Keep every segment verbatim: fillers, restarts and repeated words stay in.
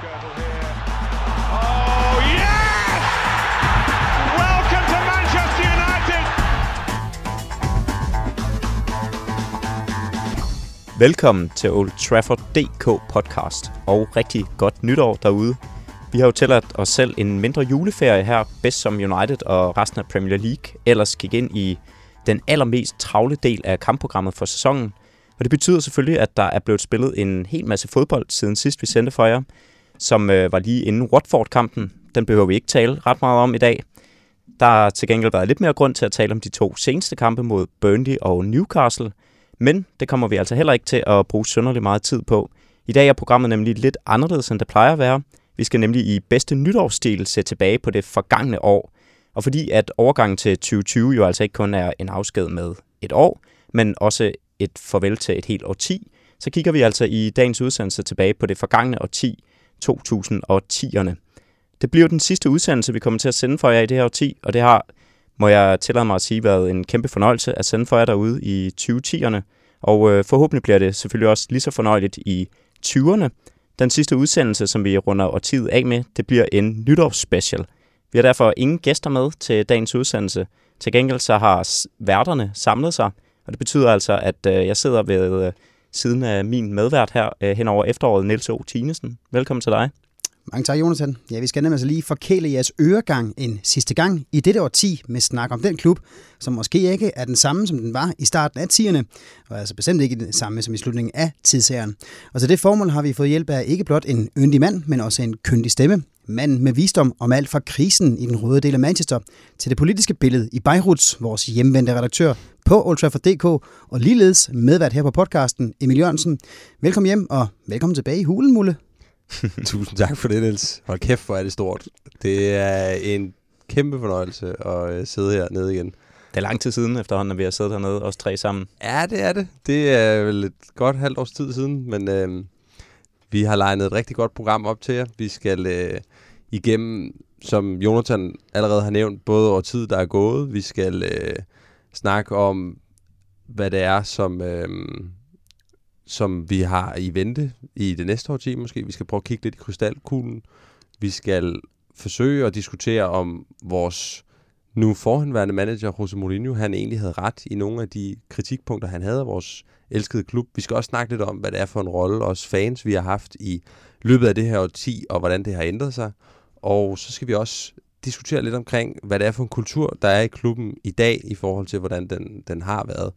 Skirtle here. Oh yes! Welcome to Manchester United. Velkommen til Old Trafford D K podcast og rigtig godt nytår derude. Vi har jo tilladt os selv en mindre juleferie her, bedst som United og resten af Premier League ellers gik ind i den allermest travle del af kampprogrammet for sæsonen. Og det betyder selvfølgelig, at der er blevet spillet en hel masse fodbold siden sidst vi sendte for jer, som øh, var lige inden Watford-kampen. Den behøver vi ikke tale ret meget om i dag. Der har til gengæld været lidt mere grund til at tale om de to seneste kampe mod Burnley og Newcastle, men det kommer vi altså heller ikke til at bruge synderligt meget tid på. I dag er programmet nemlig lidt anderledes, end det plejer at være. Vi skal nemlig i bedste nytårsstil se tilbage på det forgangne år. Og fordi at overgangen til tyve tyve jo altså ikke kun er en afsked med et år, men også et farvel til et helt årti, så kigger vi altså i dagens udsendelse tilbage på det forgangne årti, to tusind og tierne. Det bliver den sidste udsendelse, vi kommer til at sende for jer i det her årti, og det har, må jeg tillade mig at sige, været en kæmpe fornøjelse at sende for jer derude i tyve tierne, og øh, forhåbentlig bliver det selvfølgelig også lige så fornøjeligt i tyverne. Den sidste udsendelse, som vi runder årtiet af med, det bliver en nytårsspecial. Vi har derfor ingen gæster med til dagens udsendelse. Til gengæld så har værterne samlet sig, og det betyder altså, at øh, jeg sidder ved øh, siden af min medvært her øh, hen over efteråret, Niels O. Tinesen. Velkommen til dig. Mange tak, Jonathan. Ja, vi skal nemlig altså lige forkæle jeres øregang en sidste gang i dette årti med snak om den klub, som måske ikke er den samme, som den var i starten af tierne, og altså bestemt ikke den samme som i slutningen af tidsæren. Og til det formål har vi fået hjælp af ikke blot en yndig mand, men også en kyndig stemme. Manden med visdom om alt fra krisen i den røde del af Manchester til det politiske billede i Beirut, vores hjemvendte redaktør på Old Trafford punktum d k og ligeledes medvært her på podcasten, Emil Jørgensen. Velkommen hjem og velkommen tilbage i hulen, Mulle. Tusind tak for det, Niels. Hold kæft, hvor er det stort. Det er en kæmpe fornøjelse at sidde her nede igen. Det er lang tid siden efterhånden, at vi har siddet hernede, os tre sammen. Ja, det er det. Det er vel et godt halvt års tid siden, men øh, vi har legnet et rigtig godt program op til jer. Vi skal øh, igennem, som Jonathan allerede har nævnt, både over tid, der er gået. Vi skal øh, snakke om, hvad det er, som... Øh, som vi har i vente i det næste årti måske. Vi skal prøve at kigge lidt i krystalkuglen. Vi skal forsøge at diskutere om vores nu forhenværende manager, Jose Mourinho, han egentlig havde ret i nogle af de kritikpunkter, han havde af vores elskede klub. Vi skal også snakke lidt om, hvad det er for en rolle, os fans, vi har haft i løbet af det her årti, og hvordan det har ændret sig. Og så skal vi også diskutere lidt omkring, hvad det er for en kultur, der er i klubben i dag, i forhold til, hvordan den, den har været.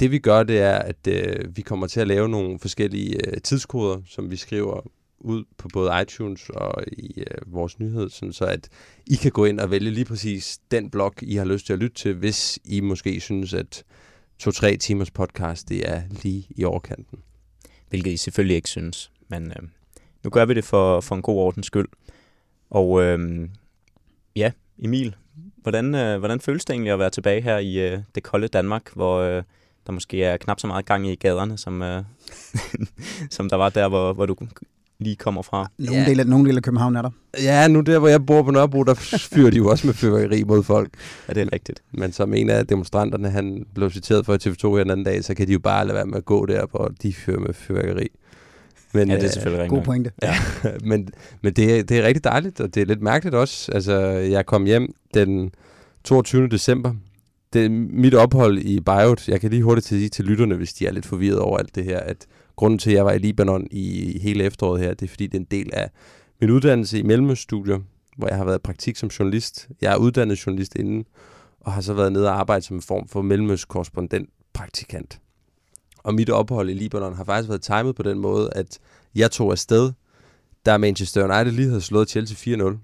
Det vi gør, det er, at øh, vi kommer til at lave nogle forskellige øh, tidskoder, som vi skriver ud på både iTunes og i øh, vores nyhed, sådan så at I kan gå ind og vælge lige præcis den blog, I har lyst til at lytte til, hvis I måske synes, at to-tre timers podcast, det er lige i overkanten. Hvilket I selvfølgelig ikke synes, men øh, nu gør vi det for, for en god ordens skyld. Og øh, ja, Emil, hvordan, øh, hvordan føles det egentlig at være tilbage her i øh, det kolde Danmark, hvor... Øh, der måske er knap så meget gang i gaderne, som, øh, som der var der, hvor, hvor du lige kommer fra. Nogle, ja. dele, nogle dele af København er der. Ja, nu der, hvor jeg bor på Nørrebro, der fyrer de jo også med fyrværkeri mod folk. Ja, det er rigtigt. Men som en af demonstranterne, han blev citeret for i T V to den anden dag, så kan de jo bare lade være med at gå der, hvor de fyrer med fyrværkeri. Men, ja, det er selvfølgelig rigtigt. God pointe. Ja. men men det, er, det er rigtig dejligt, og det er lidt mærkeligt også. Altså, jeg kom hjem den toogtyvende december. Det er mit ophold i Beirut. Jeg kan lige hurtigt sige til lytterne, hvis de er lidt forvirret over alt det her, at grunden til, at jeg var i Libanon i hele efteråret her, det er, fordi det er en del af min uddannelse i Mellemøststudier, hvor jeg har været praktik som journalist. Jeg er uddannet journalist inden, og har så været nede og arbejde som en form for mellemøstkorrespondent praktikant. Og mit ophold i Libanon har faktisk været timet på den måde, at jeg tog afsted, da Manchester United lige havde slået Chelsea fire nul.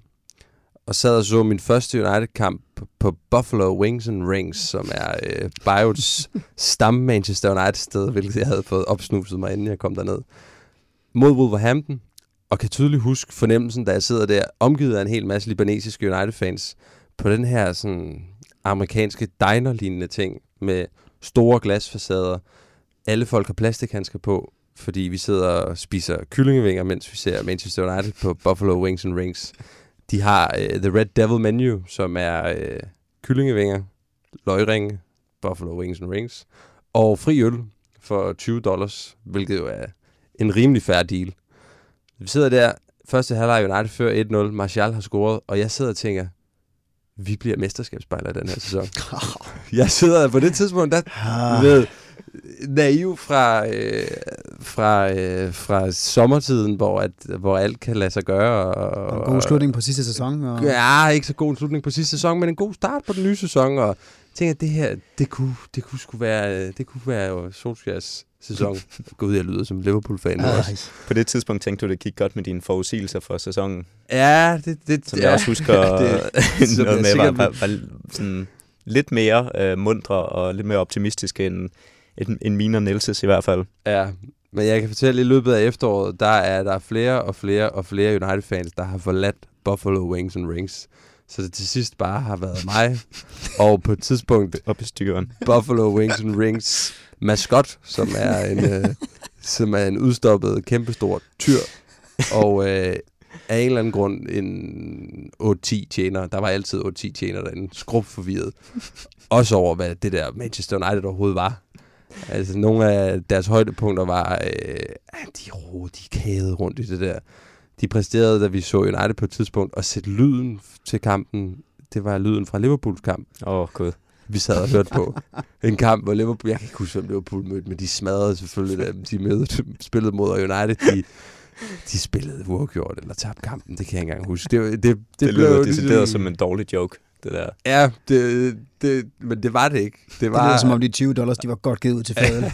Og sad og så min første United-kamp på Buffalo Wings and Rings, som er øh, Beiruts stamme Manchester United-sted, hvilket jeg havde fået opsnuset mig, inden jeg kom derned. Mod Wolverhampton, og kan tydeligt huske fornemmelsen, da jeg sidder der, omgivet af en hel masse libanesiske United-fans, på den her sådan, amerikanske diner-lignende ting, med store glasfacader. Alle folk har plastikhandsker på, fordi vi sidder og spiser kyllingevinger, mens vi ser Manchester United på Buffalo Wings and Rings. De har uh, The Red Devil Menu, som er uh, kyllingevinger, løgringe, Buffalo Wings and Rings, og fri øl for tyve dollars, hvilket jo er en rimelig fair deal. Vi sidder der, første halvleg United før et nul, Martial har scoret, og jeg sidder og tænker, vi bliver mesterskabsspejlere den her sæson. Jeg sidder på det tidspunkt, der ved naiv fra, øh, fra, øh, fra sommertiden, hvor, at, hvor alt kan lade sig gøre. Og, og en god slutning på sidste sæson. Og... Ja, ikke så god en slutning på sidste sæson, men en god start på den nye sæson. Og jeg tænker, at det her, det kunne, det kunne sgu være, det kunne være Solskjærs sæson. Gud, jeg lyder som Liverpool-fan nu også. På det tidspunkt tænkte du, det gik godt med dine forudsigelser for sæsonen. Ja, det... det som jeg ja, også husker, det, noget med var, var, var sådan lidt mere øh, mundre og lidt mere optimistisk end... En, en miner Nielses i hvert fald. Ja, men jeg kan fortælle, at i løbet af efteråret, der er der flere og flere og flere United-fans, der har forladt Buffalo Wings and Rings. Så det til sidst bare har været mig, og på et tidspunkt bestyreren Buffalo Wings and Rings maskot, som er en, øh, som er en udstoppet, kæmpestor tyr, og øh, af en eller anden grund en otte ti tjener. Der var altid otte ti tjener derinde, skrub forvirret. Også over, hvad det der Manchester United overhovedet var. Altså, nogle af deres højdepunkter var, øh, de ro, de kædede rundt i det der. De præsterede, da vi så United på et tidspunkt, og sætte lyden til kampen. Det var lyden fra Liverpools kamp. Åh, oh, gud. Vi sad og hørte på en kamp, hvor Liverpool, jeg kan ikke huske, om Liverpool mødte, men de smadrede selvfølgelig, da de mødte, spillede mod United. De, de spillede uafgjort eller tabte kampen, det kan jeg ikke engang huske. Det, det, det, det lyder decideret som en dårlig joke. Det der. Ja, det, det, men det var det ikke. Det var det som om de tyve dollars, de var godt givet ud til fadet.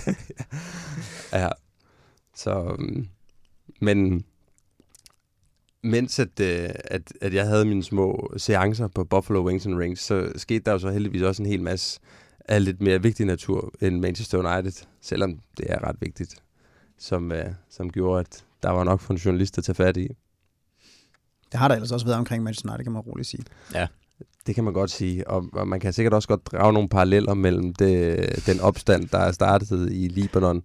Ja, så men mens at, at, at jeg havde mine små seancer på Buffalo Wings and Rings, så skete der jo så heldigvis også en hel masse af lidt mere vigtig natur end Manchester United, selvom det er ret vigtigt, som, som gjorde, at der var nok for en journalist at tage fat i. Det har der ellers også været omkring Manchester United, kan man roligt sige. Ja. Det kan man godt sige, og, og man kan sikkert også godt drage nogle paralleller mellem det, den opstand, der er startet i Libanon,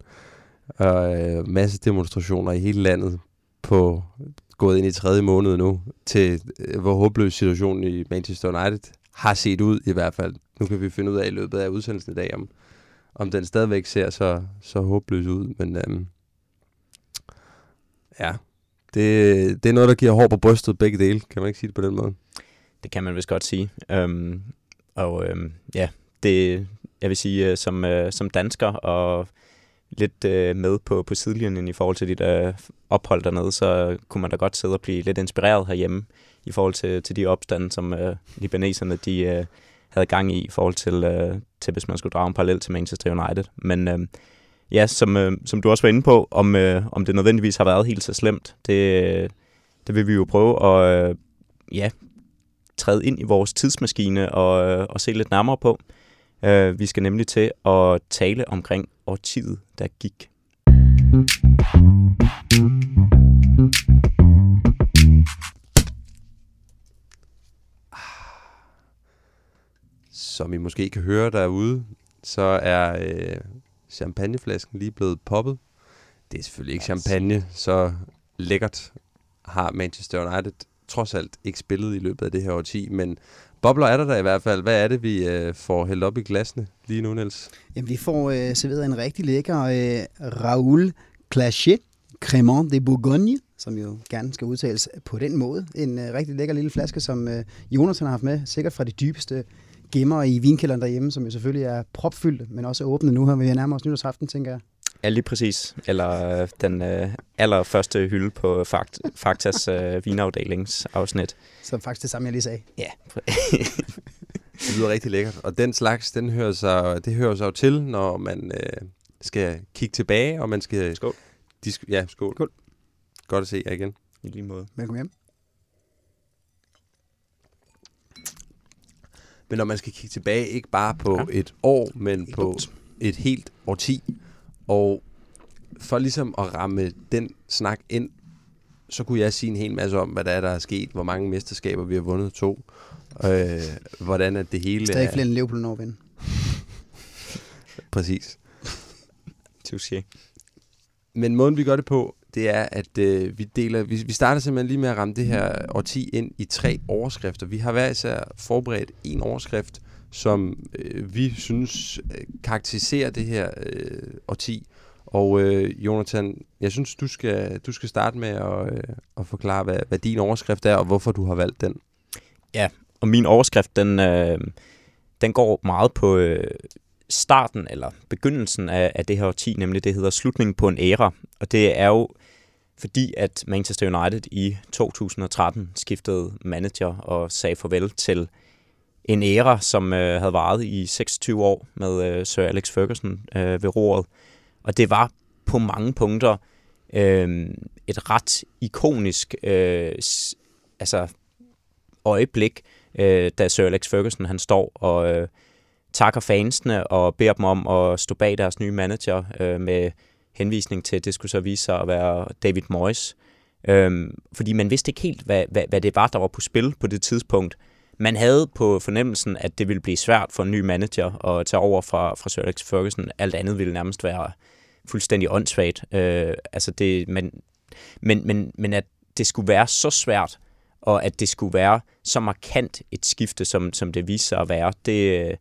og øh, masse demonstrationer i hele landet, på gået ind i tredje måned nu, til øh, hvor håbløs situationen i Manchester United har set ud i hvert fald. Nu kan vi finde ud af i løbet af udsendelsen i dag, om, om den stadigvæk ser så, så håbløs ud, men øh, ja, det, det er noget, der giver hår på brystet begge dele, kan man ikke sige det på den måde? Det kan man vist godt sige. Øhm, og øhm, ja, det, jeg vil sige, som, øh, som dansker og lidt øh, med på, på sidelinjen i forhold til dit øh, ophold dernede, så kunne man da godt sidde og blive lidt inspireret herhjemme i forhold til, til de opstande, som øh, libaneserne de, øh, havde gang i i forhold til, øh, til, hvis man skulle drage en parallel til Manchester United. Men øh, ja, som, øh, som du også var inde på, om, øh, om det nødvendigvis har været helt så slemt, det, det vil vi jo prøve at øh, ja, træde ind i vores tidsmaskine og, og se lidt nærmere på. Uh, vi skal nemlig til at tale omkring årtiet, der gik. Som I måske kan høre derude, så er øh, champagneflasken lige blevet poppet. Det er selvfølgelig ikke champagne, så lækkert har Manchester United trods alt ikke spillet i løbet af det her årti, men bobler er der da i hvert fald. Hvad er det, vi øh, får hældt op i glasene lige nu, Niels? Jamen, vi får øh, serveret en rigtig lækker øh, Raoul Clachet Crémant de Bourgogne, som jo gerne skal udtales på den måde. En øh, rigtig lækker lille flaske, som øh, Jonas har haft med, sikkert fra de dybeste gemmer i vinkælderen derhjemme, som jo selvfølgelig er propfyldt, men også åbnet nu her, vi er nærmere os nytårsaften, tænker jeg. Ja, lige præcis. Eller øh, den øh, allerførste hylde på Fakt, Faktas øh, vinafdelingsafsnit. Som faktisk det samme, jeg lige sagde. Ja. Det lyder rigtig lækkert. Og den slags, den hører sig, det hører sig jo til, når man øh, skal kigge tilbage, og man skal... Skål. Disk- ja, skål. Skål. Godt at se jer igen. I lige måde. Velkommen hjem. Men når man skal kigge tilbage, ikke bare på ja. et år, men et på dumt. et helt årti. Og for ligesom at ramme den snak ind, så kunne jeg sige en hel masse om, hvad der er, der er sket, hvor mange mesterskaber vi har vundet, to, øh, hvordan at det hele Stadig er... Stadig flere end Liverpool når vinde. Præcis. Men måden vi gør det på, det er, at øh, vi deler... Vi, vi starter simpelthen lige med at ramme det her årti ind i tre overskrifter. Vi har hver især forberedt en overskrift, som øh, vi synes øh, karakteriserer det her øh, årti, Og øh, Jonathan, jeg synes, du skal, du skal starte med at, øh, at forklare, hvad, hvad din overskrift er, og hvorfor du har valgt den. Ja, og min overskrift, den, øh, den går meget på øh, starten, eller begyndelsen af, af det her årti, nemlig det hedder slutningen på en æra. Og det er jo fordi, at Manchester United i to tusind og tretten skiftede manager og sagde farvel til en æra, som øh, havde varet i seksogtyve år med øh, Sir Alex Ferguson øh, ved roret. Og det var på mange punkter øh, et ret ikonisk øh, s- altså øjeblik, øh, da Sir Alex Ferguson han står og øh, takker fansene og beder dem om at stå bag deres nye manager øh, med henvisning til, at det skulle så vise sig at være David Moyes. Øh, fordi man vidste ikke helt, hvad, hvad, hvad det var, der var på spil på det tidspunkt. Man havde på fornemmelsen, at det ville blive svært for en ny manager at tage over fra, fra Sir Alex Ferguson. Alt andet ville nærmest være fuldstændig åndssvagt. Øh, altså det, men, men, men, men at det skulle være så svært, og at det skulle være så markant et skifte, som, som det viste sig at være, det,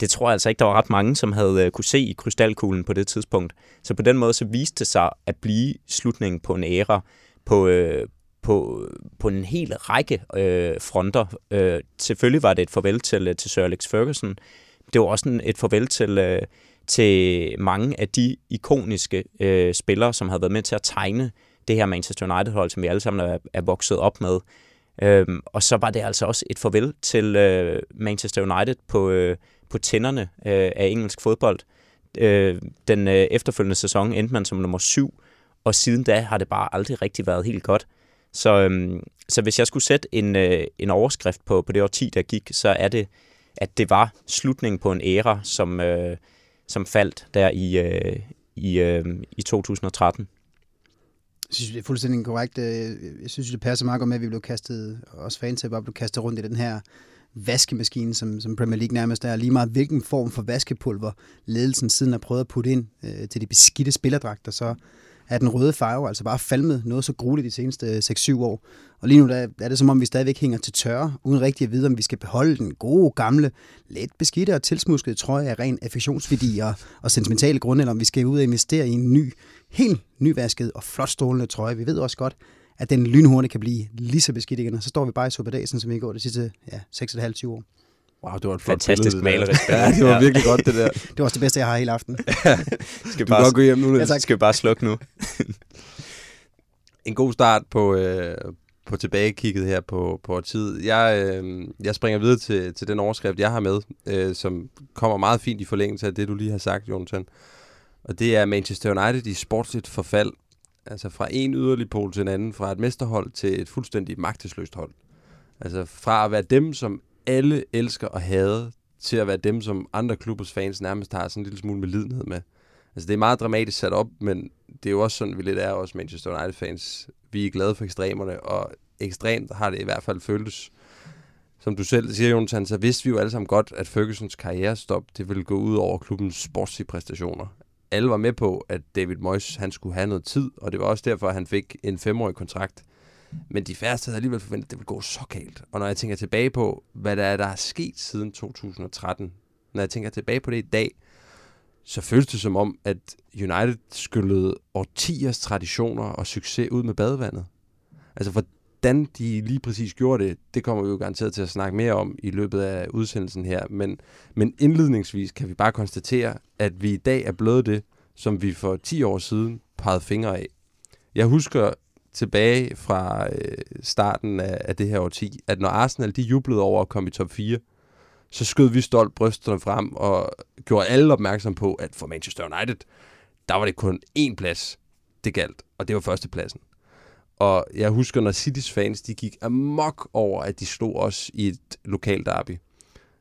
det tror jeg altså ikke, der var ret mange, som havde kunne se i krystalkuglen på det tidspunkt. Så på den måde så viste det sig at blive slutningen på en æra på... Øh, På, på en hel række øh, fronter. Øh, selvfølgelig var det et farvel til, til Sir Alex Ferguson. Det var også en, et farvel til, øh, til mange af de ikoniske øh, spillere, som havde været med til at tegne det her Manchester United-hold, som vi alle sammen er, er vokset op med. Øh, og så var det altså også et farvel til øh, Manchester United på, øh, på tænderne øh, af engelsk fodbold. Øh, den øh, efterfølgende sæson endte man som nummer syv, og siden da har det bare aldrig rigtig været helt godt. Så, øhm, så hvis jeg skulle sætte en, øh, en overskrift på, på det årti, der gik, så er det, at det var slutningen på en æra, som, øh, som faldt der i, øh, i, øh, i to tusind og tretten. Jeg synes, det er fuldstændig korrekt. Jeg synes, det passer meget godt med, at vi blev kastet, os fans til bare blev kastet rundt i den her vaskemaskine, som, som Premier League nærmest er. Lige meget hvilken form for vaskepulver ledelsen siden har prøvet at putte ind øh, til de beskidte spillerdragter, så er den røde farve altså bare falmet noget så grueligt de seneste seks syv år. Og lige nu der er det som om, vi stadigvæk hænger til tørre, uden rigtig at vide, om vi skal beholde den gode, gamle, let beskidte og tilsmuskede trøje af ren affektionsværdi og, og sentimentale grunde, eller om vi skal ud og investere i en ny, helt nyvasket og flot strålende trøje. Vi ved også godt, at den lynhurtigt kan blive lige så beskidt igen, og så står vi bare i superdagen, som vi går de sidste ja, seks komma fem til tyve år. Wow, det var et flot fantastisk malerisk. Ja, det var virkelig godt, det der. Det var også det bedste, jeg har hele aften. Ja, skal du bare gå hjem nu. Ja, skal bare slukke nu. En god start på, øh, på tilbagekigget her på, på tid. Jeg, øh, jeg springer videre til, til den overskrift, jeg har med, øh, som kommer meget fint i forlængelse af det, du lige har sagt, Jonathan. Og det er Manchester United i sportsligt forfald. Altså fra en yderlig pol til en anden. Fra et mesterhold til et fuldstændig magtesløst hold. Altså fra at være dem, som alle elsker og hader, til at være dem, som andre klubbers fans nærmest har sådan en lille smule medlidenhed med. Altså det er meget dramatisk sat op, men det er jo også sådan, vi lidt er også Manchester United-fans. Vi er glade for ekstremerne, og ekstremt har det i hvert fald føltes. Som du selv siger, Jonathan, så vidste vi jo alle sammen godt, at Fergusons karrierestop, det ville gå ud over klubbens sportslige præstationer. Alle var med på, at David Moyes, han skulle have noget tid, og det var også derfor, at han fik en femårig kontrakt. Men de færreste havde alligevel forventet, at det ville gå så galt. Og når jeg tænker tilbage på, hvad der er, der er sket siden to tusind og tretten, når jeg tænker tilbage på det i dag, så føles det som om, at United skyllede årtiers traditioner og succes ud med badevandet. Altså hvordan de lige præcis gjorde det, det kommer vi jo garanteret til at snakke mere om i løbet af udsendelsen her. Men, men indledningsvis kan vi bare konstatere, at vi i dag er blevet det, som vi for ti år siden pegede fingre af. Jeg husker tilbage fra øh, starten af, af det her årti, at når Arsenal de jublede over at komme i top fire, så skød vi stolt brysterne frem og gjorde alle opmærksom på, at for Manchester United, der var det kun én plads, det galt, og det var førstepladsen. Og jeg husker, når Citys fans de gik amok over, at de slog os i et lokalt derby,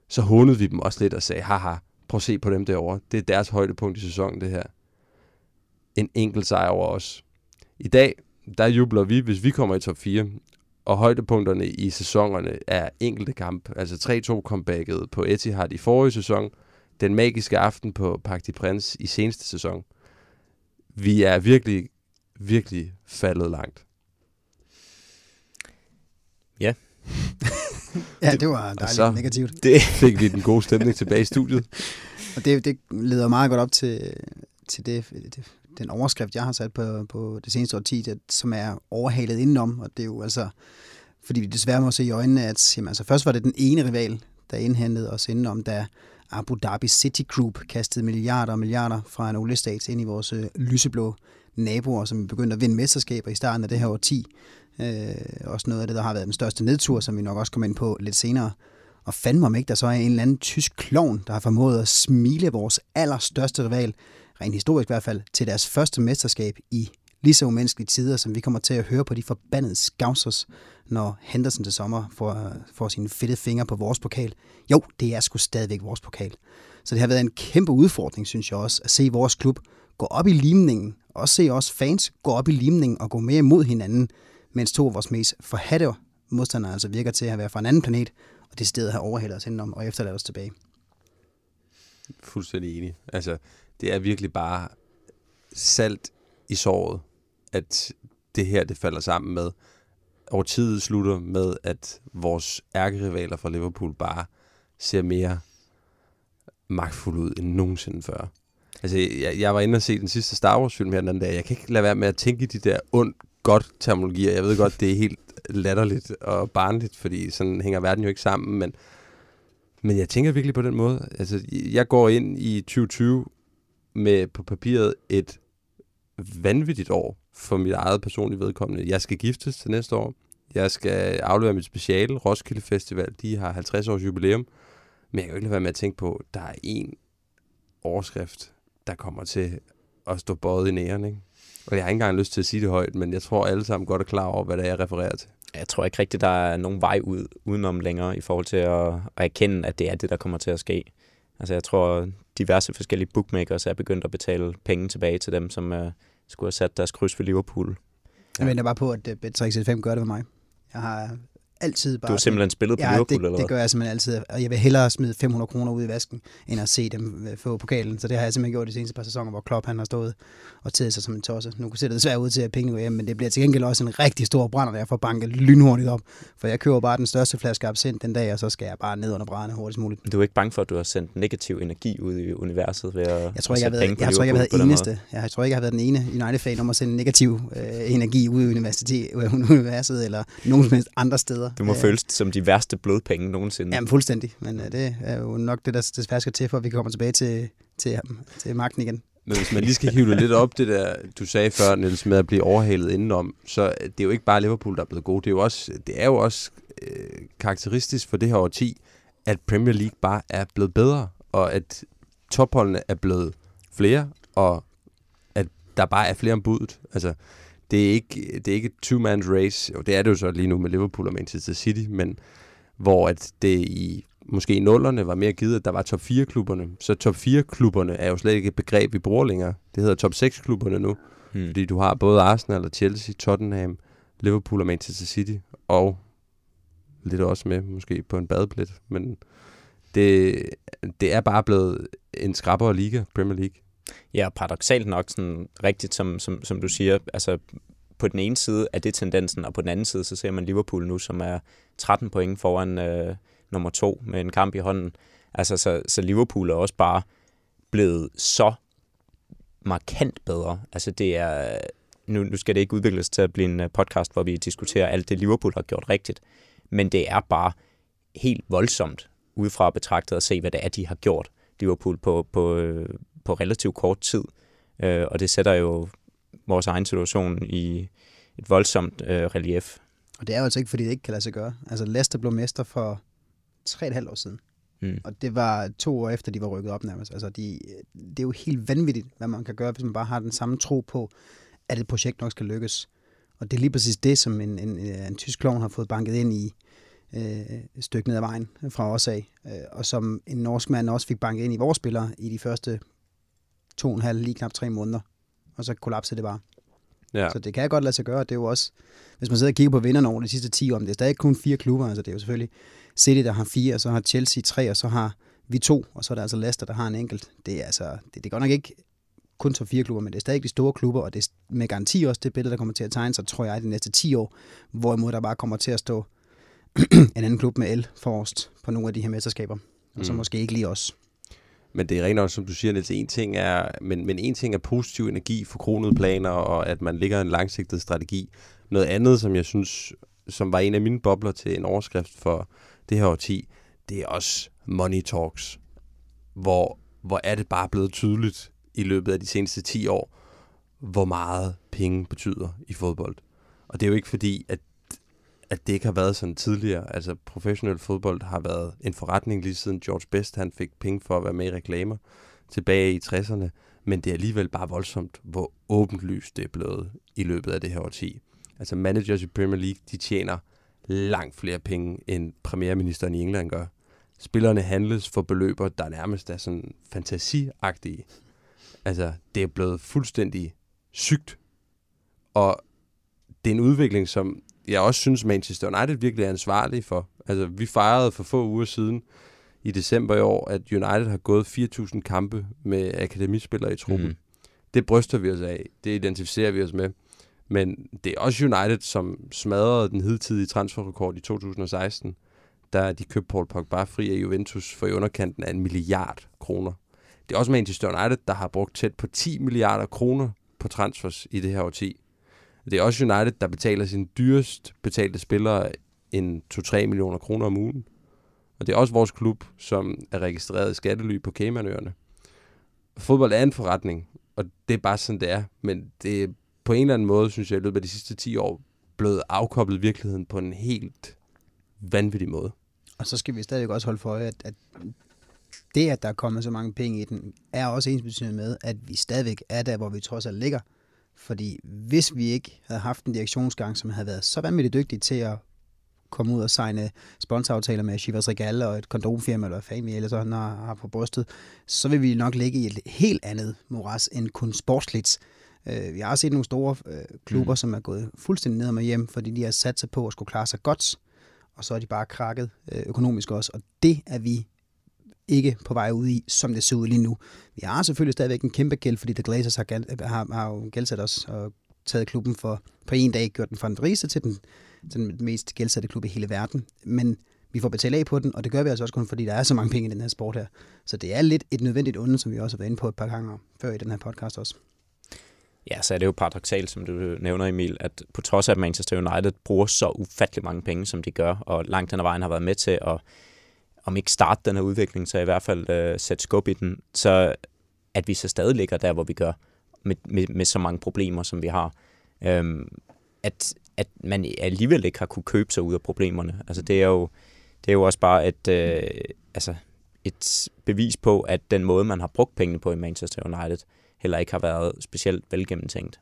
så hånede vi dem også lidt og sagde, haha, prøv at se på dem derovre, det er deres højdepunkt i sæsonen, det her. En enkelt sejr over os. I dag der jubler vi, hvis vi kommer i top fire, og højdepunkterne i sæsonerne er enkelte kamp, altså tre to comebacket på Etihad i forrige sæson, den magiske aften på Parc des Princes i seneste sæson. Vi er virkelig, virkelig faldet langt. Ja. Ja, det var dejligt negativt. Det fik vi den gode stemning tilbage i studiet. Og det, det leder meget godt op til, til det, det, den overskrift, jeg har sat på, på det seneste årti, det, som er overhalet indenom, og det er jo altså, fordi vi desværre må se i øjnene, at jamen, altså, først var det den ene rival, der indhentede os indenom, da Abu Dhabi City Group kastede milliarder og milliarder fra en oliestat ind i vores øh, lyseblå naboer, som begyndte at vinde mesterskaber i starten af det her årti. Øh, også noget af det, der har været den største nedtur, som vi nok også kommer ind på lidt senere. Og fandme om ikke, der så er en eller anden tysk klovn, der har formået at smile vores allerstørste rival, rent historisk i hvert fald, til deres første mesterskab i lige så umenneskelige tider, som vi kommer til at høre på de forbandede scousers, når Henderson til sommer får, får sine fedtede fingre på vores pokal. Jo, det er sgu stadigvæk vores pokal. Så det har været en kæmpe udfordring, synes jeg også, at se vores klub gå op i limningen, og se os fans gå op i limningen og gå mere imod hinanden, mens to af vores mest forhadte modstandere altså virker til at være fra en anden planet, og det sted her overhælder os indenom og efterlader os tilbage. Fuldstændig enig. Altså, det er virkelig bare salt i såret, at det her, det falder sammen med. Og tiden slutter med, at vores ærkerivaler fra Liverpool bare ser mere magtfulde ud end nogensinde før. Altså, jeg, jeg var inde og se den sidste Star Wars-film her den anden dag. Jeg kan ikke lade være med at tænke i de der ondt, godt terminologier. Jeg ved godt, det er helt latterligt og barnligt, fordi sådan hænger verden jo ikke sammen, men, men jeg tænker virkelig på den måde. Altså, jeg går ind i tyve tyve med på papiret et vanvittigt år for mit eget personlige vedkommende. Jeg skal giftes til næste år. Jeg skal aflevere mit speciale. Roskilde Festival, de har halvtreds års jubilæum. Men jeg kan jo ikke lade være med at tænke på, at der er en overskrift, der kommer til at stå bøjet i næren, ikke? Og jeg har ikke engang lyst til at sige det højt, men jeg tror alle sammen godt er klar over, hvad det er, jeg refererer til. Jeg tror ikke rigtigt, der er nogen vej ud udenom længere i forhold til at, at erkende, at det er det, der kommer til at ske. Altså jeg tror, diverse forskellige bookmakers er begyndt at betale penge tilbage til dem, som uh, skulle have sat deres kryds ved Liverpool. Ja. Jeg venter bare på, at uh, bet tre seks fem gør det ved mig. Jeg har altid bare... Du har simpelthen spillet på ja, Liverpool, det, eller hvad? Det gør jeg simpelthen altid, og jeg vil hellere smide fem hundrede kroner ud i vasken, end at se dem få pokalen. Så det har jeg simpelthen gjort de seneste par sæsoner, hvor Klopp han har stået og tædet sig som en tosse. Nu kunne se det desværre ud til, at penge går hjem, men det bliver til gengæld også en rigtig stor brænder, der får banket lynhurtigt op. For jeg køber bare den største flaske absint den dag, og så skal jeg bare ned under brænderne hurtigst muligt. Du er ikke bange for, at du har sendt negativ energi ud i universet ved at jeg tror ikke, at jeg, været, jeg, tror, jeg, jeg, eneste, jeg tror ikke, jeg har været den ene United-fan om at sende negativ øh, energi ud i universet, eller nogen som helst andre steder. Du må øh, føles som de værste blodpenge nogensinde. Jamen fuldstændig, men øh, det er jo nok det, der desværre skal til, for at vi kommer tilbage til, til, til magten igen. Men hvis man lige skal hive lidt op, det der, du sagde før, Niels, med at blive overhalet indenom, så det er jo ikke bare Liverpool, der er blevet gode. Det er jo også, det er jo også øh, karakteristisk for det her årti, at Premier League bare er blevet bedre, og at topholdene er blevet flere, og at der bare er flere om budet. Altså... Det er ikke, det er ikke et two-man race, og det er det jo så lige nu med Liverpool og Manchester City, men hvor at det i måske i nullerne var mere givet, at der var top fire klubberne. Så top fire klubberne er jo slet ikke et begreb, vi bruger længere. Det hedder top seks klubberne nu, hmm. fordi du har både Arsenal og Chelsea, Tottenham, Liverpool og Manchester City, og lidt også med måske på en badeplet, men det, det er bare blevet en skrappere liga, Premier League. Ja, paradoksalt nok, sådan rigtigt, som, som, som du siger, altså på den ene side er det tendensen, og på den anden side, så ser man Liverpool nu, som er tretten point foran øh, nummer to med en kamp i hånden. Altså, så, så Liverpool er også bare blevet så markant bedre. Altså, det er, nu, nu skal det ikke udvikles til at blive en podcast, hvor vi diskuterer alt det, Liverpool har gjort rigtigt, men det er bare helt voldsomt udefra betragtet at se, hvad det er, de har gjort, Liverpool, på... på på relativt kort tid, øh, og det sætter jo vores egen situation i et voldsomt øh, relief. Og det er jo altså ikke, fordi det ikke kan lade sig gøre. Altså Leicester blev mester for tre og et halvt år siden, mm. og det var to år efter, de var rykket op nærmest. Altså de, det er jo helt vanvittigt, hvad man kan gøre, hvis man bare har den samme tro på, at et projekt nok skal lykkes. Og det er lige præcis det, som en, en, en tysk klovn har fået banket ind i et stykke ned ad vejen fra os af, og som en norsk mand også fik banket ind i vores spillere i de første to og en halv, lige knap tre måneder, og så kollapsede det bare. Ja. Så det kan jeg godt lade sig gøre, det er jo også, hvis man sidder og kigger på vinderne over de sidste ti år, det er stadig kun fire klubber, altså det er jo selvfølgelig City, der har fire, og så har Chelsea tre, og så har vi to, og så er der altså Leicester, der har en enkelt. Det er altså, det, det er godt nok ikke kun så fire klubber, men det er stadig de store klubber, og det er med garanti også det billede, der kommer til at tegne sig, tror jeg, de næste ti år, hvorimod der bare kommer til at stå en anden klub med el forrest på nogle af de her mesterskaber, og så mm. måske ikke lige os. Men det er rent også, som du siger, Niels, en ting er, men, men en ting er positiv energi for kronede planer, og at man ligger en langsigtet strategi. Noget andet, som jeg synes, som var en af mine bobler til en overskrift for det her årti, det er også money talks, hvor, hvor er det bare blevet tydeligt i løbet af de seneste ti år, hvor meget penge betyder i fodbold. Og det er jo ikke fordi, at, at det ikke har været sådan tidligere. Altså professionel fodbold har været en forretning lige siden George Best, han fik penge for at være med i reklamer tilbage i tresserne, men det er alligevel bare voldsomt, hvor åbenlyst det er blevet i løbet af det her årti. Altså managers i Premier League, de tjener langt flere penge, end premierministeren i England gør. Spillerne handles for beløber, der nærmest er sådan fantasiagtige. Altså, det er blevet fuldstændig sygt. Og det er en udvikling, som jeg også synes, Manchester United virkelig er ansvarlig for. Altså, vi fejrede for få uger siden i december i år, at United har gået fire tusind kampe med akademispillere i truppen. Mm. Det bryster vi os af. Det identificerer vi os med. Men det er også United, som smadrede den hidtidige transferrekord i to tusind og seksten, da de købte Paul Pogba fri af Juventus for i underkanten af en milliard kroner. Det er også Manchester United, der har brugt tæt på ti milliarder kroner på transfers i det her årti. Det er også United, der betaler sine dyrest betalte spillere end to til tre millioner kroner om ugen. Og det er også vores klub, som er registreret i skattely på Caymanøerne. Fodbold er en forretning, og det er bare sådan, det er. Men det er på en eller anden måde, synes jeg, i løbet af de sidste ti år, blevet afkoblet virkeligheden på en helt vanvittig måde. Og så skal vi stadig også holde for øje, at, at det, at der er kommet så mange penge i den, er også ensbetydende med, at vi stadigvæk er der, hvor vi trods alt ligger. Fordi hvis vi ikke havde haft en direktionsgang, som havde været så vanvittigt dygtig til at komme ud og signe sponsoraftaler med Chivas Regal og et kondomfirma eller familie eller sådan noget har på brystet, så vil vi nok ligge i et helt andet moras end kun sportsligt. Vi har set nogle store klubber, mm. som er gået fuldstændig ned med hjem, fordi de har sat sig på at skulle klare sig godt, og så er de bare krakket økonomisk også, og det er vi ikke på vej ud i, som det ser ud lige nu. Vi har selvfølgelig stadigvæk en kæmpe gæld, fordi The Glazers har, har, har jo gældsat os og taget klubben for på en dag, gjort den fra den rigeste til den, til den mest gældsatte klub i hele verden. Men vi får betalt af på den, og det gør vi altså også kun, fordi der er så mange penge i den her sport her. Så det er lidt et nødvendigt onde, som vi også har været inde på et par gange før i den her podcast også. Ja, så er det jo paradoksalt, som du nævner, Emil, at på trods af, at Manchester United bruger så ufattelig mange penge, som de gør, og langt den vejen har været med til at om ikke starte den her udvikling, så i hvert fald øh, sætte skub i den, så at vi så stadig ligger der, hvor vi gør, med, med, med så mange problemer, som vi har. Øhm, at, at man alligevel ikke har kunne købe sig ud af problemerne. Altså, det er jo, det er jo også bare et, øh, altså, et bevis på, at den måde, man har brugt pengene på i Manchester United, heller ikke har været specielt velgennemtænkt.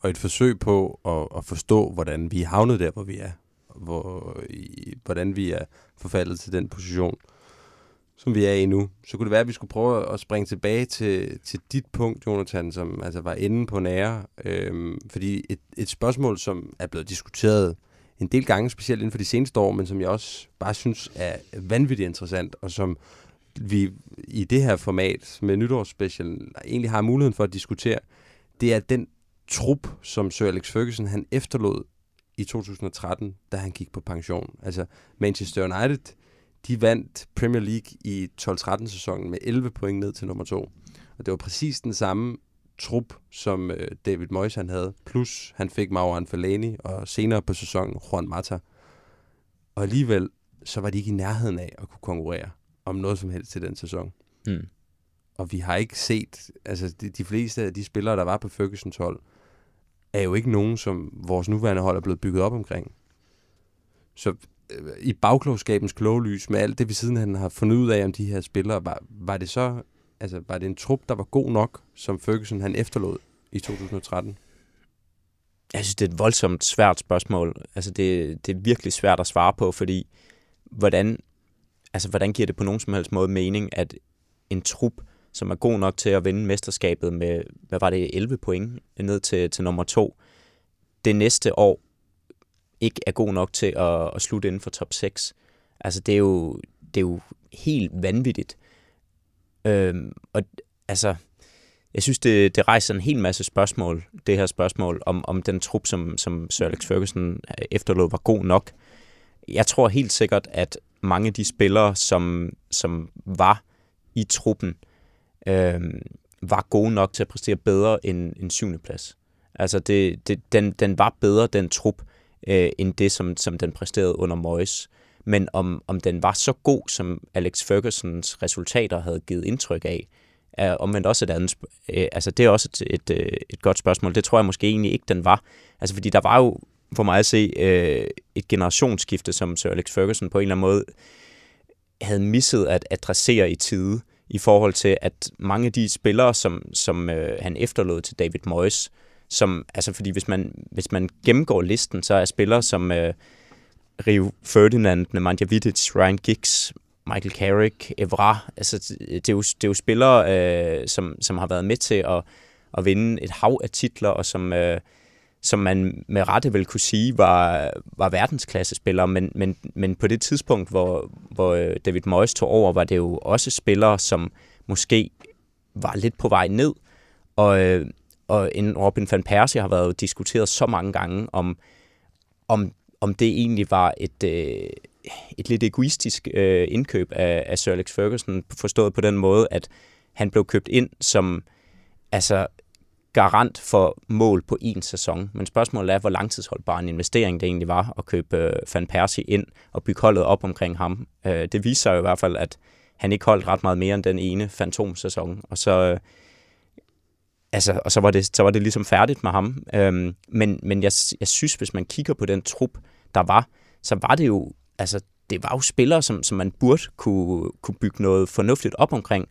Og et forsøg på at, at forstå, hvordan vi er havnet der, hvor vi er. Hvor, i, hvordan vi er forfaldet til den position, som vi er i nu. Så kunne det være, at vi skulle prøve at springe tilbage til, til dit punkt, Jonathan, som altså var inde på nære. Øhm, fordi et, et spørgsmål, som er blevet diskuteret en del gange, specielt inden for de seneste år, men som jeg også bare synes er vanvittigt interessant, og som vi i det her format med nytårsspecialen egentlig har muligheden for at diskutere, det er den trup, som Sir Alex Ferguson han efterlod i to tusind og tretten, da han gik på pension. Altså, Manchester United, de vandt Premier League i tolv-tretten sæsonen med elleve point ned til nummer to. Og det var præcis den samme trup, som øh, David Moyes han havde, plus han fik Marouane Fellaini, og senere på sæsonen Juan Mata. Og alligevel, så var de ikke i nærheden af at kunne konkurrere om noget som helst til den sæson. Mm. Og vi har ikke set, altså de, de fleste af de spillere, der var på Fergusons hold, er jo ikke nogen, som vores nuværende hold er blevet bygget op omkring. Så øh, i bagklogskabens kloge lys, med alt det, vi sidenhen har fundet ud af om de her spillere, var, var det så, altså var det en trup, der var god nok, som Ferguson han efterlod i to tusind og tretten? Jeg synes, det er et voldsomt svært spørgsmål. Altså det, det er virkelig svært at svare på, fordi hvordan, altså, hvordan giver det på nogen som helst måde mening, at en trup, som er god nok til at vinde mesterskabet med, hvad var det, elleve point ned til, til nummer to, det næste år ikke er god nok til at, at slutte inden for top seks. Altså, det er jo, det er jo helt vanvittigt. Øhm, og altså, jeg synes, det, det rejser en hel masse spørgsmål, det her spørgsmål, om, om den trup, som, som Sir Alex Ferguson efterlod, var god nok. Jeg tror helt sikkert, at mange af de spillere, som, som var i truppen øh, var gode nok til at præstere bedre end en syvende plads. Altså, det, det, den, den var bedre, den trup, øh, end det, som, som den præsterede under Moyes. Men om, om den var så god, som Alex Fergusons resultater havde givet indtryk af, er omvendt også et andet sp- øh, altså, det er også et, et, et godt spørgsmål. Det tror jeg måske egentlig ikke, den var. Altså, fordi der var jo, for mig at se, øh, et generationsskifte, som Sir Alex Ferguson på en eller anden måde havde misset at adressere i tide, i forhold til, at mange af de spillere, som, som øh, han efterlod til David Moyes, som, altså fordi hvis man, hvis man gennemgår listen, så er spillere som øh, Rio Ferdinand, Nemanja Vidic, Ryan Giggs, Michael Carrick, Evra, altså det er jo, det er jo spillere, øh, som, som har været med til at, at vinde et hav af titler, og som, øh, som man med rette vil kunne sige var, var verdensklassespillere, men, men, men på det tidspunkt, hvor, hvor David Moyes tog over, var det jo også spillere, som måske var lidt på vej ned, og øh, og en Robin van Persie har været diskuteret så mange gange, om, om, om det egentlig var et, øh, et lidt egoistisk øh, indkøb af, af Sir Alex Ferguson, forstået på den måde, at han blev købt ind som altså, garant for mål på én sæson. Men spørgsmålet er, hvor langtidsholdbar en investering det egentlig var at købe øh, van Persie ind og bygge holdet op omkring ham. Øh, det viser sig jo i hvert fald, at han ikke holdt ret meget mere end den ene fantomsæson, og så... Øh, Altså, og så var, det, så var det ligesom færdigt med ham. Øhm, men men jeg, jeg synes, hvis man kigger på den trup, der var, så var det jo, altså, det var jo spillere, som, som man burde kunne, kunne bygge noget fornuftigt op omkring.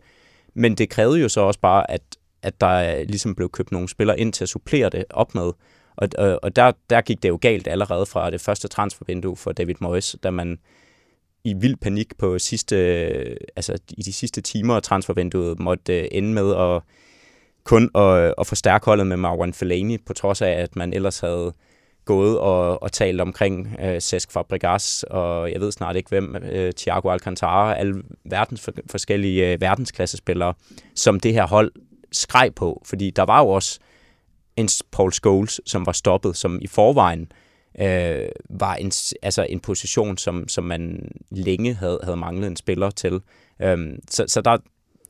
Men det krævede jo så også bare, at, at der ligesom blev købt nogle spillere ind til at supplere det op med. Og, og, og der, der gik det jo galt allerede fra det første transfervindue for David Moyes, da man i vild panik på sidste, altså, i de sidste timer af transfervinduet måtte ende med at kun at, at forstærke holdet med Marwan Fellaini, på trods af, at man ellers havde gået og, og talt omkring øh, Cesc Fabregas, og jeg ved snart ikke hvem, øh, Thiago Alcantara, alle verdens for, forskellige øh, verdensklassespillere, som det her hold skreg på. Fordi der var jo også en Paul Scholes, som var stoppet, som i forvejen øh, var en, altså en position, som, som man længe havde, havde manglet en spiller til. Øhm, så, så der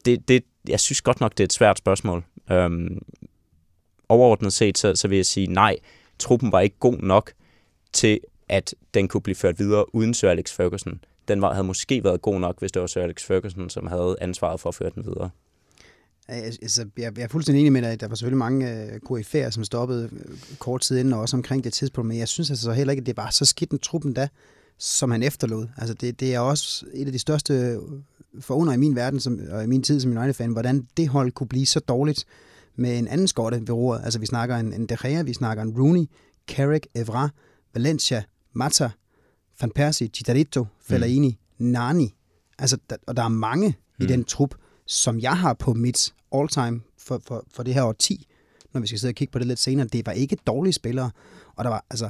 det, det jeg synes godt nok, det er et svært spørgsmål. Øhm, overordnet set, så, så vil jeg sige, nej, truppen var ikke god nok til, at den kunne blive ført videre uden Sir Alex Ferguson. Den var, havde måske været god nok, hvis det var Sir Alex Ferguson, som havde ansvaret for at føre den videre. Altså, jeg, jeg er fuldstændig enig med dig, at der var selvfølgelig mange øh, koryfæer, som stoppede øh, kort tid inden, og også omkring det tidspunkt, men jeg synes altså heller ikke, at det var så skidt en truppen da, som han efterlod. Altså, det, det er også et af de største forunder i min verden, som, og i min tid som United-fan, hvordan det hold kunne blive så dårligt med en anden skorte ved roret. Altså, vi snakker en, en De Gea, vi snakker en Rooney, Carrick, Evra, Valencia, Mata, Van Persie, Chicharito, Fellaini, mm. Nani. Altså, der, og der er mange mm. i den trup, som jeg har på mit all-time for, for, for det her årti, når vi skal sidde og kigge på det lidt senere. Det var ikke dårlige spillere, og der var, altså,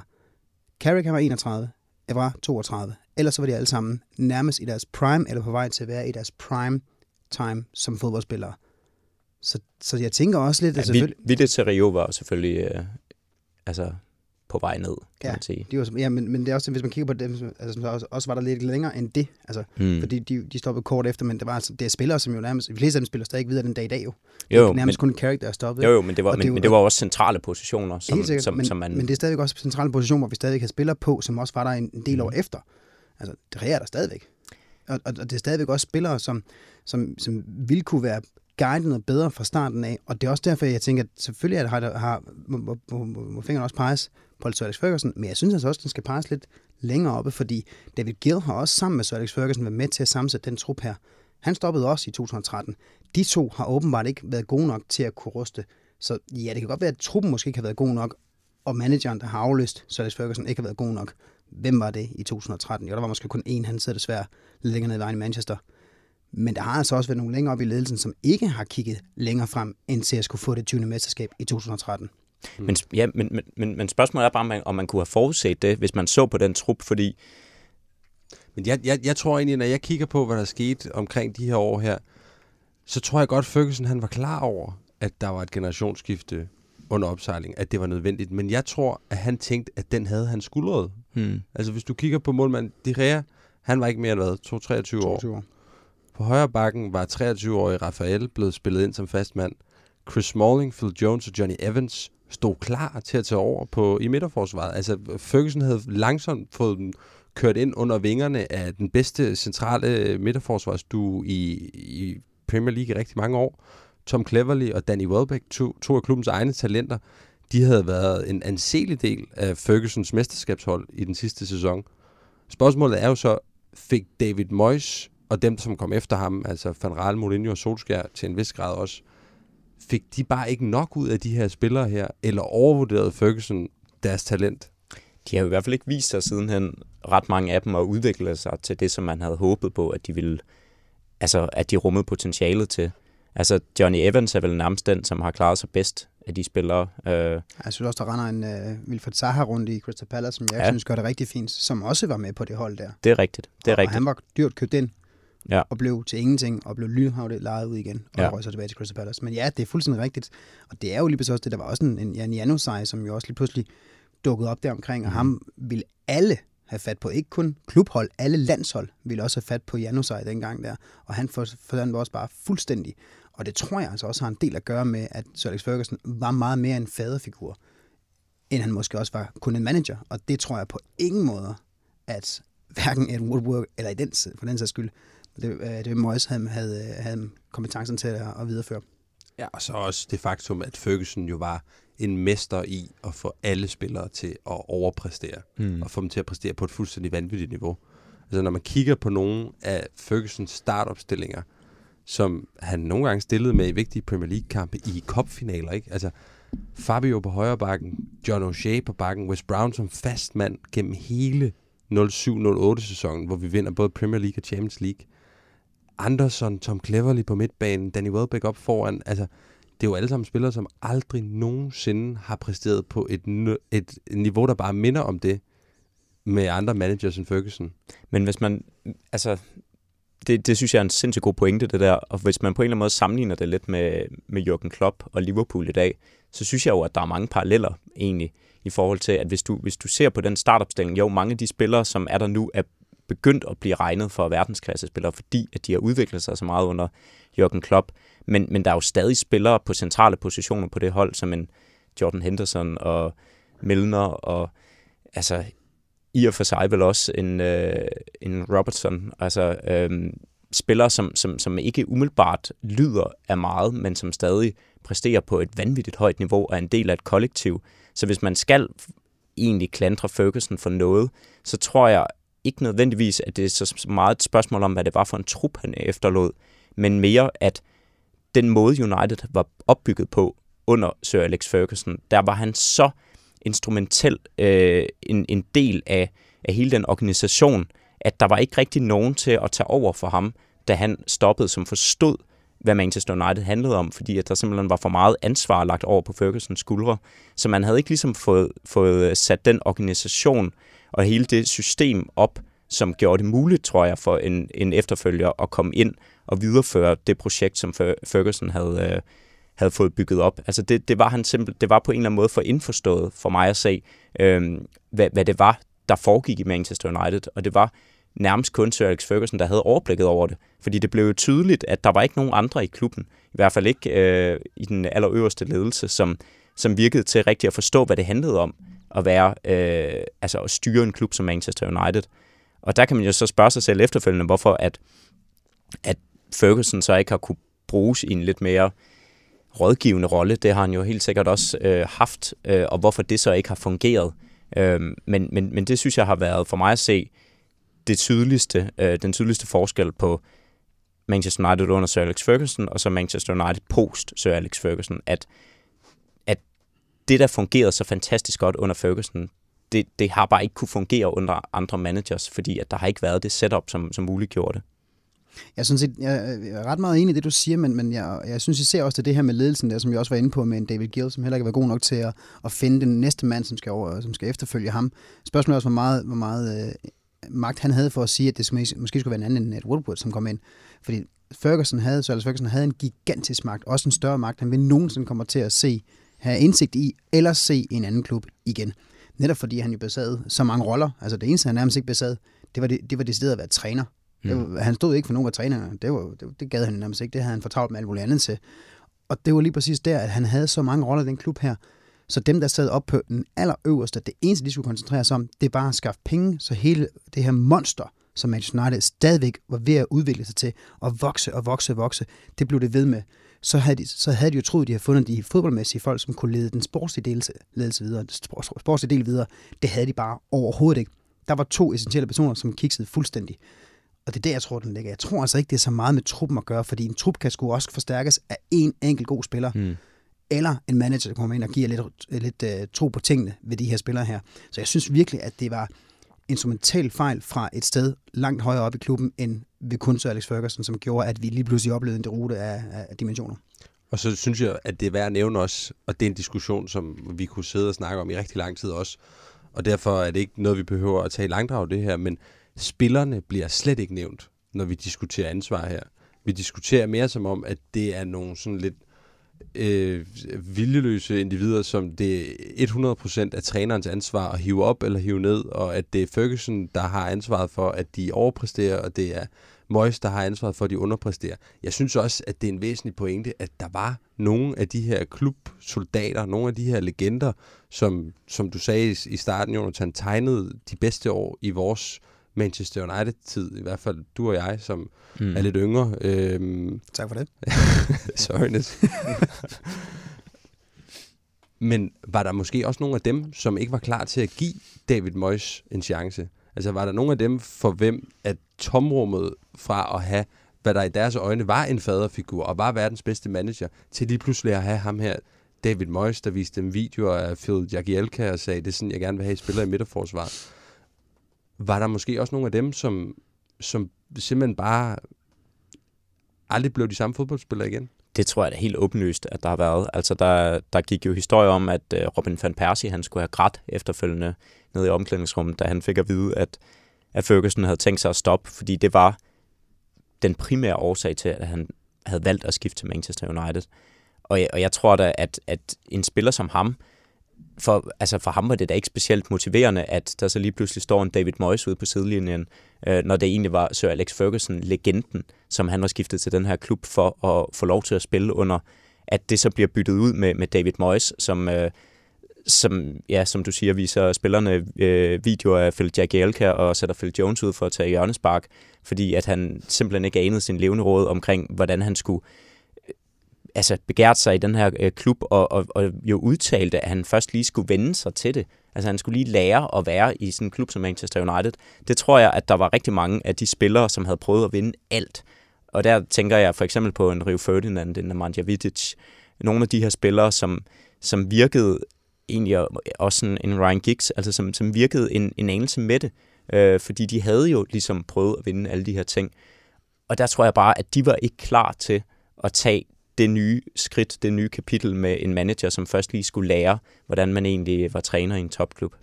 Carrick, han var enogtredive, Evra toogtredive. Ellers så var de alle sammen nærmest i deres prime, eller på vej til at være i deres prime time som fodboldspillere. Så, så jeg tænker også lidt... Ja, selvfølgelig... Vidic til Rio var selvfølgelig øh, altså på vej ned, kan ja, man sige. De var, ja, men, men det er også, hvis man kigger på dem, altså, også, også var der lidt længere end det. Altså, hmm. Fordi de, de stoppede kort efter, men det, var, altså, det er spillere, som jo nærmest... De fleste af dem spiller stadig videre den dag i dag jo. jo det er nærmest men, kun Carrick, der er stoppet. Jo, jo, men det var, men, det, men det var også centrale positioner, som, sikkert, som, men, som man... Men det er stadigvæk også centrale positioner, hvor vi stadigvæk har spillere på, som også var der en, en del hmm. år efter. Altså, det reagerer der stadigvæk. Og, og, og det er stadigvæk også spillere, som, som, som ville kunne være guidet bedre fra starten af. Og det er også derfor, jeg tænker, at selvfølgelig at har, har, må, må, må fingeren også peges på Sir Alex Ferguson, men jeg synes altså også, at den skal peges lidt længere oppe, fordi David Gill har også sammen med Sir Alex Ferguson været med til at sammensætte den trup her. Han stoppede også i to tusind og tretten. De to har åbenbart ikke været gode nok til at kunne ruste. Så ja, det kan godt være, at truppen måske ikke har været god nok, og manageren, der har afløst Sir Alex Ferguson, ikke har været god nok. Hvem var det i to tusind og tretten? Jo, der var måske kun én, han sidder desværre længere ned i vejen i Manchester. Men der har altså også været nogle længere op i ledelsen, som ikke har kigget længere frem, end til at skulle få det tyvende mesterskab i to tusind og tretten. Mm. Men, ja, men, men, men spørgsmålet er bare, om man kunne have forudset det, hvis man så på den trup, fordi... Men jeg, jeg, jeg tror egentlig, når jeg kigger på, hvad der skete omkring de her år her, så tror jeg godt, Ferguson han var klar over, at der var et generationsskifte under opsejling, at det var nødvendigt. Men jeg tror, at han tænkte, at den havde han skuldret. Hmm. Altså, hvis du kigger på målmanden, De Gea, han var ikke mere end hvad? toogtyve år. På højre bakken var treogtyve-årige Rafael blevet spillet ind som fast mand. Chris Smalling, Phil Jones og Johnny Evans stod klar til at tage over på, i midterforsvaret. Altså Ferguson havde langsomt fået dem kørt ind under vingerne af den bedste centrale midterforsvarsduo i, i Premier League i rigtig mange år. Tom Cleverley og Danny Welbeck, to, to af klubbens egne talenter, de havde været en anselig del af Fergusons mesterskabshold i den sidste sæson. Spørgsmålet er jo så, fik David Moyes og dem, som kom efter ham, altså Van Gaal, Mourinho og Solskjaer til en vis grad også, fik de bare ikke nok ud af de her spillere her, eller overvurderede Ferguson deres talent? De har i hvert fald ikke vist sig sidenhen, ret mange af dem, at udvikle sig til det, som man havde håbet på, at de ville, altså at de rummede potentialet til. Altså Johnny Evans er vel nærmest den, som har klaret sig bedst af de spillere. Jeg synes også, der render en uh, Wilfried Zaha rundt i Crystal Palace, som jeg ja. synes gør det rigtig fint, som også var med på det hold der. Det er rigtigt. Det er og, rigtigt. Og han var dyrt købt ind. Ja. Og blev til ingenting, og blev lynhavlet lejet ud igen, og ja. røg sig tilbage til Crystal Palace. Men ja, det er fuldstændig rigtigt, og det er jo lige pludselig også det, der var også en Januzaj, som jo også lige pludselig dukkede op deromkring, og mm. ham ville alle have fat på, ikke kun klubhold, alle landshold ville også have fat på Januzaj dengang der, og han forstod også bare fuldstændig, og det tror jeg altså også har en del at gøre med, at Sir Alex Ferguson var meget mere en faderfigur, end han måske også var kun en manager, og det tror jeg på ingen måde, at hverken Ed Woodward, eller i den, for den sags skyld, det, det Moyes havde, havde, havde kompetencen til at, at videreføre. Ja, og så også det faktum, at Ferguson jo var en mester i at få alle spillere til at overpræstere, mm. og få dem til at præstere på et fuldstændig vanvittigt niveau. Altså når man kigger på nogle af Fergusons startopstillinger, som han nogle gange stillede med i vigtige Premier League-kampe i cupfinaler, ikke? Altså Fabio på højre bakken, John O'Shea på bakken, Wes Brown som fast mand gennem hele nul syv nul otte sæsonen, hvor vi vinder både Premier League og Champions League. Anderson, Tom Cleverley på midtbanen, Danny Welbeck op foran. Altså, det er jo alle sammen spillere, som aldrig nogensinde har præsteret på et, n- et niveau, der bare minder om det med andre managers end Ferguson. Men hvis man, altså, det, det synes jeg er en sindssygt god pointe, det der. Og hvis man på en eller anden måde sammenligner det lidt med, med Jürgen Klopp og Liverpool i dag, så synes jeg jo, at der er mange paralleller egentlig i forhold til, at hvis du, hvis du ser på den startopstilling, jo, mange af de spillere, som er der nu, er begyndt at blive regnet for verdensklassespillere, fordi at de har udviklet sig så meget under Jürgen Klopp. Men, men der er jo stadig spillere på centrale positioner på det hold, som en Jordan Henderson og Milner, og altså i og for sig vel også en, øh, en Robertson. Altså øh, spillere, som, som, som ikke umiddelbart lyder af meget, men som stadig præsterer på et vanvittigt højt niveau og er en del af et kollektiv. Så hvis man skal egentlig klandre Ferguson for noget, så tror jeg ikke nødvendigvis, at det er så meget et spørgsmål om, hvad det var for en trup, han efterlod, men mere, at den måde United var opbygget på under Sir Alex Ferguson, der var han så instrumentel øh, en, en del af, af hele den organisation, at der var ikke rigtig nogen til at tage over for ham, da han stoppede, som forstod, hvad Manchester United handlede om, fordi at der simpelthen var for meget ansvar lagt over på Fergusons skuldre, så man havde ikke ligesom fået, fået sat den organisation og hele det system op, som gjorde det muligt, tror jeg, for en, en efterfølger at komme ind og videreføre det projekt, som Ferguson havde, øh, havde fået bygget op. Altså det, det, var han simpel, det var på en eller anden måde for indforstået for mig at se, øh, hvad, hvad det var, der foregik i Manchester United, og det var nærmest kun Sir Alex Ferguson, der havde overblikket over det. Fordi det blev jo tydeligt, at der var ikke nogen andre i klubben, i hvert fald ikke øh, i den allerøverste ledelse, som, som virkede til rigtig at forstå, hvad det handlede om at være, øh, altså at styre en klub som Manchester United. Og der kan man jo så spørge sig selv efterfølgende, hvorfor at, at Ferguson så ikke har kunne bruges i en lidt mere rådgivende rolle. Det har han jo helt sikkert også øh, haft, øh, og hvorfor det så ikke har fungeret. Øh, men, men, men det synes jeg har været for mig at se det tydeligste, øh, den tydeligste forskel på Manchester United under Sir Alex Ferguson, og så Manchester United post Sir Alex Ferguson, at det, der fungerede så fantastisk godt under Ferguson, det, det har bare ikke kunne fungere under andre managers, fordi at der har ikke været det setup, som, som muliggjorde det. Jeg synes, jeg er ret meget enig i det, du siger, men, men jeg, jeg synes, jeg ser også det her med ledelsen der, som jeg også var inde på med en David Gill, som heller ikke var god nok til at, at finde den næste mand, som skal, over, som skal efterfølge ham. Spørgsmålet er også, hvor meget, hvor meget øh, magt han havde for at sige, at det måske skulle være en anden end Ed Woodward, som kom ind. Fordi Ferguson havde, så Ferguson havde en gigantisk magt, også en større magt, han vil nogensinde komme til at se have indsigt i, eller se en anden klub igen. Netop fordi han jo besad så mange roller. Altså det eneste, han nærmest ikke besad, det var det, det var decideret at være træner. Mm. Det var, han stod ikke for nogen af trænerne. Det, var, det, det gad han nærmest ikke. Det havde han for travlt med alt muligt andet til. Og det var lige præcis der, at han havde så mange roller i den klub her. Så dem, der sad op på den allerøverste, det eneste, de skulle koncentrere sig om, det er bare at skaffe penge, så hele det her monster, som Manchester United stadigvæk var ved at udvikle sig til, og vokse og vokse og vokse, det blev det ved med. Så havde de, så havde de jo troet, at de havde fundet de fodboldmæssige folk, som kunne lede den sportslige del, ledelse videre, sportslige del videre. Det havde de bare overhovedet ikke. Der var to essentielle personer, som kiksede fuldstændig. Og det er der, jeg tror, den ligger. Jeg tror altså ikke, det er så meget med truppen at gøre, fordi en trup kan sgu også forstærkes af en enkelt god spiller. Mm. Eller en manager, der kommer ind og giver lidt, lidt uh, tro på tingene ved de her spillere her. Så jeg synes virkelig, at det var instrumental fejl fra et sted langt højere op i klubben, end ved kun Sir Alex Ferguson, som gjorde, at vi lige pludselig oplevede en derute af, af dimensioner. Og så synes jeg, at det er værd at nævne også, og det er en diskussion, som vi kunne sidde og snakke om i rigtig lang tid også, og derfor er det ikke noget, vi behøver at tage i langdrag det her, men spillerne bliver slet ikke nævnt, når vi diskuterer ansvar her. Vi diskuterer mere som om, at det er nogle sådan lidt Øh, viljeløse individer, som det hundrede procent er trænerens ansvar at hive op eller hive ned, og at det er Ferguson, der har ansvaret for, at de overpræsterer, og det er Moyes, der har ansvaret for, at de underpræsterer. Jeg synes også, at det er en væsentlig pointe, at der var nogle af de her klubsoldater, nogle af de her legender, som, som du sagde i starten, Jonathan, tegnede de bedste år i vores Manchester United-tid, i hvert fald du og jeg, som mm. er lidt yngre. Øhm... Tak for det. Sorry, Niels. Men var der måske også nogle af dem, som ikke var klar til at give David Moyes en chance? Altså var der nogle af dem, for hvem at tomrummet fra at have, hvad der i deres øjne var en faderfigur, og var verdens bedste manager, til lige pludselig at have ham her, David Moyes, der viste dem videoer af Phil Jagielka og sagde, det er sådan, jeg gerne vil have, I spiller i midterforsvaret. Var der måske også nogle af dem, som, som simpelthen bare aldrig blev de samme fodboldspillere igen? Det tror jeg da helt åbenlyst, at der har været. Altså, der, der gik jo historie om, at Robin van Persie, han skulle have grædt efterfølgende nede i omklædningsrummet, da han fik at vide, at, at Ferguson havde tænkt sig at stoppe, fordi det var den primære årsag til, at han havde valgt at skifte til Manchester United. Og jeg, og jeg tror da, at, at en spiller som ham, For, altså for ham var det da ikke specielt motiverende, at der så lige pludselig står en David Moyes ude på sidelinjen, øh, når det egentlig var Sir Alex Ferguson, legenden, som han var skiftet til den her klub for at få lov til at spille under, at det så bliver byttet ud med, med David Moyes, som, øh, som, ja, som du siger, viser spillerne øh, videoer af Phil Jagielka og sætter Phil Jones ud for at tage hjørnespark, fordi at han simpelthen ikke anede sin levende råd omkring, hvordan han skulle altså begært sig i den her øh, klub, og, og, og jo udtalte, at han først lige skulle vende sig til det. Altså han skulle lige lære at være i sådan en klub som Manchester United. Det tror jeg, at der var rigtig mange af de spillere, som havde prøvet at vinde alt. Og der tænker jeg for eksempel på en Rio Ferdinand, en Nemanja Vidic. Nogle af de her spillere, som, som virkede egentlig også en, en Ryan Giggs, altså som, som virkede en, en anelse med det. Øh, fordi de havde jo ligesom prøvet at vinde alle de her ting. Og der tror jeg bare, at de var ikke klar til at tage det nye skridt, det nye kapitel med en manager, som først lige skulle lære, hvordan man egentlig var træner i en topklub.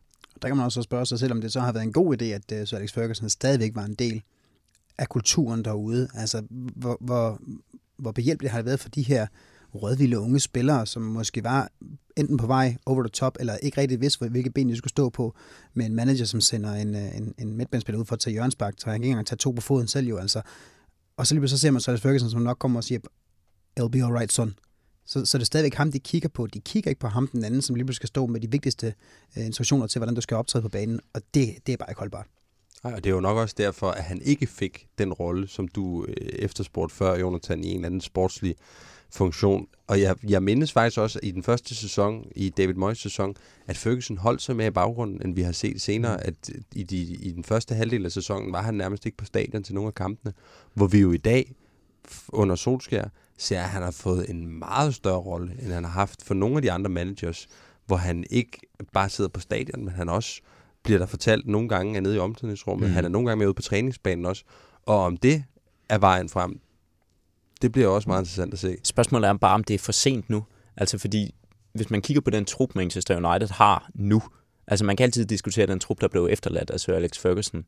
Der kan man også spørge sig selv, om det så har været en god idé, at Sir Alex Ferguson stadigvæk var en del af kulturen derude. Altså, hvor, hvor, hvor behjælpeligt har det været for de her rødvilde unge spillere, som måske var enten på vej over the top, eller ikke rigtig vidste, hvilke ben de skulle stå på, med en manager, som sender en, en, en midtbanespiller ud for at tage hjørnespark, så han kan ikke engang tage to på foden selv jo, altså. Og så lige så ser man Sir Alex Ferguson, som nok kommer og siger, I'll be alright, son. Så, så det er stadigvæk ham, de kigger på. De kigger ikke på ham, den anden, som lige pludselig skal stå med de vigtigste øh, instruktioner til, hvordan du skal optræde på banen. Og det, det er bare ikke holdbart. Ej, og det er jo nok også derfor, at han ikke fik den rolle, som du øh, efterspurgte før, Jonathan, i en eller anden sportslig funktion. Og jeg, jeg mindes faktisk også, i den første sæson, i David Moyes' sæson, at Ferguson holdt sig med i baggrunden, end vi har set senere, at i, de, i den første halvdel af sæsonen var han nærmest ikke på stadion til nogle af kampene, hvor vi jo i dag, under Solskjaer, ser, at han har fået en meget større rolle, end han har haft for nogle af de andre managers, hvor han ikke bare sidder på stadion, men han også bliver der fortalt nogle gange er nede i omklædningsrummet. Mm. Han er nogle gange med ude på træningsbanen også. Og om det er vejen frem, det bliver også meget interessant at se. Spørgsmålet er bare, om det er for sent nu. Altså fordi, hvis man kigger på den trup, Manchester United har nu, altså man kan altid diskutere den trup, der blev efterladt af Sir Alex Ferguson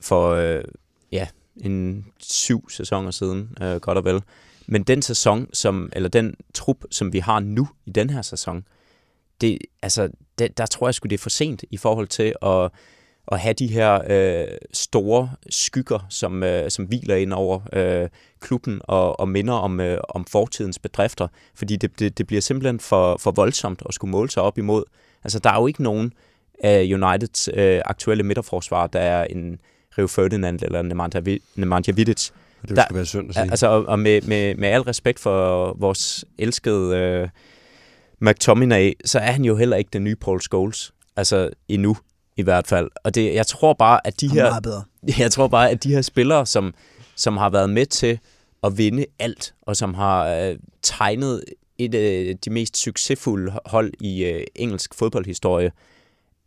for, øh, ja, en syv sæsoner siden, øh, godt og vel. Men den sæson, som, eller den trup, som vi har nu i den her sæson, det, altså, det, der tror jeg sgu, det er for sent i forhold til at, at have de her øh, store skygger, som, øh, som hviler ind over øh, klubben og, og minder om, øh, om fortidens bedrifter. Fordi det, det, det bliver simpelthen for, for voldsomt at skulle måle sig op imod. Altså, der er jo ikke nogen af Uniteds øh, aktuelle midterforsvar, der er en Rio Ferdinand eller Nemanja Vidic. Det der, skulle være synd at sige. Altså, og, og med, med, med al respekt for vores elskede øh, McTominay, så er han jo heller ikke den nye Paul Scholes. Altså, endnu. I hvert fald. Og det, jeg tror bare, at de her, jeg tror bare, at de her spillere, som, som har været med til at vinde alt, og som har øh, tegnet et af øh, de mest succesfulde hold i øh, engelsk fodboldhistorie,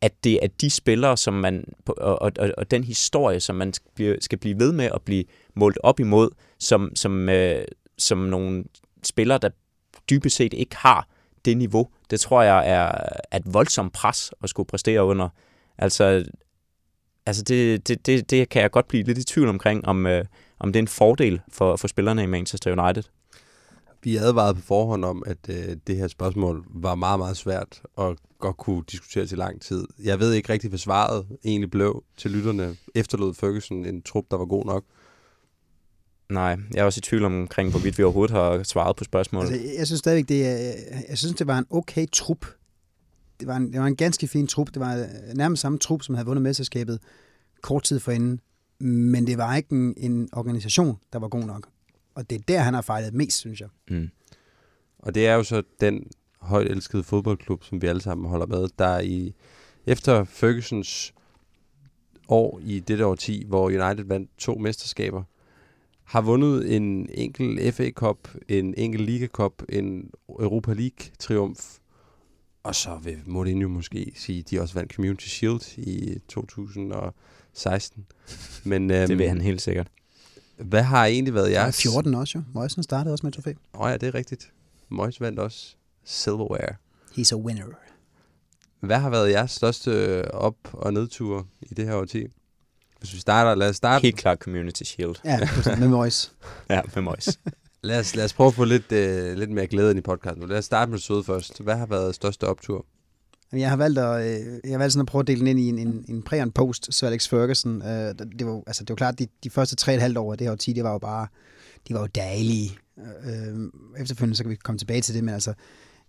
at det er de spillere, som man, og, og, og den historie, som man skal blive ved med at blive målt op imod, som, som, øh, som nogle spillere, der dybest set ikke har det niveau, det tror jeg er et voldsomt pres at skulle præstere under. Altså, altså det, det, det, det kan jeg godt blive lidt i tvivl omkring, om, øh, om det er en fordel for, for spillerne i Manchester United. Vi advarede på forhånd om, at øh, det her spørgsmål var meget, meget svært og godt kunne diskuteres i lang tid. Jeg ved ikke rigtig, hvad svaret egentlig blev til lytterne. Efterlod Ferguson en trup, der var god nok? Nej, jeg er også i tvivl omkring, hvorvidt vi overhovedet har svaret på spørgsmålet. Altså, jeg synes stadigvæk, det, jeg, jeg synes, det var en okay trup. Det var, en, det var en ganske fin trup. Det var nærmest samme trup, som havde vundet mesterskabet kort tid forinden. Men det var ikke en, en organisation, der var god nok. Og det er der, han har fejlet mest, synes jeg. Mm. Og det er jo så den højt elskede fodboldklub, som vi alle sammen holder med, der i efter Fergusons år i dette årti, hvor United vandt to mesterskaber, har vundet en enkel F A Cup, en enkel Liga Cup, en Europa League-triumf. Og så vil Mourinho måske sige, at de også vandt Community Shield i to tusind og seksten. Men, øhm, det vil han helt sikkert. Hvad har egentlig været jeres... fjorten også jo. Moyes startede også med trofæ. Åh oh, ja, det er rigtigt. Moyes vandt også Silverware. He's a winner. Hvad har været jeres største op- og nedture i det her årti? Hvis vi starter, lad os starte... Helt klart Community Shield. Ja, med Moyes. ja, med Moyes. Lad os, lad os prøve at få lidt, øh, lidt mere glæde ind i podcasten. Lad os starte med det søde først. Hvad har været største optur? Jeg har valgt, at, øh, jeg har valgt sådan at prøve at dele den ind i en, en, en præ- og en post, Sir Alex Ferguson. Øh, det, var, altså, det var klart, at de, de første tre og et halvt år af det her årti, det var jo bare, de var jo dejlige. Øh, efterfølgende, så kan vi komme tilbage til det, men altså,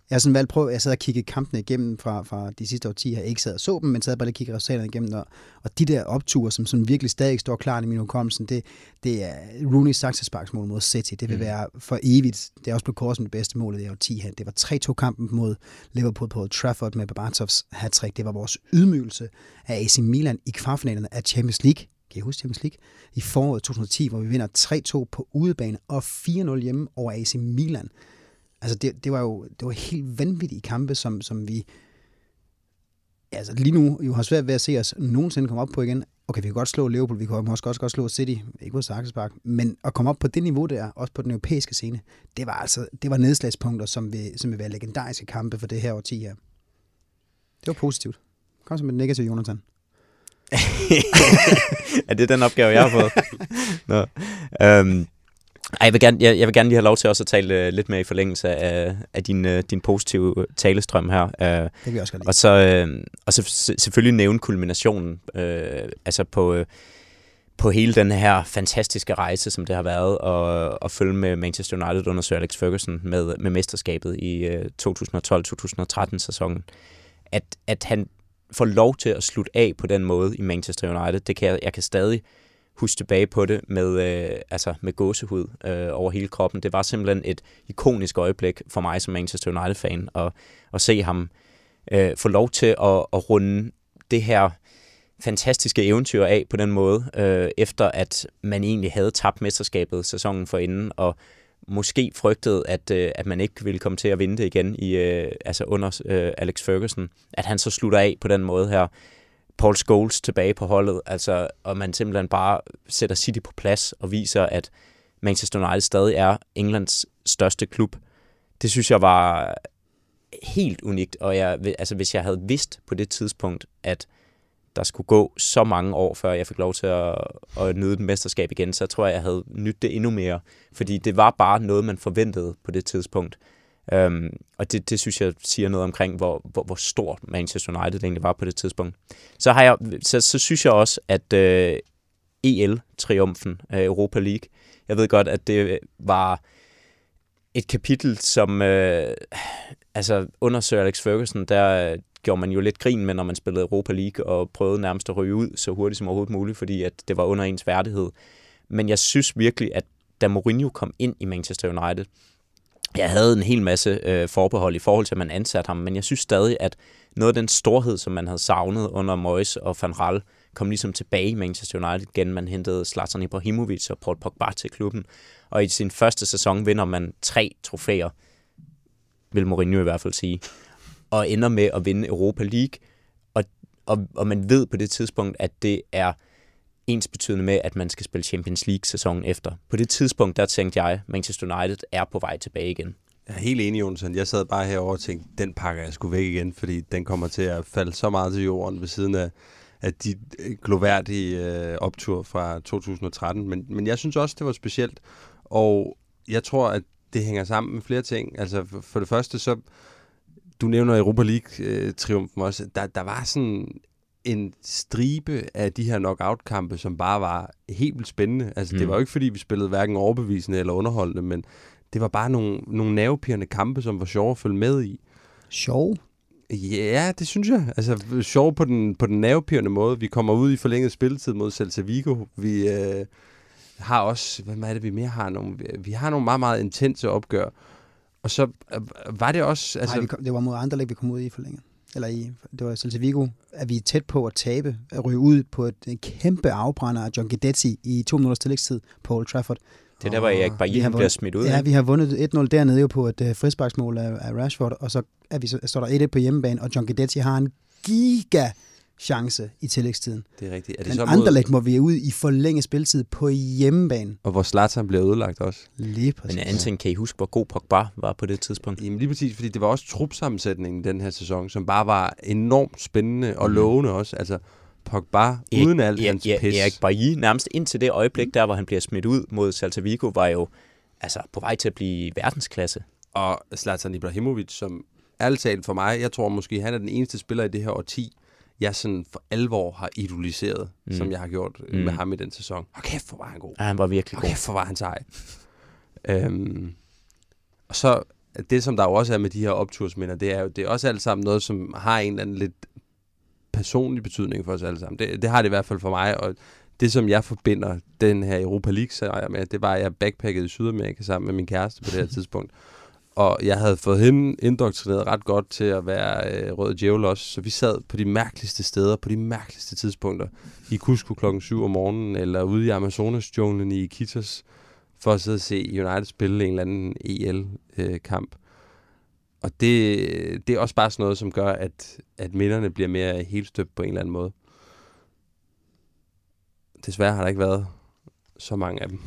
jeg har sådan valgt at prøve, jeg sad og kiggede kampene igennem fra, fra de sidste årtier. Jeg ikke sad og så dem, men sad bare og kiggede resultaterne igennem. Og, og de der opture, som, som virkelig stadig står klar i min hukommelsen, det, det er Rooney's saksesparksmål mod City. Det vil mm. være for evigt. Det er også blevet kåret som det bedste mål i det årti her. Det var tre to kampen mod Liverpool på Trafford med Berbatovs hattrick. Det var vores ydmygelse af A C Milan i kvartfinalerne af Champions League. Kan I huske Champions League? I foråret to tusind og ti, hvor vi vinder tre to på udebane og fire nul hjemme over A C Milan. Altså, det, det var jo det var helt vanvittige kampe, som, som vi altså lige nu jo har svært ved at se os nogensinde komme op på igen. Okay, vi kan godt slå Liverpool, vi kan også godt, godt slå City, ikke på saksespark, men at komme op på det niveau der, også på den europæiske scene, det var altså det var nedslagspunkter, som vil, som vil være legendariske kampe for det her årti her. Det var positivt. Kom så med det negative, Jonathan. Er det den opgave, jeg har fået? Nå. Um. Ej, jeg vil gerne, jeg, jeg vil gerne lige have lov til også at tale uh, lidt mere i forlængelse af, af din, uh, din positive talestrøm her. Uh, det kan jeg også godt lide. Og så, uh, og så selvfølgelig nævne kulminationen uh, altså på, uh, på hele den her fantastiske rejse, som det har været at, at følge med Manchester United under Sir Alex Ferguson med, med mesterskabet i uh, to tusind og tolv til to tusind og tretten sæsonen. At, at han får lov til at slutte af på den måde i Manchester United, det kan jeg, jeg kan stadig... husk tilbage på det med, øh, altså med gåsehud øh, over hele kroppen. Det var simpelthen et ikonisk øjeblik for mig som Manchester United-fan at, at se ham øh, få lov til at, at runde det her fantastiske eventyr af på den måde, øh, efter at man egentlig havde tabt mesterskabet sæsonen forinden, og måske frygtede, at, øh, at man ikke ville komme til at vinde det igen i, øh, altså under øh, Alex Ferguson. At han så slutter af på den måde her. Paul Scholes tilbage på holdet, altså, og man simpelthen bare sætter City på plads og viser, at Manchester United stadig er Englands største klub. Det synes jeg var helt unikt, og jeg, altså, hvis jeg havde vidst på det tidspunkt, at der skulle gå så mange år, før jeg fik lov til at, at nyde den mesterskab igen, så tror jeg, jeg havde nydt det endnu mere, fordi det var bare noget, man forventede på det tidspunkt. Øhm, og det, det synes jeg siger noget omkring, hvor, hvor, hvor stor Manchester United egentlig var på det tidspunkt. Så, har jeg, så, så synes jeg også, at øh, E L-triumfen, øh, Europa League, jeg ved godt, at det var et kapitel, som øh, altså under Sir Alex Ferguson, der øh, gjorde man jo lidt grin med, når man spillede Europa League og prøvede nærmest at ryge ud så hurtigt som overhovedet muligt, fordi at det var under ens værdighed. Men jeg synes virkelig, at da Mourinho kom ind i Manchester United, jeg havde en hel masse øh, forbehold i forhold til, at man ansatte ham, men jeg synes stadig, at noget af den storhed, som man havde savnet under Moyes og Van Gaal, kom ligesom tilbage i Manchester United igen. Man hentede Zlatan Ibrahimovic og Paul Pogba til klubben, og i sin første sæson vinder man tre trofæer, vil Mourinho i hvert fald sige, og ender med at vinde Europa League, og, og, og man ved på det tidspunkt, at det er ensbetydende med, at man skal spille Champions League sæsonen efter. På det tidspunkt, der tænkte jeg, Manchester United er på vej tilbage igen. Jeg er helt enig, Jonsen. Jeg sad bare herovre og tænkte, den pakker jeg sgu væk igen, fordi den kommer til at falde så meget til jorden ved siden af, af de gloværdige øh, optur fra to tusind og tretten. Men, men jeg synes også, det var specielt, og jeg tror, at det hænger sammen med flere ting. Altså for det første, så du nævner Europa League-triumfen øh, også. Der, der var sådan en stribe af de her knockout-kampe, som bare var helt vildt spændende. Altså, mm. det var jo ikke, fordi vi spillede hverken overbevisende eller underholdende, men det var bare nogle, nogle nervepirrende kampe, som var sjove at følge med i. Sjov? Ja, det synes jeg. Altså, sjov på den, på den nervepirrende måde. Vi kommer ud i forlænget spilletid mod Celta Vigo. Vi øh, har også... Hvad er det, vi mere har? Nogle, vi har nogle meget, meget intense opgør. Og så øh, var det også... Altså, nej, kom, det var mod Anderlecht, vi kom ud i forlænget. Eller i, det var Celta Vigo, at vi er tæt på at tabe, at ryge ud på et kæmpe afbrænder af John Guidetti i to minutters tillægstid på Old Trafford. Det der var jeg ikke bare hjem, bliver smidt ud. Ja, vi har vundet et nul dernede jo på et uh, frisparksmål af, af Rashford, og så er vi, står der et et på hjemmebane, og John Guidetti har en giga chance i tillægstiden. Det er rigtigt. Er det men så Anderlecht mod... må vi ud i forlænget spilletid på hjemmebane. Og hvor Zlatan blev ødelagt også. Lige præcis. Men Anton, kan I huske, hvor god Pogba var på det tidspunkt? Jamen lige præcis, fordi det var også trupsammensætningen den her sæson, som bare var enormt spændende og lovende mm. også. Altså Pogba Erik, uden alt Erik, hans Erik, pis. Erik Bailly, nærmest indtil det øjeblik der, hvor han bliver smidt ud mod Celta Vigo, var jo altså på vej til at blive verdensklasse. Og Zlatan Ibrahimovic, som ærligt talt for mig, jeg tror måske, han er den eneste spiller i det her årti, jeg sådan for alvor har idoliseret, mm. som jeg har gjort mm. med ham i den sæson. Og kæft, hvor var han god. Ja, han var virkelig god. Og kæft, hvor var han sej. øhm, og så, det som der jo også er med de her optursminder, det er jo, det er også alt sammen noget, som har en eller anden lidt personlig betydning for os alle sammen. Det, det har det i hvert fald for mig, og det som jeg forbinder den her Europa League-sejr med, det var, at jeg backpackede i Sydamerika sammen med min kæreste på det her tidspunkt. Og jeg havde fået hende indoktrineret ret godt til at være øh, rød djævel også. Så vi sad på de mærkeligste steder, på de mærkeligste tidspunkter. I Cusco klokken syv om morgenen, eller ude i Amazonas-junglen i Iquitos, for at sidde og se United spille en eller anden E L-kamp. Øh, og det, det er også bare sådan noget, som gør, at, at minderne bliver mere helt støbt på en eller anden måde. Desværre har der ikke været så mange af dem.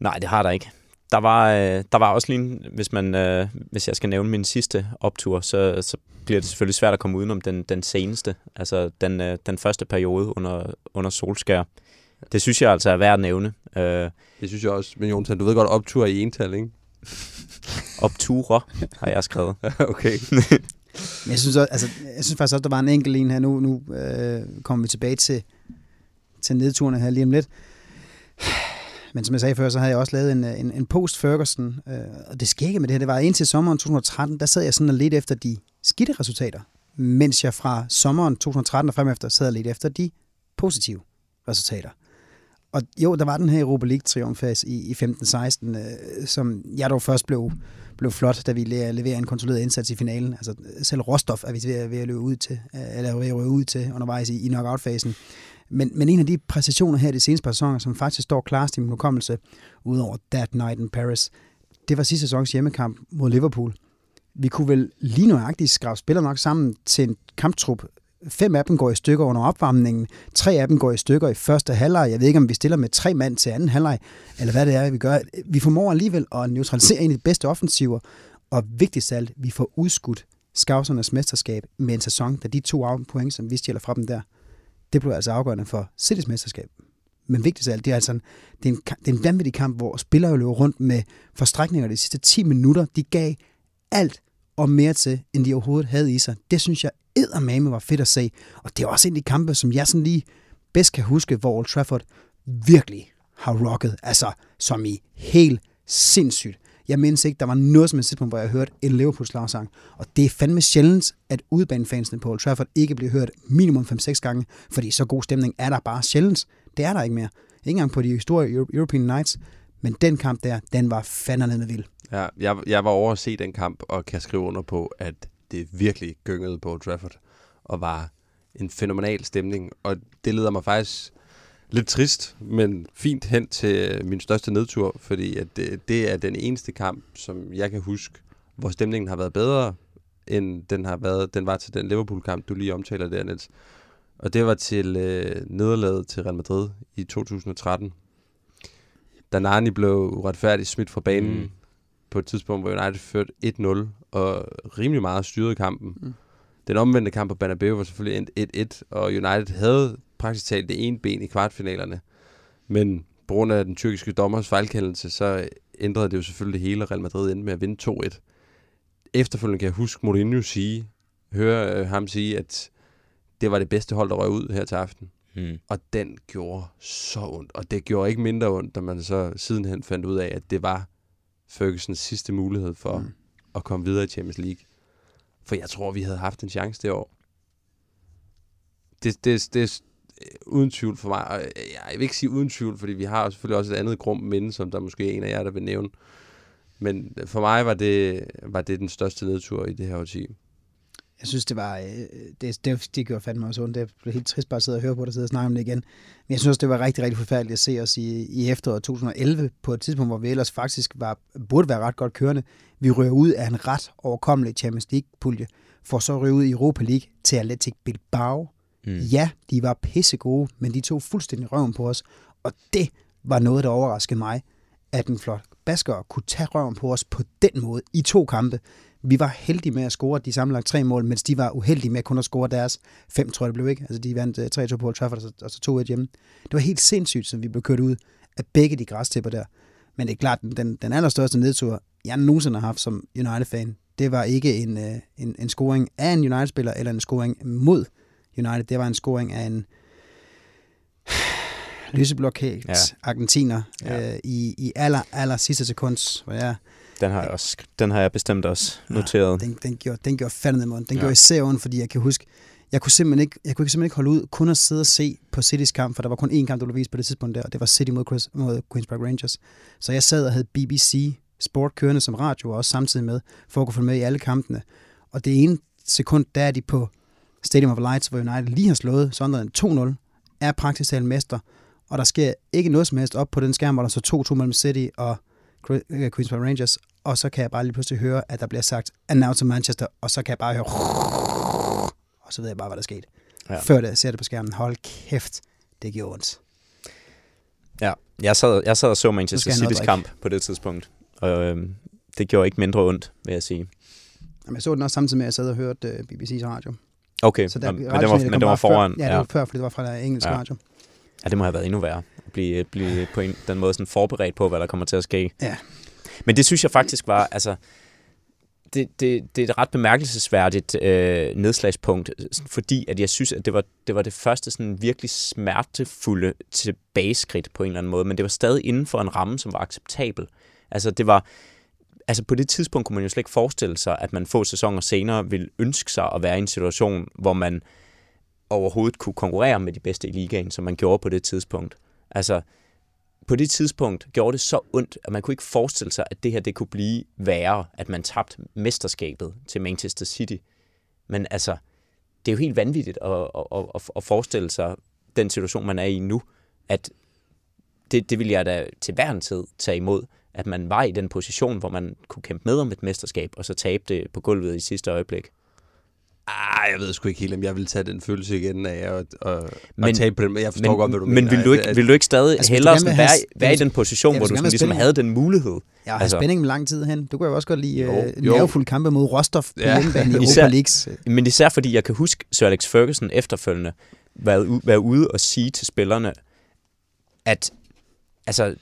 Nej, det har der ikke. Der var, der var også lige, hvis, man, hvis jeg skal nævne min sidste optur, så, så bliver det selvfølgelig svært at komme udenom den, den seneste, altså den, den første periode under, under Solskjaer. Det synes jeg altså er værd at nævne. Det synes jeg også, men Jonsen, du ved godt optur i ental, ikke? Opturer har jeg skrevet. Okay. jeg, synes også, altså, jeg synes faktisk også, der var en enkelt en her, nu, nu øh, kommer vi tilbage til, til nedturene her lige om lidt. Men som jeg sagde før, så havde jeg også lavet en, en, en post-Ferguson, øh, og det skete med det her. Det var indtil sommeren to tusind og tretten, der sad jeg sådan og ledte efter de skidte resultater, mens jeg fra sommeren to tusind og tretten og fremefter sad og ledte efter de positive resultater. Og jo, der var den her Europa League-triumf i, i femten seksten, øh, som jeg dog først blev, blev flot, da vi leverer en kontrolleret indsats i finalen. Altså selv Rostov er vi ved at løbe ud til, eller ved at røve ud til undervejs i, i knockout-fasen. Men, men en af de præstationer her i de seneste par sæsoner, som faktisk står klarest i min hukommelse, udover That Night in Paris, det var sidste sæsons hjemmekamp mod Liverpool. Vi kunne vel lige nøjagtigt skrave spillere nok sammen til en kamptrup. Fem af dem går i stykker under opvarmningen, tre af dem går i stykker i første halvleg. Jeg ved ikke, om vi stiller med tre mand til anden halvleg, eller hvad det er, vi gør. Vi formår alligevel at neutralisere en af de bedste offensiver, og vigtigst af alt, vi får udskudt Skavsernes mesterskab med en sæson, da de to point, som vi stjæler fra dem der, det blev altså afgørende for City's mesterskab. Men vigtigst af alt, det er altså en, det er en, det er en vanvittig kamp, hvor spillere løber rundt med forstrækninger de sidste ti minutter. De gav alt og mere til, end de overhovedet havde i sig. Det synes jeg eddermame var fedt at se. Og det er også en af de kampe, som jeg sådan lige bedst kan huske, hvor Old Trafford virkelig har rocket. Altså, som i helt sindssygt. Jeg mindes ikke, der var noget som et tidspunkt, hvor jeg hørte en Liverpool-slagsang. Og det er fandme sjældent, at udebanefansene på Old Trafford ikke bliver hørt minimum fem seks gange, fordi så god stemning er der bare sjældent. Det er der ikke mere. Ikke engang på de historiske European Nights. Men den kamp der, den var fandme vild. Ja, jeg, jeg var over at se den kamp, og kan skrive under på, at det virkelig gyngede på Old Trafford, og var en fænomenal stemning. Og det leder mig faktisk lidt trist, men fint hen til min største nedtur, fordi at det, det er den eneste kamp, som jeg kan huske, hvor stemningen har været bedre, end den har været. Den var til den Liverpool-kamp, du lige omtaler der, Niels. Og det var til øh, nederlaget til Real Madrid i to tusind og tretten. Da Nani blev uretfærdigt smidt fra banen mm. på et tidspunkt, hvor United førte et nul og rimelig meget styrede kampen. Mm. Den omvendte kamp på Bernabeu var selvfølgelig endt et et, og United havde praktisk talt det ene ben i kvartfinalerne. Men på grund af den tyrkiske dommers fejlkendelse, så ændrede det jo selvfølgelig det hele, og Real Madrid endte med at vinde to et. Efterfølgende kan jeg huske Mourinho sige, høre øh, ham sige, at det var det bedste hold, der røg ud her til aften. Mm. Og den gjorde så ondt, og det gjorde ikke mindre ondt, da man så sidenhen fandt ud af, at det var Fergusons sidste mulighed for mm. at komme videre i Champions League. For jeg tror, vi havde haft en chance det år. Det, det, det er uden tvivl for mig, og jeg vil ikke sige uden tvivl, fordi vi har selvfølgelig også et andet grum minde, som der måske er en af jer, der vil nævne. Men for mig var det, var det den største nedtur i det her årti. Jeg synes, det var... Det, det, det gjorde fandme også ondt. Det blev helt trist bare at sidde og høre på det og sidde og snakke om det igen. Men jeg synes også, det var rigtig, rigtig forfærdeligt at se os i, i efteråret to tusind og elleve på et tidspunkt, hvor vi ellers faktisk var, burde være ret godt kørende. Vi rører ud af en ret overkommelig Champions League-pulje, for så at røge ud i Europa League til Athletic Bilbao. Mm. Ja, de var pissegode, men de tog fuldstændig røven på os. Og det var noget, der overraskede mig, at en flot basker kunne tage røven på os på den måde i to kampe. Vi var heldige med at score de sammenlagt tre mål, mens de var uheldige med kun at score deres fem, tror jeg det blev, ikke? Altså de vandt tre to på Old Trafford, og så to et hjemme. Det var helt sindssygt, som vi blev kørt ud af begge de græstæpper der. Men det er klart, den, den allerstørste nedtur, jeg nogensinde har haft som United-fan, det var ikke en, en, en scoring af en United-spiller, eller en scoring mod United. Det var en scoring af en lyseblokeret ja. argentiner ja. Øh, i, i aller, aller sidste sekunds, hvor jeg... Den har jeg, også, den har jeg bestemt også noteret. Ja, den, den gjorde, den gjorde fandme ondt. Den ja. gjorde især ondt, fordi jeg kan huske, jeg kunne simpelthen ikke, jeg kunne ikke simpelthen ikke holde ud kun at sidde og se på Citys kamp, for der var kun én kamp, der blev vist på det tidspunkt der, og det var City mod, Chris, mod Queens Park Rangers. Så jeg sad og havde B B C Sport kørende som radio, og også samtidig med, for at kunne følge med i alle kampene. Og det ene sekund, der er de på Stadium of Lights, hvor United lige har slået Sunderland to nul, er praktisk talt mester, og der sker ikke noget som helst op på den skærm, hvor der så to to mellem City og Queens Park Rangers, og så kan jeg bare lige pludselig høre, at der bliver sagt, and now to Manchester, og så kan jeg bare høre, og så ved jeg bare, hvad der skete. Ja. Før det ser det på skærmen, hold kæft, det gjorde ondt. Ja, jeg sad, jeg sad og så Manchester City's kamp på det tidspunkt, og øhm, det gjorde ikke mindre ondt, vil jeg sige. Jamen, jeg så den også samtidig med, at jeg sad og hørte øh, B B C's radio. Okay, så der, men, radio, men det var, var foran. Før, ja, det var før, fordi det var fra der engelsk ja. radio. Ja, det må have været endnu værre, at blive, blive på en, den måde sådan forberedt på, hvad der kommer til at ske. Ja. Men det synes jeg faktisk var, altså, det, det, det er et ret bemærkelsesværdigt øh, nedslagspunkt, fordi at jeg synes, at det var det, var det første sådan virkelig smertefulde tilbageskridt på en eller anden måde, men det var stadig inden for en ramme, som var acceptabel. Altså, det var, altså på det tidspunkt kunne man jo slet ikke forestille sig, at man få sæsoner senere ville ønske sig at være i en situation, hvor man overhovedet kunne konkurrere med de bedste i ligaen, som man gjorde på det tidspunkt. Altså, på det tidspunkt gjorde det så ondt, at man kunne ikke forestille sig, at det her det kunne blive værre, at man tabte mesterskabet til Manchester City. Men altså, det er jo helt vanvittigt at, at, at, at forestille sig den situation, man er i nu, at det, det ville jeg da til hver en tid tage imod, at man var i den position, hvor man kunne kæmpe med om et mesterskab, og så tabe det på gulvet i sidste øjeblik. Ah, jeg ved sgu ikke helt, om jeg vil tage den følelse igen af at, at, at men, tage på den. Jeg forstår men, godt, hvad du men mener. Men vil du ikke, vil du ikke stadig altså, hellere sådan, have, være i den position, ja, hvor du sådan, ligesom havde den mulighed? Ja, og altså. have spænding med lang tid hen. Du kunne jo også godt lide øh, nervefulde kampe mod Rostov på ja. hjemmebane i Europa League. Men især fordi, jeg kan huske Sir Alex Ferguson efterfølgende være, være ude og sige til spillerne, at altså,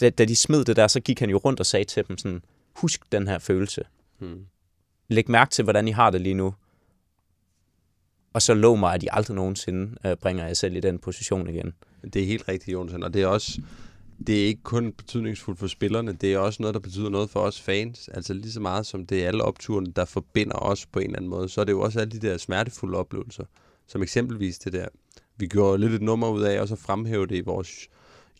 da, da de smed det der, så gik han jo rundt og sagde til dem sådan, husk den her følelse. Hmm. læg mærke til, hvordan I har det lige nu. Og så lov mig, at I aldrig nogensinde bringer jer selv i den position igen. Det er helt rigtigt, Jonsen, og det er også... Det er ikke kun betydningsfuldt for spillerne, det er også noget, der betyder noget for os fans. Altså lige så meget som det er alle opturene, der forbinder os på en eller anden måde, så er det jo også alle de der smertefulde oplevelser. Som eksempelvis det der, vi gjorde lidt et nummer ud af, og så fremhæve det i vores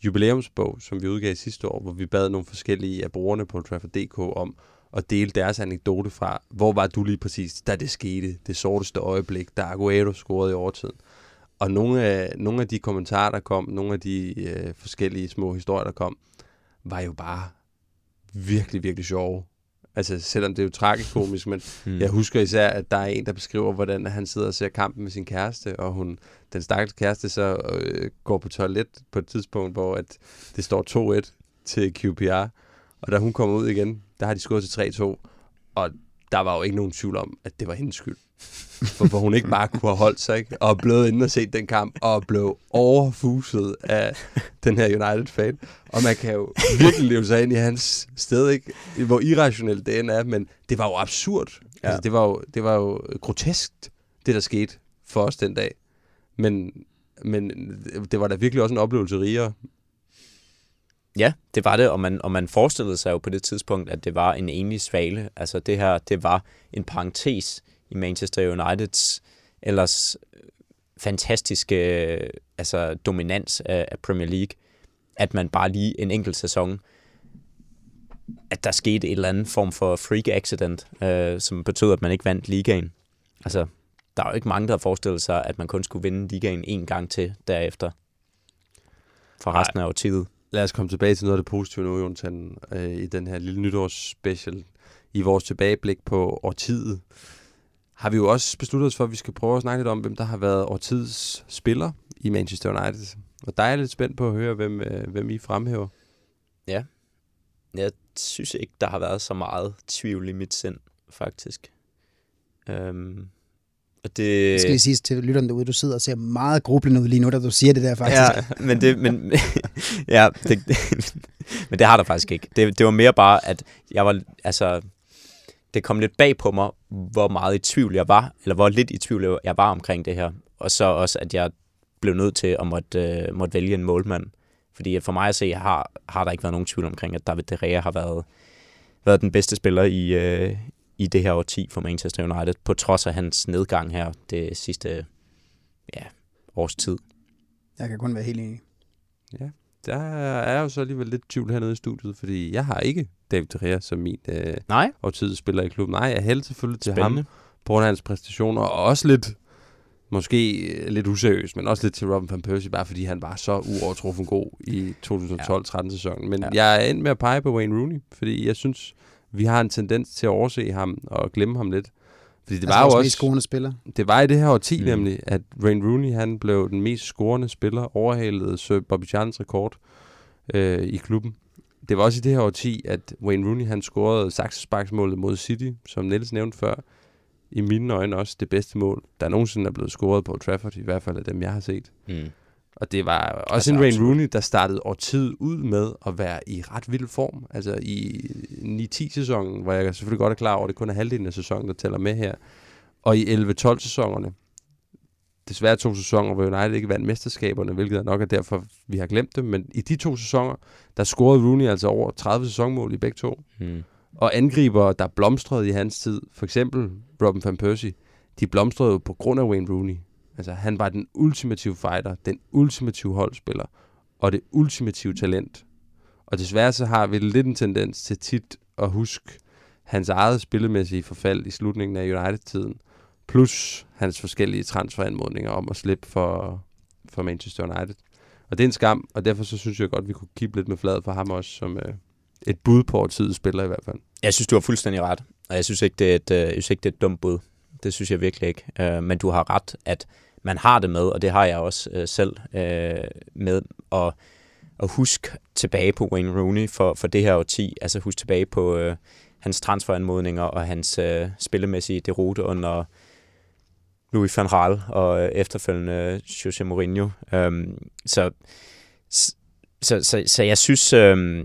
jubilæumsbog, som vi udgav sidste år, hvor vi bad nogle forskellige af brugerne på Trafford punktum d k om at dele deres anekdote fra, hvor var du lige præcis, da det skete, det sorteste øjeblik, da Aguero scorede i overtiden. Og nogle af, nogle af de kommentarer, der kom, nogle af de øh, forskellige små historier, der kom, var jo bare virkelig, virkelig sjove. Altså, selvom det er jo tragikomisk, men mm. jeg husker især, at der er en, der beskriver, hvordan han sidder og ser kampen med sin kæreste, og hun, den stakkels kæreste så øh, går på toilet på et tidspunkt, hvor at det står to et til Q P R. Og da hun kommer ud igen, der har de skudt til tre to, og der var jo ikke nogen tvivl om, at det var hendes skyld. For, for hun ikke bare kunne have holdt sig, ikke? Og blev inde og set den kamp, og blev overfuset af den her United-fan. Og man kan jo virkelig leve sig ind i hans sted, ikke? Hvor irrationelt det end er, men det var jo absurd. Ja. Altså, det var jo, det var jo grotesk, det der skete for os den dag. Men, men det var da virkelig også en oplevelse rigere. Ja, det var det, og man, og man forestillede sig jo på det tidspunkt, at det var en enlig svale. Altså det her, det var en parentes i Manchester Uniteds ellers fantastiske altså, dominans af Premier League, at man bare lige en enkelt sæson, at der skete en eller anden form for freak accident, øh, som betød, at man ikke vandt ligaen. Altså, der er jo ikke mange, der har forestillet sig, at man kun skulle vinde ligaen en gang til derefter, for resten Nej. Af årtiet. Lad os komme tilbage til noget af det positive nu, Jonathan, øh, i den her lille nytårsspecial. I vores tilbageblik på årtiet har vi jo også besluttet os for, at vi skal prøve at snakke lidt om, hvem der har været årtiets spiller i Manchester United. Og der er jeg lidt spændt på at høre, hvem, øh, hvem I fremhæver. Ja, jeg synes ikke, der har været så meget tvivl i mit sind, faktisk. Øhm Og det... Jeg skal lige sige til lytterne derude, du sidder og ser meget grublende ud lige nu, da du siger det der faktisk. Ja, men det, men, ja, det, men det har der faktisk ikke. Det, det var mere bare, at jeg var, altså, det kom lidt bag på mig, hvor meget i tvivl jeg var, eller hvor lidt i tvivl jeg var omkring det her. Og så også, at jeg blev nødt til at måtte, uh, måtte vælge en målmand. Fordi for mig at se, har, har der ikke været nogen tvivl omkring, at David de Gea har været, været den bedste spiller i... Uh, i det her årti for Manchester United, på trods af hans nedgang her det sidste ja, års tid. Jeg kan kun være helt enig. Ja, der er jo så alligevel lidt tvivl hernede i studiet, fordi jeg har ikke David de Gea som min øh, årtids spiller i klubben. Nej, jeg hælder selvfølgelig til Spændende. ham på grund af hans præstationer, og også lidt, måske lidt useriøst, men også lidt til Robin van Persie, bare fordi han var så uovertruffen god i tolv tretten sæsonen. Men ja. jeg er endt med at pege på Wayne Rooney, fordi jeg synes... Vi har en tendens til at overse ham og glemme ham lidt. Fordi det altså var også mest scorende spiller. Det var i det her årti mm. nemlig, at Wayne Rooney han blev den mest scorende spiller, overhalede Sir Bobby Charltons rekord øh, i klubben. Det var også i det her årti, at Wayne Rooney han scorede saksesparksmålet mod City, som Niels nævnte før. I mine øjne også det bedste mål, der nogensinde er blevet scoret på Trafford, i hvert fald af dem, jeg har set. Mm. Og det var også altså, en Wayne Rooney, der startede årtiet ud med at være i ret vild form. Altså i ni ti sæsonen, hvor jeg selvfølgelig godt er klar over, at det kun er halvdelen af sæsonen, der tæller med her. Og i elleve tolv sæsonerne, desværre to sæsoner, hvor United ikke vandt mesterskaberne, hvilket er nok er derfor, vi har glemt dem. Men i de to sæsoner, der scorede Rooney altså over tredive sæsonmål i begge to. Hmm. Og angriber, der blomstrede i hans tid, for eksempel Robin van Persie, de blomstrede jo på grund af Wayne Rooney. Altså, han var den ultimative fighter, den ultimative holdspiller, og det ultimative talent. Og desværre så har vi lidt en tendens til tit at huske hans eget spillemæssige forfald i slutningen af United-tiden, plus hans forskellige transferanmodninger om at slippe for, for Manchester United. Og det er en skam, og derfor så synes jeg godt, vi kunne kigge lidt med fladet for ham også, som øh, et bud på årtiets spiller i hvert fald. Jeg synes, du har fuldstændig ret, og jeg synes ikke, det er et, øh, jeg synes ikke, det er et dumt bud. Det synes jeg virkelig ikke. Øh, men du har ret, at man har det med, og det har jeg også øh, selv øh, med, og, og husk tilbage på Wayne Rooney for, for det her årti, altså husk tilbage på øh, hans transferanmodninger og hans øh, spillemæssige deroute under Louis van Gaal og øh, efterfølgende Jose Mourinho. Øhm, så, så, så, så jeg synes, øh,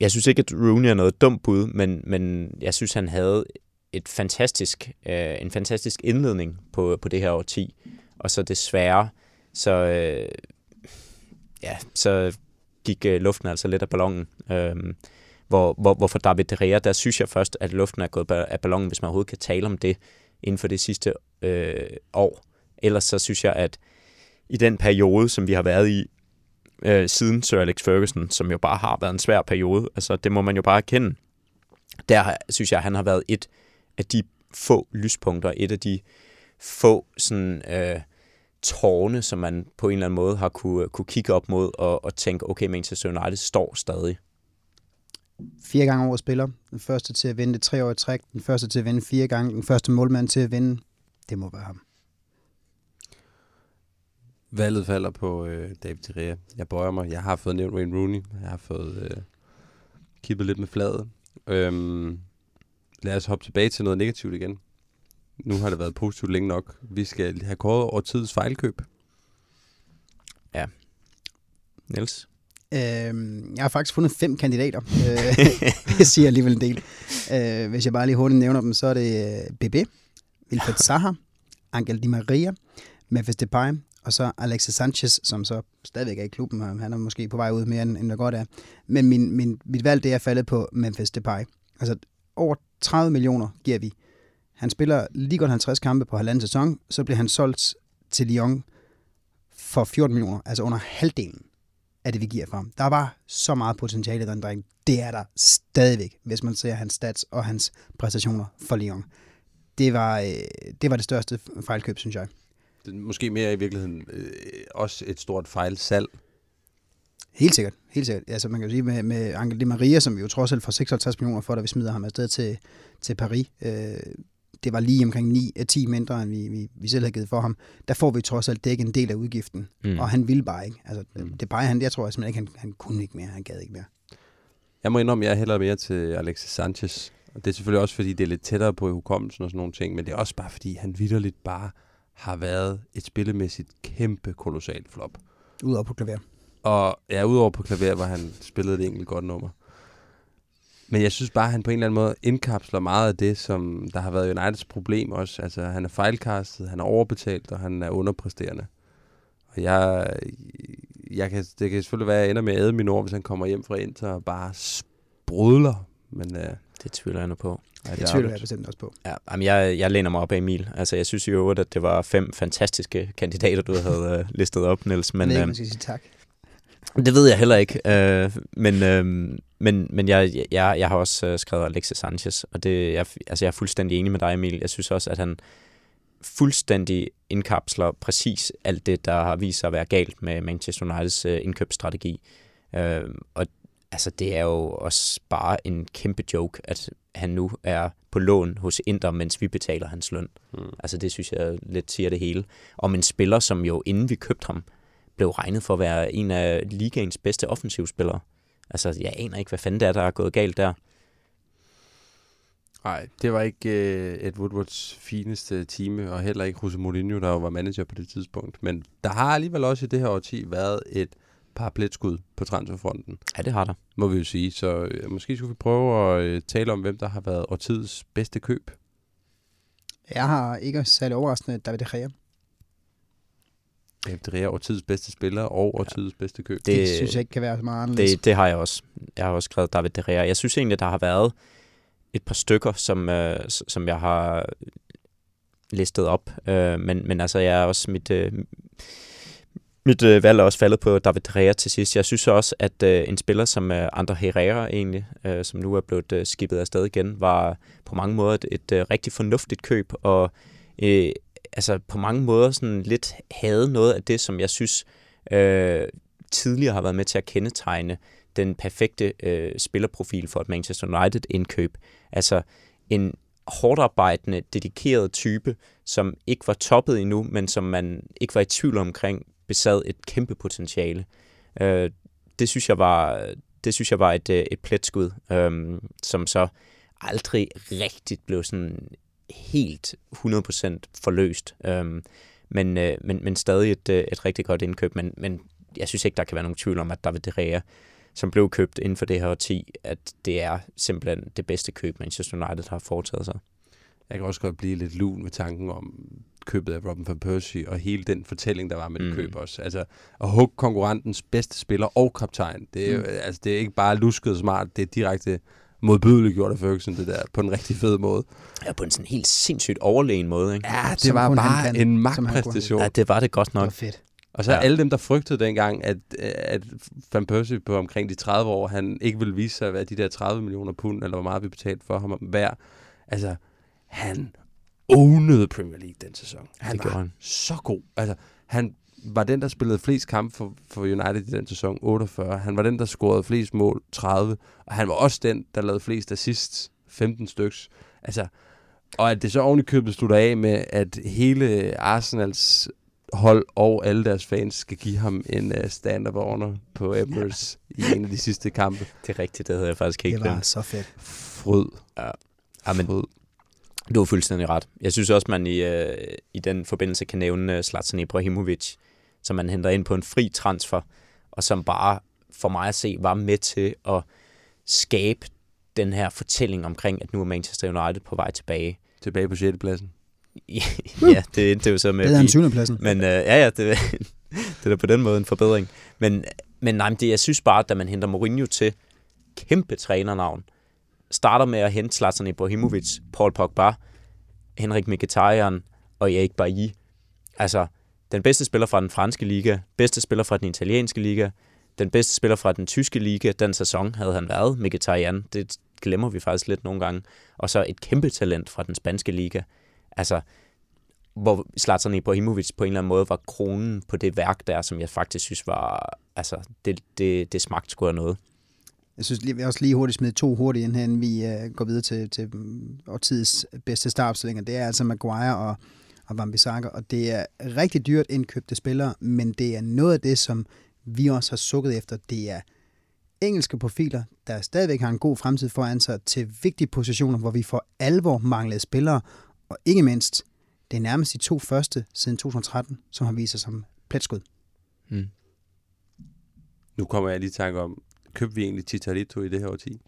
jeg synes ikke, at Rooney er noget dumt bud, men, men jeg synes, han havde et fantastisk, øh, en fantastisk indledning på, på det her årti. Og så desværre, så, øh, ja, så gik øh, luften altså lidt af ballonen. Øh, hvor, hvor, hvorfor David de Gea, der synes jeg først, at luften er gået af ballonen, hvis man overhovedet kan tale om det inden for det sidste øh, år. Ellers så synes jeg, at i den periode, som vi har været i, øh, siden Sir Alex Ferguson, som jo bare har været en svær periode, altså det må man jo bare erkende, der synes jeg, at han har været et af de få lyspunkter, et af de få sådan, øh, tårne, som man på en eller anden måde har kunne, kunne kigge op mod og, og tænke, okay, Manchester United står stadig. Fire gange over spiller. Den første til at vinde det tre år i træk, den første til at vinde fire gange, den første målmand til at vinde, det må være ham. Valget falder på øh, David de Gea. Jeg bøjer mig. Jeg har fået nævnt Wayne Rooney. Jeg har fået øh, kippet lidt med fladet. Øhm, lad os hoppe tilbage til noget negativt igen. Nu har det været positivt længe nok. Vi skal have kåret over tidens fejlkøb. Ja. Niels? Øhm, jeg har faktisk fundet fem kandidater. Det siger alligevel en del. Øh, hvis jeg bare lige hurtigt nævner dem, så er det B B, Wilfried Zaha, Angel Di Maria, Memphis Depay, og så Alexis Sanchez, som så stadigvæk er i klubben. Han er måske på vej ud mere, end der godt er. Men min, min, mit valg, det er faldet på Memphis Depay. Altså, over tredive millioner giver vi. Han spiller lige godt halvtreds kampe på halvanden sæson, så bliver han solgt til Lyon for fjorten millioner, altså under halvdelen af det, vi giver for ham. Der var så meget potentiale, den dreng. Det er der stadigvæk, hvis man ser hans stats og hans præstationer for Lyon. Det var det, var det største fejlkøb, synes jeg. Måske mere i virkeligheden øh, også et stort fejlsalg. Helt sikkert, helt sikkert. Altså man kan jo sige med, med Angel Di Maria, som vi jo trods alt får seksoghalvtreds millioner for, da vi smider ham afsted til, til Paris. Øh, det var lige omkring ni til ti mindre, end vi, vi, vi selv havde givet for ham. Der får vi trods alt dækket en del af udgiften, mm. og han ville bare ikke. Altså, mm. det bare han, jeg tror simpelthen ikke, han, han kunne ikke mere, han gad ikke mere. Jeg må indrømme, jeg hælder mere til Alexis Sanchez. Og det er selvfølgelig også, fordi det er lidt tættere på hukommelsen og sådan nogle ting, men det er også bare, fordi han vitterligt bare har været et spillemæssigt kæmpe kolossalt flop. Udover på klaver. Og ja, udover på klaver, hvor han spillede et enkelt godt nummer. Men jeg synes bare, at han på en eller anden måde indkapsler meget af det, som der har været Uniteds problem også. Altså, han er fejlkastet, han er overbetalt, og han er underpræsterende. Og jeg, jeg kan, det kan selvfølgelig være, at jeg ender med at æde mine ord, hvis han kommer hjem fra Inter og bare sprudler. Men uh, det tvivler jeg nu på. Ja, det tvivler jeg bestemt også på. Ja, jamen jeg, jeg læner mig op af Emil. Altså, jeg synes jo, at det var fem fantastiske kandidater, du havde øh, listet op, Niels. Men, jeg ved ikke, man skal sige tak. Det ved jeg heller ikke. Øh, men øh, men, men jeg, jeg, jeg har også skrevet Alexis Sanchez, og det, jeg, altså, jeg er fuldstændig enig med dig, Emil. Jeg synes også, at han fuldstændig indkapsler præcis alt det, der har vist sig at være galt med Manchester Uniteds øh, indkøbsstrategi. Øh, og altså, det er jo også bare en kæmpe joke, at han nu er på lån hos Inter, mens vi betaler hans løn. Mm. Altså, det synes jeg lidt siger det hele. Om en spiller, som jo inden vi købte ham, blev regnet for at være en af ligaens bedste offensivspillere. Altså, jeg aner ikke, hvad fanden det er, der er gået galt der. Nej, det var ikke uh, Ed Woodwards fineste time, og heller ikke Jose Mourinho, der jo var manager på det tidspunkt. Men der har alligevel også i det her årti været et parpletskud på transferfronten. Ja, det har der. Må vi jo sige. Så øh, måske skulle vi prøve at øh, tale om, hvem der har været årtiets bedste køb. Jeg har ikke særlig overraskende David de Gea. David de Gea, årtiets bedste spiller og årtiets ja. bedste køb. Det, det synes jeg ikke kan være så meget anderledes. Det, det har jeg også. Jeg har også skrevet David de Gea. Jeg synes egentlig, der har været et par stykker, som, øh, som jeg har listet op. Øh, men, men altså, jeg er også mit... Øh, Mit øh, valg er også faldet på David de Gea til sidst. Jeg synes også, at øh, en spiller som øh, Ander Herrera, egentlig, øh, som nu er blevet øh, skibet afsted igen, var på mange måder et, et øh, rigtig fornuftigt køb, og øh, altså på mange måder sådan lidt havde noget af det, som jeg synes øh, tidligere har været med til at kendetegne den perfekte øh, spillerprofil for et Manchester United-indkøb. Altså en hårdarbejdende, dedikeret type, som ikke var toppet endnu, men som man ikke var i tvivl omkring, besad et kæmpe potentiale. Øh, det synes jeg var, det synes jeg var et, et pletskud, øh, som så aldrig rigtigt blev sådan helt hundrede procent forløst, øh, men, øh, men, men stadig et, et rigtig godt indkøb. Men, men jeg synes ikke, der kan være nogen tvivl om, at David de Gea, som blev købt inden for det her årti, at det er simpelthen det bedste køb, Manchester United har foretaget sig. Jeg kan også godt blive lidt lun med tanken om købet af Robin van Persie, og hele den fortælling, der var med det mm. køb også. Altså, at hugge konkurrentens bedste spiller og kaptajn, det er, mm. altså, det er ikke bare lusket smart, det er direkte modbydeligt gjort af Ferguson, det der, på en rigtig fed måde. Ja, på en sådan helt sindssygt overlegen måde, ikke? Ja, det som var bare han, en magtpræstation. Ja, det var det godt nok. Det var fedt. Og så ja. alle dem, der frygtede dengang, at, at Van Persie på omkring de tredive år, han ikke ville vise sig at være de der tredive millioner pund, eller hvor meget vi betalte for ham hver. Altså, han ownede Premier League den sæson. Han det var han. så god. Altså, han var den, der spillede flest kampe for, for United i den sæson, otteogfyrre. Han var den, der scorede flest mål, tredive. Og han var også den, der lavede flest assists, femten styks. Altså, og at det så ovenikøbet slutter af med, at hele Arsenals hold og alle deres fans skal give ham en uh, stand-up honor på Emirates ja. i en af de sidste kampe. Det er rigtigt, det havde jeg faktisk ikke glemt. Det var så fedt. Fryd. Ja. Ja, men Fryd. Du har fuldstændig ret. Jeg synes også, man i, øh, i den forbindelse kan nævne uh, Zlatan Ibrahimovic, som man henter ind på en fri transfer, og som bare for mig at se var med til at skabe den her fortælling omkring, at nu er Manchester United på vej tilbage. Tilbage på sjette pladsen. Ja, det endte jo så med... Det er en syvende pladsen. Men øh, ja, ja, det, det er da på den måde en forbedring. Men, men nej, men det, jeg synes bare, at man henter Mourinho til kæmpe trænernavn, starter med at hente Zlatan Ibrahimovic, Paul Pogba, Henrikh Mkhitaryan og Eric Bailly. Altså, den bedste spiller fra den franske liga, bedste spiller fra den italienske liga, den bedste spiller fra den tyske liga, den sæson havde han været, Mkhitaryan. Det glemmer vi faktisk lidt nogle gange. Og så et kæmpe talent fra den spanske liga. Altså, hvor Zlatan Ibrahimovic på en eller anden måde var kronen på det værk der, som jeg faktisk synes var, altså, det, det, det smagte sgu af noget. Jeg synes lige, jeg også lige hurtigt smide to hurtigt ind her, inden vi uh, går videre til, til årtiets bedste startopstillinger. Det er altså Maguire og, og Wan-Bissaka, og det er rigtig dyrt indkøbte spillere, men det er noget af det, som vi også har sukket efter. Det er engelske profiler, der stadigvæk har en god fremtid foran sig til vigtige positioner, hvor vi for alvor manglede spillere, og ikke mindst, det er nærmest de to første siden to tusind og tretten, som har vist sig som pletskud. Mm. Nu kommer jeg lige i tanke om, købte vi egentlig Chicharito i det her årti?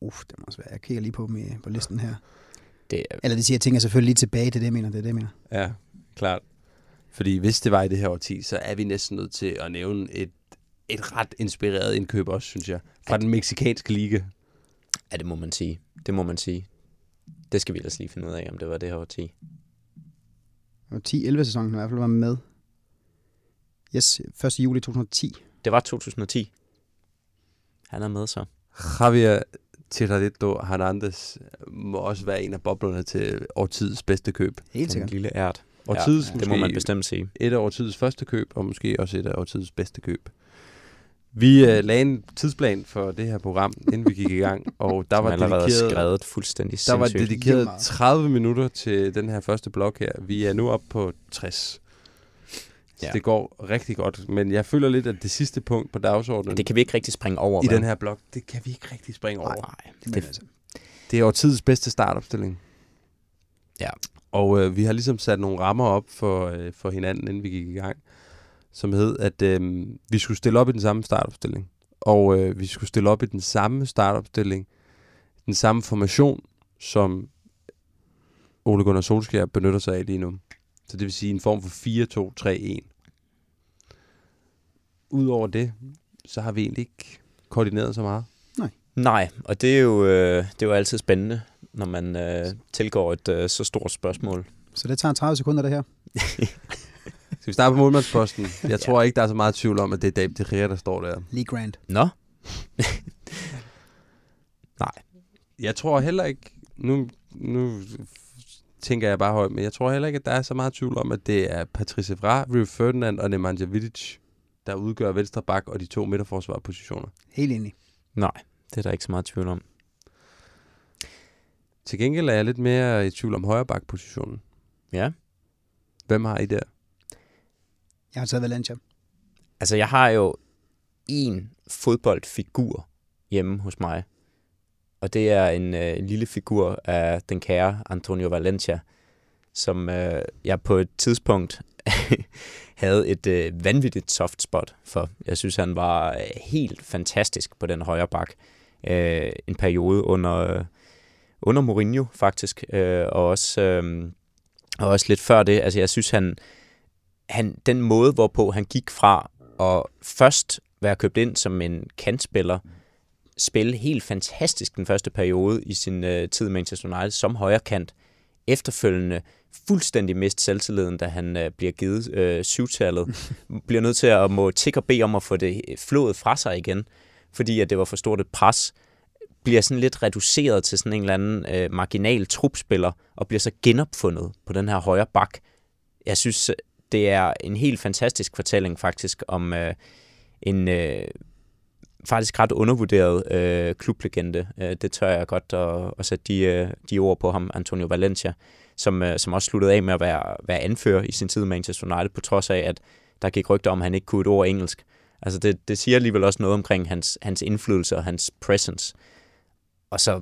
Uff, det må også være. Jeg kigger lige på dem i, på listen her. Det er... Eller det siger, jeg tænker selvfølgelig lige tilbage til det, jeg mener. Det er det, jeg mener. Ja, klart. Fordi hvis det var i det her årti, så er vi næsten nødt til at nævne et, et ret inspireret indkøb også, synes jeg. Fra at... den mexicanske liga. Ja, det må man sige. Det må man sige. Det skal vi ellers lige finde ud af, om det var det her årti. ti elleve sæsonen i hvert fald var med. Yes, første juli to tusind og ti. Det var to tusind og ti. Han er med så. Javier Chicharito Hernandez må også være en af boblerne til årtidets bedste køb. Helt sikkert. En lille ært. Årtidets, ja, det må man bestemt sige. Et af årtidets første køb, og måske også et af årtidets bedste køb. Vi uh, lagde en tidsplan for det her program, inden vi gik i gang, og der var dedikeret, skrevet fuldstændig der var dedikeret tredive minutter til den her første blok her. Vi er nu oppe på tres. Ja. Det går rigtig godt, men jeg føler lidt, at det sidste punkt på dagsordenen... Det kan vi ikke rigtig springe over. I hvad? Den her blok, det kan vi ikke rigtig springe over. Nej, det, det, altså. det er årtidets bedste startopstilling. Ja. Og øh, vi har ligesom sat nogle rammer op for, øh, for hinanden, inden vi gik i gang, som hed, at øh, vi skulle stille op i den samme startopstilling. Og øh, vi skulle stille op i den samme startopstilling, den samme formation, som Ole Gunnar Solskjaer benytter sig af lige nu. Så det vil sige en form for fire to tre en. Udover det, så har vi egentlig ikke koordineret så meget. Nej. Nej, og det er jo, øh, det er jo altid spændende, når man øh, tilgår et øh, så stort spørgsmål. Så det tager tredive sekunder, det her. Skal vi starte på målmandsposten? Jeg tror ja. ikke, der er så meget tvivl om, at det er David de Gea, der står der. Lee Grant. Nå? Nej. Jeg tror heller ikke... Nu... nu tænker jeg bare højt, men jeg tror heller ikke, at der er så meget tvivl om, at det er Patrice Evra, Rio Ferdinand og Nemanja Vidic, der udgør venstre bak og de to midterforsvarpositioner. Helt enig. Nej, det er der ikke så meget tvivl om. Til gengæld er jeg lidt mere i tvivl om højre bakpositionen. Ja. Hvem har I der? Jeg har taget Valencia. Altså, jeg har jo en fodboldfigur hjemme hos mig. Og det er en øh, lille figur af den kære Antonio Valencia, som øh, jeg på et tidspunkt havde et øh, vanvittigt soft spot for. Jeg synes, han var øh, helt fantastisk på den højre bak. øh, en periode under, under Mourinho faktisk, øh, og, også, øh, og også lidt før det. Altså jeg synes, han, han den måde, hvorpå han gik fra at først være købt ind som en kantspiller, spille helt fantastisk den første periode i sin øh, tid i Manchester United som højre kant, efterfølgende fuldstændig miste selvtilliden, da han øh, bliver givet øh, syvtallet, bliver nødt til at må tikke og bede om at få det flået fra sig igen, fordi at det var for stort et pres, bliver sådan lidt reduceret til sådan en eller anden øh, marginal trupspiller, og bliver så genopfundet på den her højre bak. Jeg synes, det er en helt fantastisk fortælling faktisk om øh, en øh, faktisk ret undervurderet øh, klublegende. Øh, det tør jeg godt at, at sætte de, øh, de ord på ham, Antonio Valencia, som, øh, som også sluttede af med at være, være anfører i sin tid med Manchester United, på trods af, at der gik rygter om, at han ikke kunne et ord engelsk. Altså det, det siger alligevel også noget omkring hans, hans indflydelse og hans presence. Og så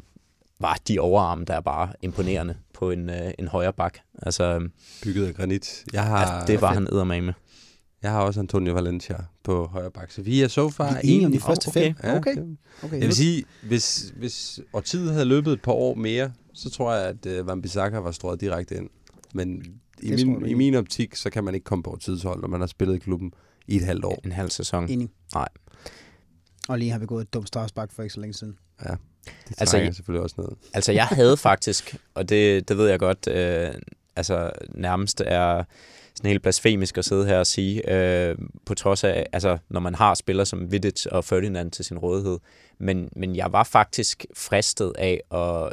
var de overarme, der er bare imponerende på en, øh, en højre bak. Altså, bygget af granit. Jeg har, altså, det var han eddermame. Jeg har også Antonio Valencia på højre bak, så vi er so far en af de første fem. Okay. Okay. Okay. Jeg vil sige, hvis, hvis årtiet havde løbet et par år mere, så tror jeg, at uh, Wan-Bissaka var strøget direkte ind. Men i min, i min optik, så kan man ikke komme på årtidshold, når man har spillet i klubben i et halvt år. En halv sæson. Enig. Nej. Og lige har vi gået et dumt strafspark for ikke så længe siden. Ja, det trænger altså, selvfølgelig også ned. Altså jeg havde faktisk, og det, det ved jeg godt, øh, altså nærmest er sådan helt blasfemisk at sidde her og sige, øh, på trods af, altså når man har spillere som Vidic og Ferdinand til sin rådighed, men, men jeg var faktisk fristet af at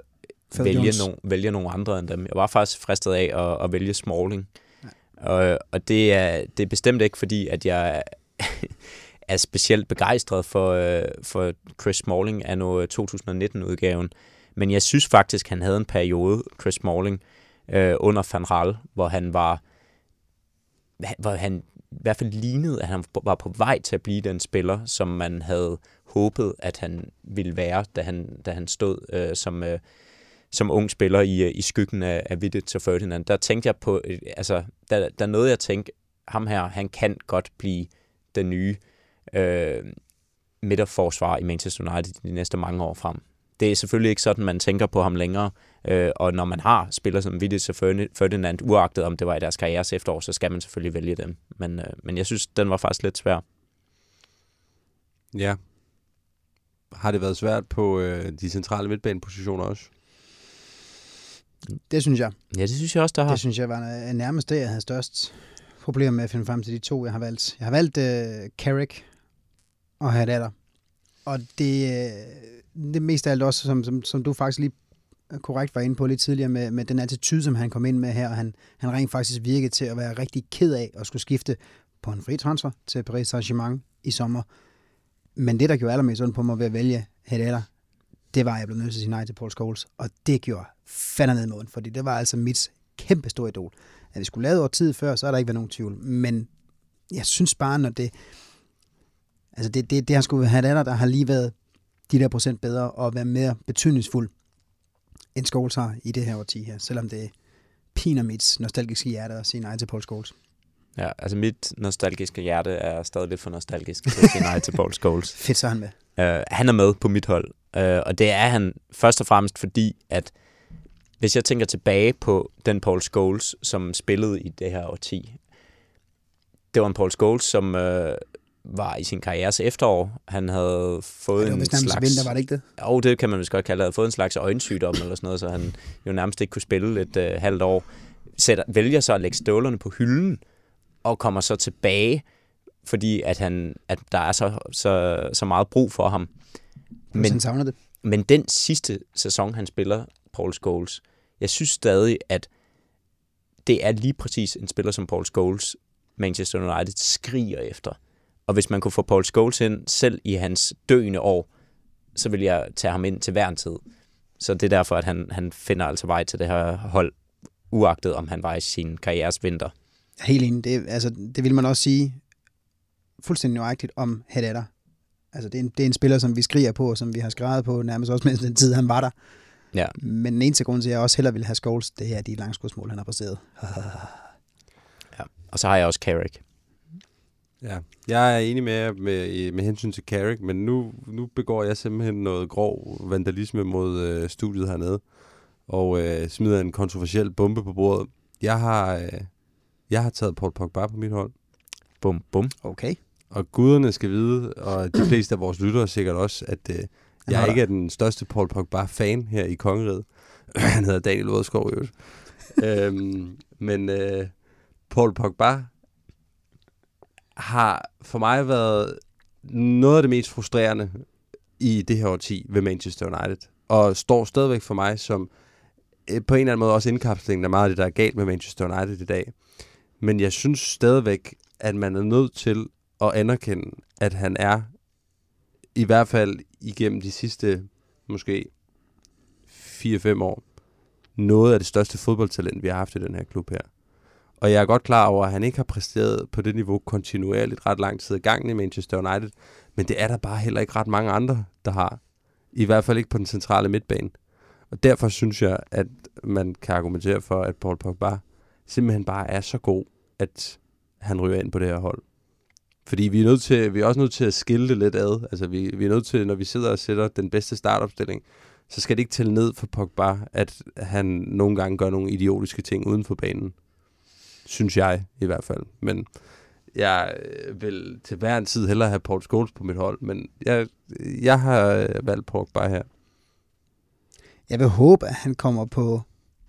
vælge, no, vælge nogle andre end dem. Jeg var faktisk fristet af at, at vælge Smalling. Og, og det, er, det er bestemt ikke, fordi at jeg er specielt begejstret for, øh, for Chris Smalling anno to tusind nitten-udgaven, men jeg synes faktisk, han havde en periode, Chris Smalling, øh, under Van Gaal, hvor han var hvor han i hvert fald lignede, at han var på vej til at blive den spiller, som man havde håbet, at han ville være, da han, da han stod øh, som, øh, som ung spiller i, i skyggen af, af Vidic og Ferdinand. Der tænkte jeg på, øh, altså, der, der nåede jeg at tænke, ham her, han kan godt blive den nye øh, midterforsvar i Manchester United de næste mange år frem. Det er selvfølgelig ikke sådan, man tænker på ham længere, øh, og når man har spillere som Vidic og Ferdinand, uagtet om det var i deres karrieres efterår, så skal man selvfølgelig vælge dem. Men, øh, men jeg synes, den var faktisk lidt svær. Ja. Har det været svært på øh, de centrale midtbanepositioner også? Det synes jeg. Ja, det synes jeg også, der har. Det synes jeg var nærmest det, jeg havde størst problemer med at finde frem til de to, jeg har valgt. Jeg har valgt øh, Carrick og Herrera. Og det... Øh, det mest af alt også, som, som, som du faktisk lige korrekt var inde på lidt tidligere, med, med den attitude, som han kom ind med her, og han, han rent faktisk virkede til at være rigtig ked af at skulle skifte på en fri transfer til Paris Saint-Germain i sommer. Men det, der gjorde allermest ondt på mig ved at vælge Herrera, det var, jeg blev nødt til at sige nej til Paul Scholes, og det gjorde fandme ned med ondt, fordi det var altså mit kæmpe store idol. At vi skulle lave over tid før, så er der ikke været nogen tvivl, men jeg synes bare, når det... Altså, det, det, det har sgu Herrera, der har lige været de der procent bedre og være mere betydningsfuld end Scholes har i det her årti her, selvom det piner mit nostalgiske hjerte at sige nej til Paul Scholes. Ja, altså mit nostalgiske hjerte er stadig lidt for nostalgisk til at sige nej til Paul Scholes. Fedt, så er han med. Uh, han er med på mit hold, uh, og det er han først og fremmest fordi, at hvis jeg tænker tilbage på den Paul Scholes, som spillede i det her årti, det var en Paul Scholes, som... Uh, var i sin karrieres efterår. Han havde fået en slags... Vinter, var det ikke det? Jo, det kan man vist godt kalde. Han havde fået en slags øjensygdom eller sådan noget, så han jo nærmest ikke kunne spille et øh, halvt år. Sætter, vælger så at lægge støvlerne på hylden og kommer så tilbage, fordi at, han, at der er så, så, så meget brug for ham. Men han savner det. Men den sidste sæson, han spiller, Paul Scholes, jeg synes stadig, at det er lige præcis en spiller som Paul Scholes, Manchester United skriger efter. Og hvis man kunne få Paul Scholes ind, selv i hans døende år, så vil jeg tage ham ind til hver en tid. Så det er derfor, at han, han finder altså vej til det her hold, uagtet om han var i sin karrieres vinter. Helt enig. Det, altså, det vil man også sige fuldstændig nøjagtigt om Herrera. Altså, det er, en, det er en spiller, som vi skriger på, og som vi har skrevet på nærmest også mens den tid, han var der. Ja. Men den eneste grund til, at jeg også hellere ville have Scholes, det her er de langskudsmål, han har præsteret. Ja. Og så har jeg også Carrick. Ja, jeg er enig med med, med hensyn til Carrick, men nu, nu begår jeg simpelthen noget grov vandalisme mod øh, studiet hernede, og øh, smider en kontroversiel bombe på bordet. Jeg har, øh, jeg har taget Paul Pogba på mit hold. Bum, bum. Okay. Og guderne skal vide, og de fleste af vores lyttere sikkert også, at øh, jeg ikke er den største Paul Pogba-fan her i Kongeriget. Han hedder Daniel Odskov, jo. øhm, men øh, Paul Pogba har for mig været noget af det mest frustrerende i det her årti ved Manchester United, og står stadigvæk for mig som øh, på en eller anden måde også indkapslingen af meget af det, der er galt med Manchester United i dag. Men jeg synes stadigvæk, at man er nødt til at anerkende, at han er, i hvert fald igennem de sidste måske fire fem år, noget af det største fodboldtalent, vi har haft i den her klub her. Og jeg er godt klar over, at han ikke har præsteret på det niveau kontinuerligt ret lang tid i gangen i Manchester United, men det er der bare heller ikke ret mange andre, der har. I hvert fald ikke på den centrale midtbane. Og derfor synes jeg, at man kan argumentere for, at Paul Pogba simpelthen bare er så god, at han ryger ind på det her hold. Fordi vi er, nødt til, vi er også nødt til at skille det lidt ad. Altså vi, vi er nødt til, når vi sidder og sætter den bedste startopstilling, så skal det ikke tælle ned for Pogba, at han nogle gange gør nogle idiotiske ting uden for banen. Synes jeg i hvert fald. Men jeg vil til hver en tid hellere have Paul Scholes på mit hold. Men jeg, jeg har valgt Pogba her. Jeg vil håbe, at han kommer på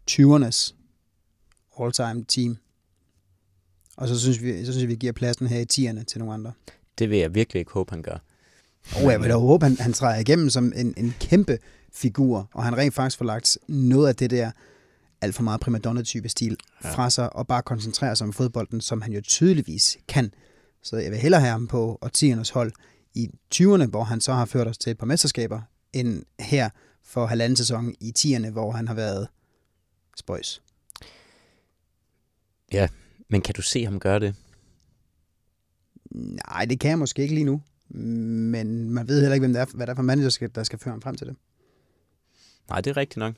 tyvernes all-time team. Og så synes vi, så synes vi giver pladsen her i tierne til nogle andre. Det vil jeg virkelig ikke håbe, han gør. Og oh, jeg vil da håbe, han, han træder igennem som en, en kæmpe figur, og han rent faktisk får lagt noget af det der alt for meget primadonna-type stil ja. fra sig, og bare koncentrerer sig om fodbolden, som han jo tydeligvis kan. Så jeg vil hellere have ham på årtiernes hold i tyverne, hvor han så har ført os til et par mesterskaber, end her for halvanden sæson i tierne, hvor han har været spøjs. Ja, men kan du se ham gøre det? Nej, det kan jeg måske ikke lige nu. Men man ved heller ikke, hvem det er, hvad der er for manager, der skal føre ham frem til det. Nej, det er rigtigt nok.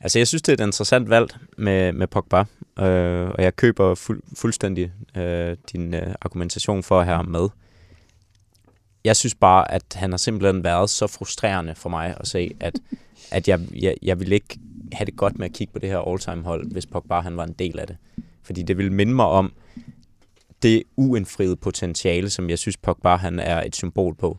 Altså, jeg synes, det er et interessant valg med, med Pogba. Øh, og jeg køber fuld, fuldstændig øh, din øh, argumentation for at have ham med. Jeg synes bare, at han har simpelthen været så frustrerende for mig at se, at, at jeg, jeg, jeg ville ikke have det godt med at kigge på det her all-time-hold, hvis Pogba han var en del af det. Fordi det ville minde mig om det uindfriede potentiale, som jeg synes, Pogba han er et symbol på.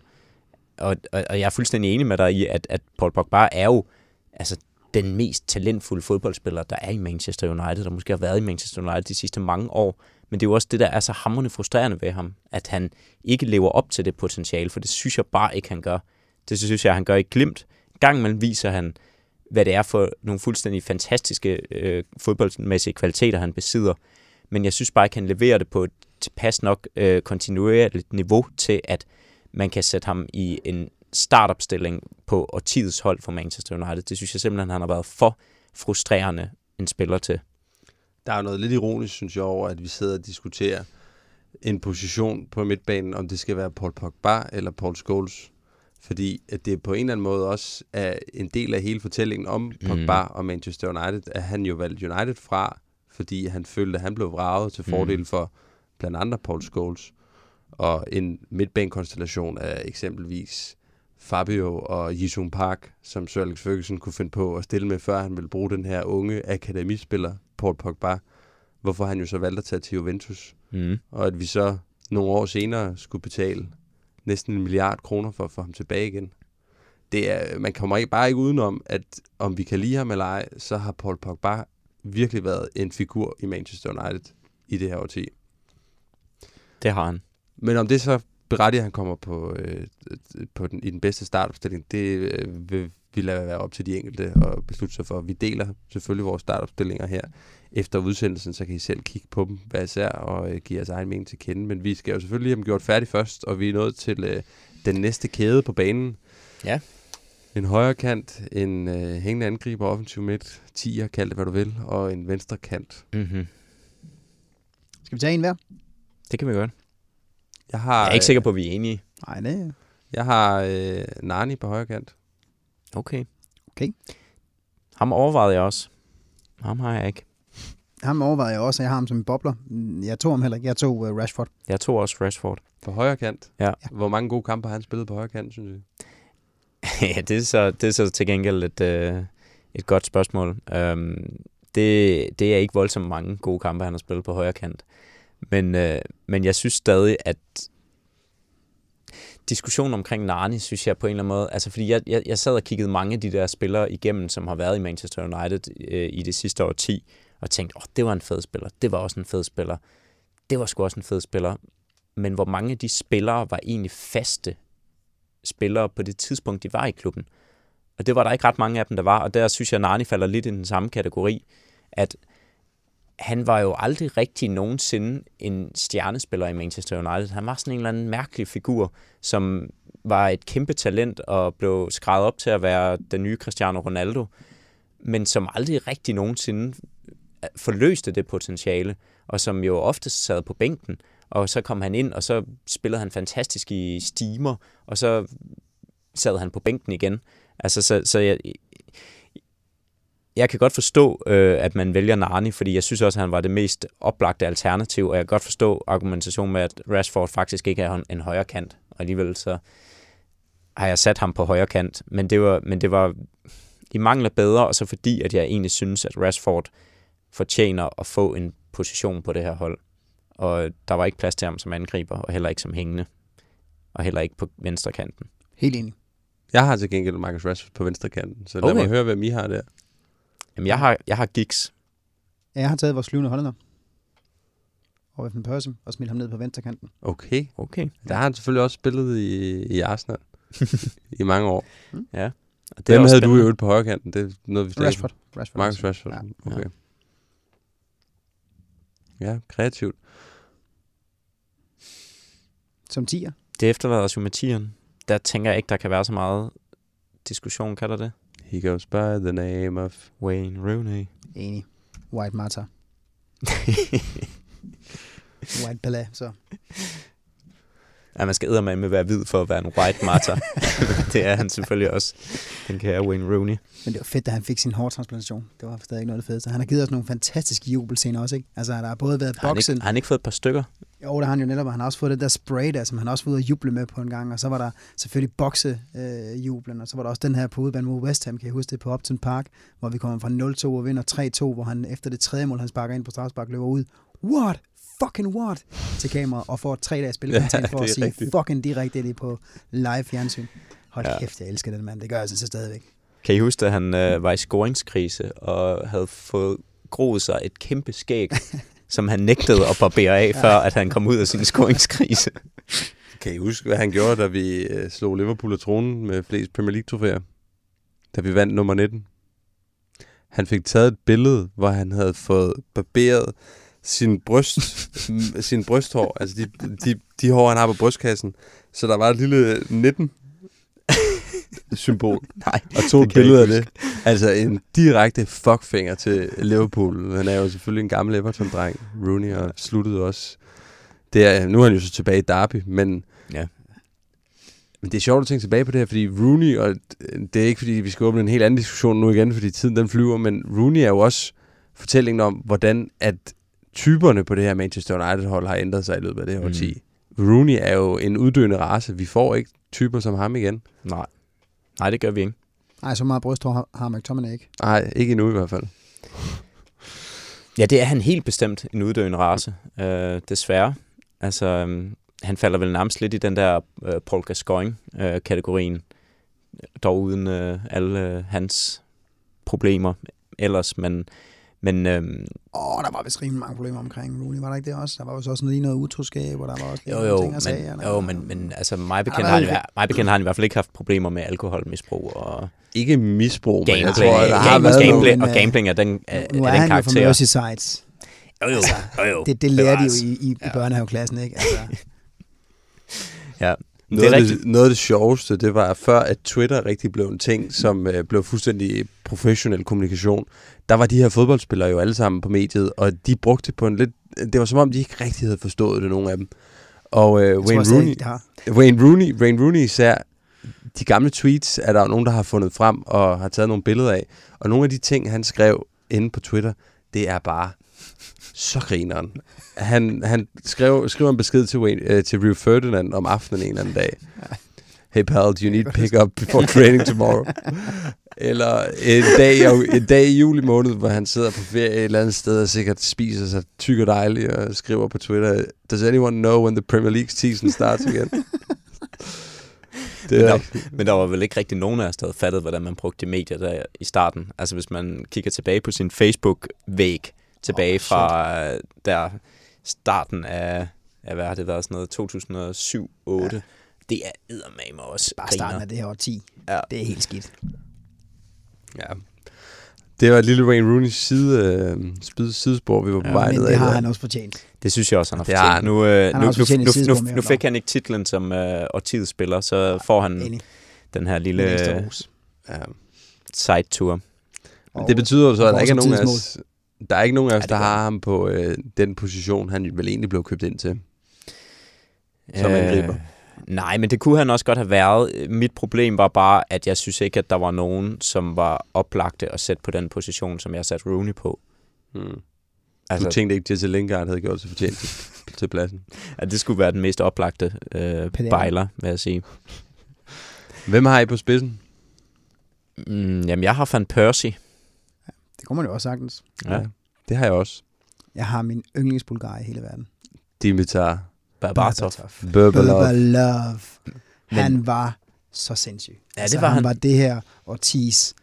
Og, og, og jeg er fuldstændig enig med dig i, at, at Paul Pogba er jo altså, den mest talentfulde fodboldspiller, der er i Manchester United, der måske har været i Manchester United de sidste mange år. Men det er jo også det, der er så hamrende frustrerende ved ham, at han ikke lever op til det potentiale, for det synes jeg bare ikke, han gør. Det synes jeg, han gør i glimt. Gang imellem viser han, hvad det er for nogle fuldstændig fantastiske øh, fodboldmæssige kvaliteter, han besidder. Men jeg synes bare ikke, han leverer det på et tilpas nok øh, kontinuerligt niveau til, at man kan sætte ham i en startopstilling på årtiets hold for Manchester United. Det synes jeg simpelthen, han har været for frustrerende en spiller til. Der er noget lidt ironisk, synes jeg, over, at vi sidder og diskuterer en position på midtbanen, om det skal være Paul Pogba eller Paul Scholes. Fordi at det på en eller anden måde også er en del af hele fortællingen om Pogba mm. og Manchester United, at han jo valgte United fra, fordi han følte, at han blev vraget til fordel for blandt andet Paul Scholes. Og en midtbanekonstellation af eksempelvis Fabio og Jisung Park, som Sir Alex Ferguson kunne finde på at stille med, før han ville bruge den her unge akademispiller, Paul Pogba, hvorfor han jo så valgte at tage til Juventus. Mm. Og at vi så nogle år senere skulle betale næsten en milliard kroner for at få ham tilbage igen. Det er, man kommer ikke, bare ikke udenom, at om vi kan lide ham eller ej, så har Paul Pogba virkelig været en figur i Manchester United i det her årti. Det har han. Men om det så berettiger, at han kommer på, øh, på den, i den bedste startopstilling, det øh, vil vi lade være op til de enkelte og beslutte sig for. Vi deler selvfølgelig vores startopstillinger her. Efter udsendelsen, så kan I selv kigge på dem, hvad især, og øh, give jeres egen mening til kende. Men vi skal jo selvfølgelig have dem gjort færdig først, og vi er nået til øh, den næste kæde på banen. Ja. En højre kant, en øh, hængende angriber, offensiv midt, tier, kald det hvad du vil, og en venstre kant. Mm-hmm. Skal vi tage en hver? Det kan vi gøre. Jeg, har, jeg er ikke sikker på, at vi er enige. Nej, det Jeg har øh, Nani på højre kant. Okay. Okay. Ham overvejede jeg også. Ham har jeg ikke. ham overvejede jeg også, jeg har ham som en bobler. Jeg tog ham heller ikke, jeg tog uh, Rashford. Jeg tog også Rashford. På højre kant? Ja. Hvor mange gode kampe har han spillet på højre kant, synes du? Ja, det er, så, det er så til gengæld et, øh, et godt spørgsmål. Øhm, det, det er ikke voldsomt mange gode kampe, han har spillet på højre kant. Men, øh, men jeg synes stadig, at diskussionen omkring Nani, synes jeg på en eller anden måde, altså fordi jeg, jeg, jeg sad og kiggede mange af de der spillere igennem, som har været i Manchester United øh, i det sidste årti, og tænkte, åh, oh, det var en fed spiller, det var også en fed spiller, det var sgu også en fed spiller. Men hvor mange af de spillere var egentlig faste spillere på det tidspunkt, de var i klubben? Og det var der ikke ret mange af dem, der var, og der synes jeg, Nani falder lidt i den samme kategori, at han var jo aldrig rigtig nogensinde en stjernespiller i Manchester United. Han var sådan en eller anden mærkelig figur, som var et kæmpe talent og blev skrevet op til at være den nye Cristiano Ronaldo, men som aldrig rigtig nogensinde forløste det potentiale, og som jo ofte sad på bænken, og så kom han ind, og så spillede han fantastisk i stimer, og så sad han på bænken igen. Altså, så, så jeg... Jeg kan godt forstå, øh, at man vælger Nani, fordi jeg synes også, at han var det mest oplagte alternativ, og jeg kan godt forstå argumentationen med, at Rashford faktisk ikke er en højre kant, og alligevel så har jeg sat ham på højre kant, men det var, men det var i mangel af bedre, og så fordi, at jeg egentlig synes, at Rashford fortjener at få en position på det her hold, og der var ikke plads til ham som angriber, og heller ikke som hængende, og heller ikke på venstre kanten. Helt enig. Jeg har til gengæld Marcus Rashford på venstre kanten, så okay. Lad mig høre, hvem I har der. Jamen, jeg har, jeg har Giggs. Ja, jeg har taget vores flyvende hollander over Van Persie og smidt ham ned på venstrekanten. Okay. Okay. Der har han selvfølgelig også spillet i, i Arsenal i mange år. Mm. Ja. Og det Hvem havde spændende. Du i øvrigt på højrekanten? Det er noget, vi stadig... Rashford. Rashford. Marcus Rashford. Ja. Okay. Ja, kreativt. Som tier. Det efterlader os jo med tieren. Der tænker jeg ikke, der kan være så meget diskussion, kan der det? He goes by the name of Wayne Rooney. Enig. White Martha. White Pelle, så. Ja, man skal eddermame være hvid for at være en White Martha. Det er han selvfølgelig også. Den kære Wayne Rooney. Men det var fedt, da han fik sin hårtransplantation. Det var stadig ikke noget af det fedeste. Han har givet os nogle fantastiske jubelscener også, ikke? Altså, der har både været har boksen... Ikke, har han ikke fået et par stykker? Jo, det har han jo netop, og han har også fået det der spray der, som han også var ude at juble med på en gang, og så var der selvfølgelig boksejublen, øh, og så var der også den her på udebane mod West Ham, kan jeg huske det, på Upton Park, hvor vi kommer fra nul to og vinder tre to, hvor han efter det tredje mål, han sparker ind på strafspark, løber ud, what, fucking what, til kamera, og får tre dages spilkontant ja, for at sige rigtigt. Fucking direkte det på live fjernsyn. Hold ja. Kæft, jeg elsker den mand, det gør jeg så stadigvæk. Kan I huske, at han øh, var i scoringskrise, og havde fået groet sig et kæmpe skæg, som han nægtede at barbere af, før at han kom ud af sin scoringskrise. Kan I huske, hvad han gjorde, da vi slog Liverpool af tronen med flest Premier League-trofæer? Da vi vandt nummer nitten. Han fik taget et billede, hvor han havde fået barberet sin, bryst, sin brysthår, altså de, de, de hår, han har på brystkassen. Så der var et lille nitten symbol. Nej, og to billeder af det. Altså en direkte fuckfinger til Liverpool. Han er jo selvfølgelig en gammel Everton-dreng, Rooney, og sluttede også. Det er, nu er han jo så tilbage i Derby, men, ja. Men det er sjovt at tænke tilbage på det her, fordi Rooney, og det er ikke fordi, vi skal åbne en helt anden diskussion nu igen, fordi tiden den flyver, men Rooney er jo også fortællingen om, hvordan at typerne på det her Manchester United-hold har ændret sig i løbet af det her mm. årti. Rooney er jo en uddøende race. Vi får ikke typer som ham igen. Nej. Nej, det gør vi ikke. Nej, så meget brysthår har McTominay ikke. Nej, ikke endnu i hvert fald. Ja, det er han helt bestemt en uddøende race, øh, desværre. Altså, øh, han falder vel nærmest lidt i den der øh, Paul Gascoigne-kategorien, øh, dog uden øh, alle øh, hans problemer ellers, men... Åh, øhm, oh, der var vist rimelig mange problemer omkring Rooney, var der ikke det også? Der var jo også noget, noget utroskab, og der var også jo, jo, ting at sige. Jo, jo, men, men altså, mig bekendt har, har han i hvert fald ikke haft problemer med alkoholmisbrug og... Ikke misbrug, gambling, men jeg tror, der har været gambling, og gambling er den karakter. Nu er, er han jo fra Merseyside. Jo, jo, altså, jo, jo. Det, det lærte de jo i, i, i ja. børnehaveklassen, ikke? Altså. Ja. Noget, det det, noget af det sjoveste, det var før, at Twitter rigtig blev en ting, som øh, blev fuldstændig professionel kommunikation. Der var de her fodboldspillere jo alle sammen på mediet, og de brugte på en lidt... Det var som om, de ikke rigtig havde forstået det, nogle af dem. Og øh, Wayne, tror, Rooney, Wayne Rooney Wayne Rooney især, de gamle tweets, er der jo nogen, der har fundet frem og har taget nogle billeder af. Og nogle af de ting, han skrev inde på Twitter, det er bare Så grineren. Han, han skrev, skrev en besked til, Wayne, uh, til Rio Ferdinand om aftenen en eller anden dag. Hey pal, do you need pick up before training tomorrow? Eller en dag, en dag i juli måned, hvor han sidder på ferie et eller andet sted og sikkert spiser sig tyk og dejligt og skriver på Twitter, does anyone know when the Premier League season starts again? Men der, men der var vel ikke rigtig nogen af os, der havde fattet, hvordan man brugte de medier der i starten. Altså hvis man kigger tilbage på sin Facebook-væg, tilbage oh, fra der starten af, ja, hvad har det været, sådan noget, to tusind og syv til otte. Ja. Det er eddermame også. Bare starten griner. Af det her årti. Ja. Det er helt skidt. Ja. Det var et lille Wayne Rooney side, øh, sidespor, vi var på ja, vej ned af. Men det har han også fortjent. Det synes jeg også, han har fortjent. Ja, nu, øh, han nu, har nu, nu, nu fik han ikke titlen som øh, årtiets spiller, så ja, får han enig. Den her lille øh, side-tour. Det betyder jo så, at der ikke er nogen af os, der er ikke nogen af os, der ja, har ham på øh, den position, han vel egentlig blev købt ind til. Som øh, angriber. Nej, men det kunne han også godt have været. Mit problem var bare, at jeg synes ikke, at der var nogen, som var oplagte at sætte på den position, som jeg satte Rooney på. Hmm. Altså, du tænkte ikke, at Jesse Lingard havde gjort sig fortjent til, til pladsen? Ja, det skulle være den mest oplagte øh, bejler, vil jeg sige. Hvem har I på spidsen? Mm, jamen, jeg har Van Persie. Ja, det kunne man jo også sagtens. Ja, ja, det har jeg også. Jeg har min yndlingsbulgar i hele verden. Dimitar. Berbatov. Berbatov. Han var så sindssyg. Ja, det altså, var han. Han var det her årtis,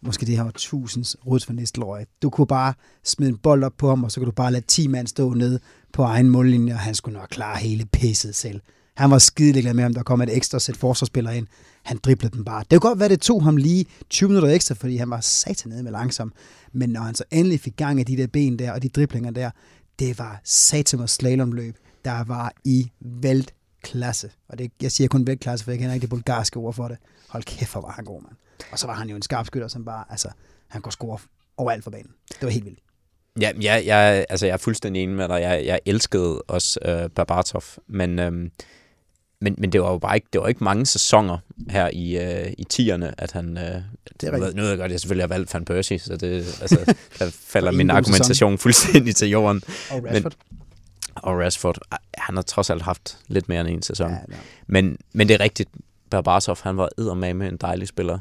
måske det her årtusinds Ruud van Nistelrooy. Du kunne bare smide en bold op på ham, og så kunne du bare lade ti mand stå nede på egen mållinje, og han skulle nok klare hele pisset selv. Han var skidelig med, om der kom et ekstra sæt forsvarsspillere ind. Han driblede dem bare. Det kunne godt være, det tog ham lige tyve minutter ekstra, fordi han var satanede med langsom. Men når han så endelig fik gang af de der ben der, og de driblinger der, det var satanede slalomløb, der var i vældklasse. Og det, jeg siger kun vældklasse, for jeg kender ikke det bulgarske ord for det. Hold kæft, hvor var han god, mand. Og så var han jo en skarpskytter, som bare, altså, han kunne score overalt for banen. Det var helt vildt. Ja, jeg, jeg, altså, jeg er fuldstændig enig med dig. Jeg, jeg elskede også øh, Berbatov, men, øh, men, men det var jo bare ikke, det var ikke mange sæsoner her i, øh, i tierne, at han... Øh, det var noget, jeg godt, jeg selvfølgelig har valgt Van Persie, så det, altså, der falder min argumentation sæson. Fuldstændig til jorden. Og Rashford. Men, Og Rashford, han har trods alt haft lidt mere end en sæson. Ja, ja. Men, men det er rigtigt, Berbatov, han var eddermame en dejlig spiller.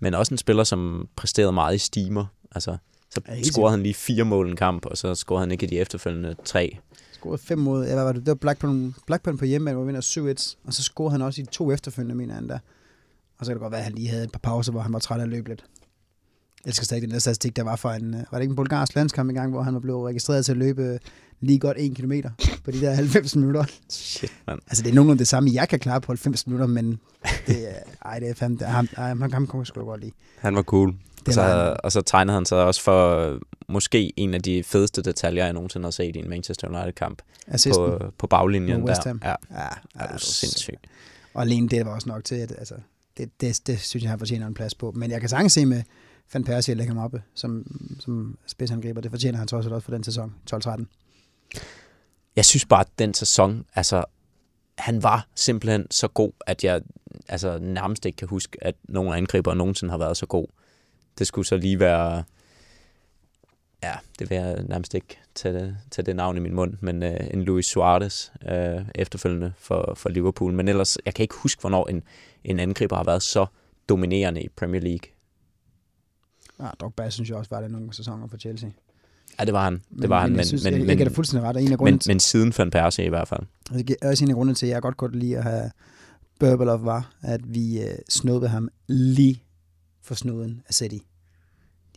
Men også en spiller, som præsterede meget i stimer. Altså, så ja, scorede han lige fire mål en kamp, og så scorede han ikke de efterfølgende tre. Scorede fem mål, ja, hvad var det? Det var Blackburn, Blackburn på hjemmebane, hvor vi vinder syv et. Og så scorede han også i to efterfølgende, mener han der. Og så kan det godt være, at han lige havde et par pauser, hvor han var træt af at løbe lidt. Jeg elsker stadig den der statistik, der var for en... Var det ikke en bulgarsk landskamp engang, hvor han var blevet registreret til at løbe lige godt en kilometer på de der halvfems minutter? Shit, man. Altså, det er nogenlunde det samme, jeg kan klare på halvfems minutter, men det er... Ej, det er fandme... Ham, ham, ham kunne jeg sgu godt lide. Han var cool. Og så, han. og så tegnede han sig også for måske en af de fedeste detaljer, jeg nogensinde har set i en Manchester United-kamp. På, på baglinjen der. Ja, ja, ja, ja, det var sindssygt. Og alene det var også nok til, at altså, det, det, det synes jeg, han fortjener en plads på. Men jeg kan sagtens se med... Van Persie lægger ham oppe som, som spidsangriber. Det fortjener han trods alt også for den sæson, tolv tretten. Jeg synes bare, at den sæson, altså, han var simpelthen så god, at jeg altså, nærmest ikke kan huske, at nogen angriber nogensinde har været så god. Det skulle så lige være... Ja, det vil jeg nærmest ikke tage, tage det navn i min mund, men øh, en Luis Suarez øh, efterfølgende for, for Liverpool. Men ellers, jeg kan ikke huske, hvornår en, en angriber har været så dominerende i Premier League. Ah, Drogba synes jeg også var det nogle sæsoner for Chelsea. Ja, det var han. Men, det var han, men, men, synes, men, jeg, jeg men, fuldstændig ret. En af men, til, men siden Van Persie i hvert fald. Det er også en af grunden til, at jeg godt kunne lide at have Berbatov var, at vi øh, snodede ham lige for snuden af City.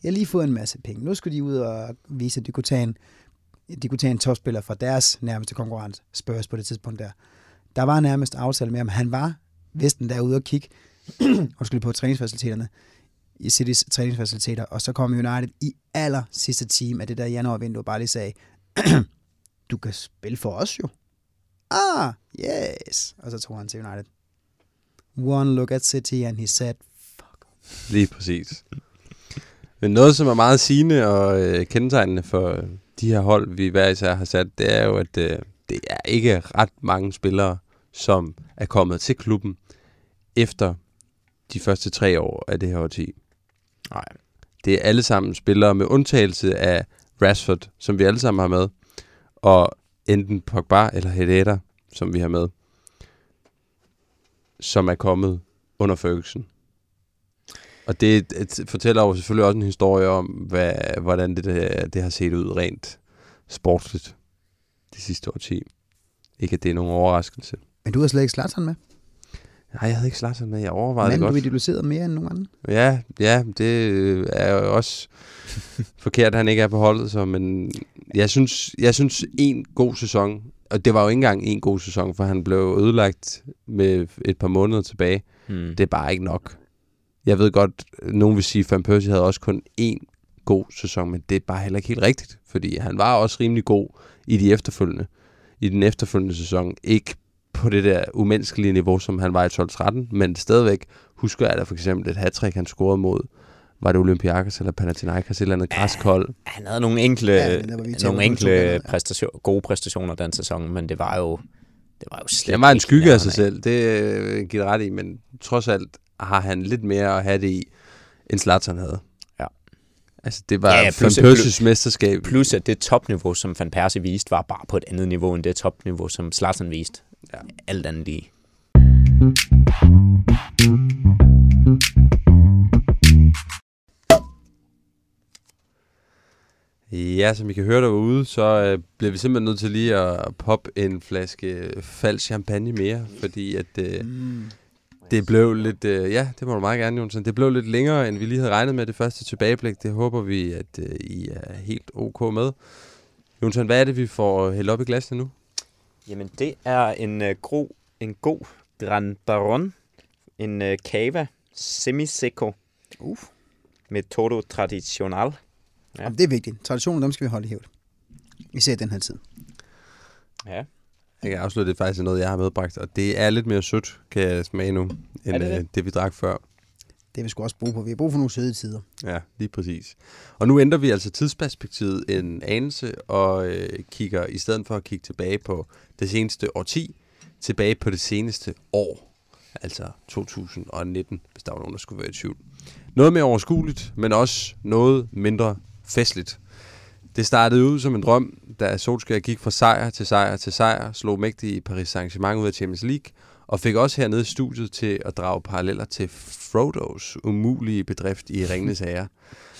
De har lige fået en masse penge. Nu skulle de ud og vise, at de kunne tage en, de kunne tage en topspiller fra deres nærmeste konkurrent, Spurs på det tidspunkt der. Der var nærmest aftale med ham. Han var vesten derude og kigge og skulle på træningsfaciliteterne. I Citys træningsfaciliteter, og så kom United i aller sidste time af det der januarvindue, bare lige sagde, du kan spille for os jo. Ah, yes. Og så tog han til United. One look at City, and he said, fuck. Lige præcis. Men noget, som er meget sigende og øh, kendetegnende for de her hold, vi hver især har sat, det er jo, at øh, det er ikke ret mange spillere, som er kommet til klubben efter de første tre år af det her årti. Nej. Det er alle sammen spillere med undtagelse af Rashford, som vi alle sammen har med, og enten Pogba eller Herrera, som vi har med, som er kommet under Ferguson. Og det et, et, fortæller jo selvfølgelig også en historie om, hvad, hvordan det, det, det har set ud rent sportsligt de sidste årti. Ikke at det er nogen overraskelse. Men du har slet ikke Zlatan med? Nej, jeg havde ikke Zlatan med. Jeg overvejede det godt. Men du idoliserede mere end nogen anden? Ja, ja, det er jo også forkert, at han ikke er på holdet. Så, men jeg synes, jeg synes en god sæson, og det var jo ikke engang en god sæson, for han blev ødelagt med et par måneder tilbage. Hmm. Det er bare ikke nok. Jeg ved godt, nogen vil sige, at Van Persie havde også kun én god sæson, men det er bare heller ikke helt rigtigt, fordi han var også rimelig god i de efterfølgende, i den efterfølgende sæson. Ikke på det der umenneskelige niveau, som han var i tolv tretten, men stadigvæk husker jeg da for eksempel et hat-trick, han scorede mod, var det Olympiakos eller Panathinaikos, et eller andet græskold. Han havde nogle enkle, ja, nogle enkle præstationer, gode præstationer den sæson, men det var jo, det var jo slet det var en skygge af sig selv, det giver ret i, men trods alt har han lidt mere at have det i, end Zlatan havde. Ja. Altså, det var ja, Van Persies mesterskab. Plus, at det topniveau, som Van Persie viste, var bare på et andet niveau, end det topniveau, som Zlatan viste. Ja. Alt andet lige. Ja, som I kan høre derude, så øh, bliver vi simpelthen nødt til lige at poppe en flaske falsk champagne mere, fordi at... Øh, mm. Det blev lidt, øh, ja, det må du meget gerne, Jonsen. Det blev lidt længere, end vi lige havde regnet med det første tilbageblik. Det håber vi, at øh, I er helt ok med. Jonsen, hvad er det, vi får hældt op i glasene nu? Jamen, det er en, øh, gro, en god Gran Baron, en øh, cava semi-seco uh. med todo tradicional. Ja. Jamen, det er vigtigt. Traditionen, dem skal vi holde i hævd. Især den her tid. Ja. Jeg kan afsløre, det er faktisk noget, jeg har medbragt, og det er lidt mere sødt, kan jeg smage nu, end det, det? det, vi drak før. Det vi sgu også bruge på. Vi har brug for nogle søde tider. Ja, lige præcis. Og nu ændrer vi altså tidsperspektivet en anelse, og øh, kigger, i stedet for at kigge tilbage på det seneste årti, tilbage på det seneste år, altså to tusind og nitten, hvis der var nogen, der skulle være i tvivl. Noget mere overskueligt, men også noget mindre festligt. Det startede ud som en drøm, da Solskjaer gik fra sejr til sejr til sejr, slog mægtige Paris Saint-Germain ud af Champions League, og fik også hernede i studiet til at drage paralleller til Frodos umulige bedrift i Ringenes Herre.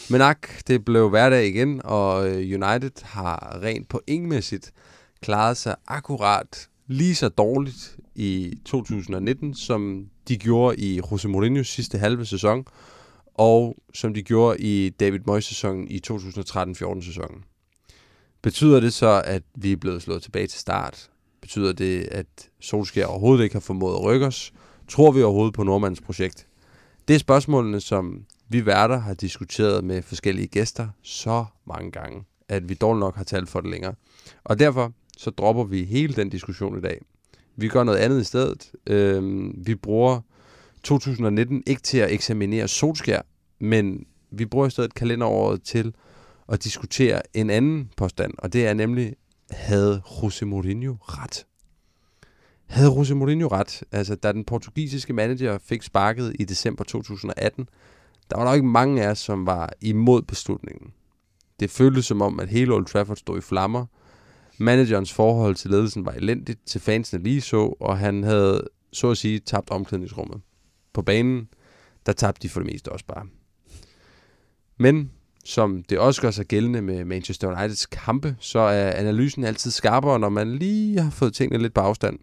Men ak, det blev hverdag igen, og United har rent pointmæssigt klaret sig akkurat lige så dårligt i to tusind og nitten, som de gjorde i Jose Mourinhos sidste halve sæson, og som de gjorde i David Moyes-sæsonen i to tusind og tretten fjorten sæsonen. Betyder det så, at vi er blevet slået tilbage til start? Betyder det, at Solskjaer overhovedet ikke har formået at rykke os? Tror vi overhovedet på Nordmandens projekt? Det er spørgsmålene, som vi værter har diskuteret med forskellige gæster så mange gange, at vi dog nok har talt for det længere. Og derfor så dropper vi hele den diskussion i dag. Vi gør noget andet i stedet. Øhm, vi bruger to tusind og nitten ikke til at eksaminere Solskjaer, men vi bruger i stedet kalenderåret til at diskutere en anden påstand, og det er nemlig, havde Jose Mourinho ret? Havde Jose Mourinho ret? Altså, da den portugisiske manager fik sparket i december to tusind og atten, der var nok ikke mange af os, som var imod beslutningen. Det føltes som om, at hele Old Trafford stod i flammer. Managerens forhold til ledelsen var elendigt, til fansene lige så, og han havde, så at sige, tabt omklædningsrummet. På banen, der tabte de for det meste også bare. Men som det også gør sig gældende med Manchester Uniteds kampe, så er analysen altid skarpere, når man lige har fået tingene lidt på afstand.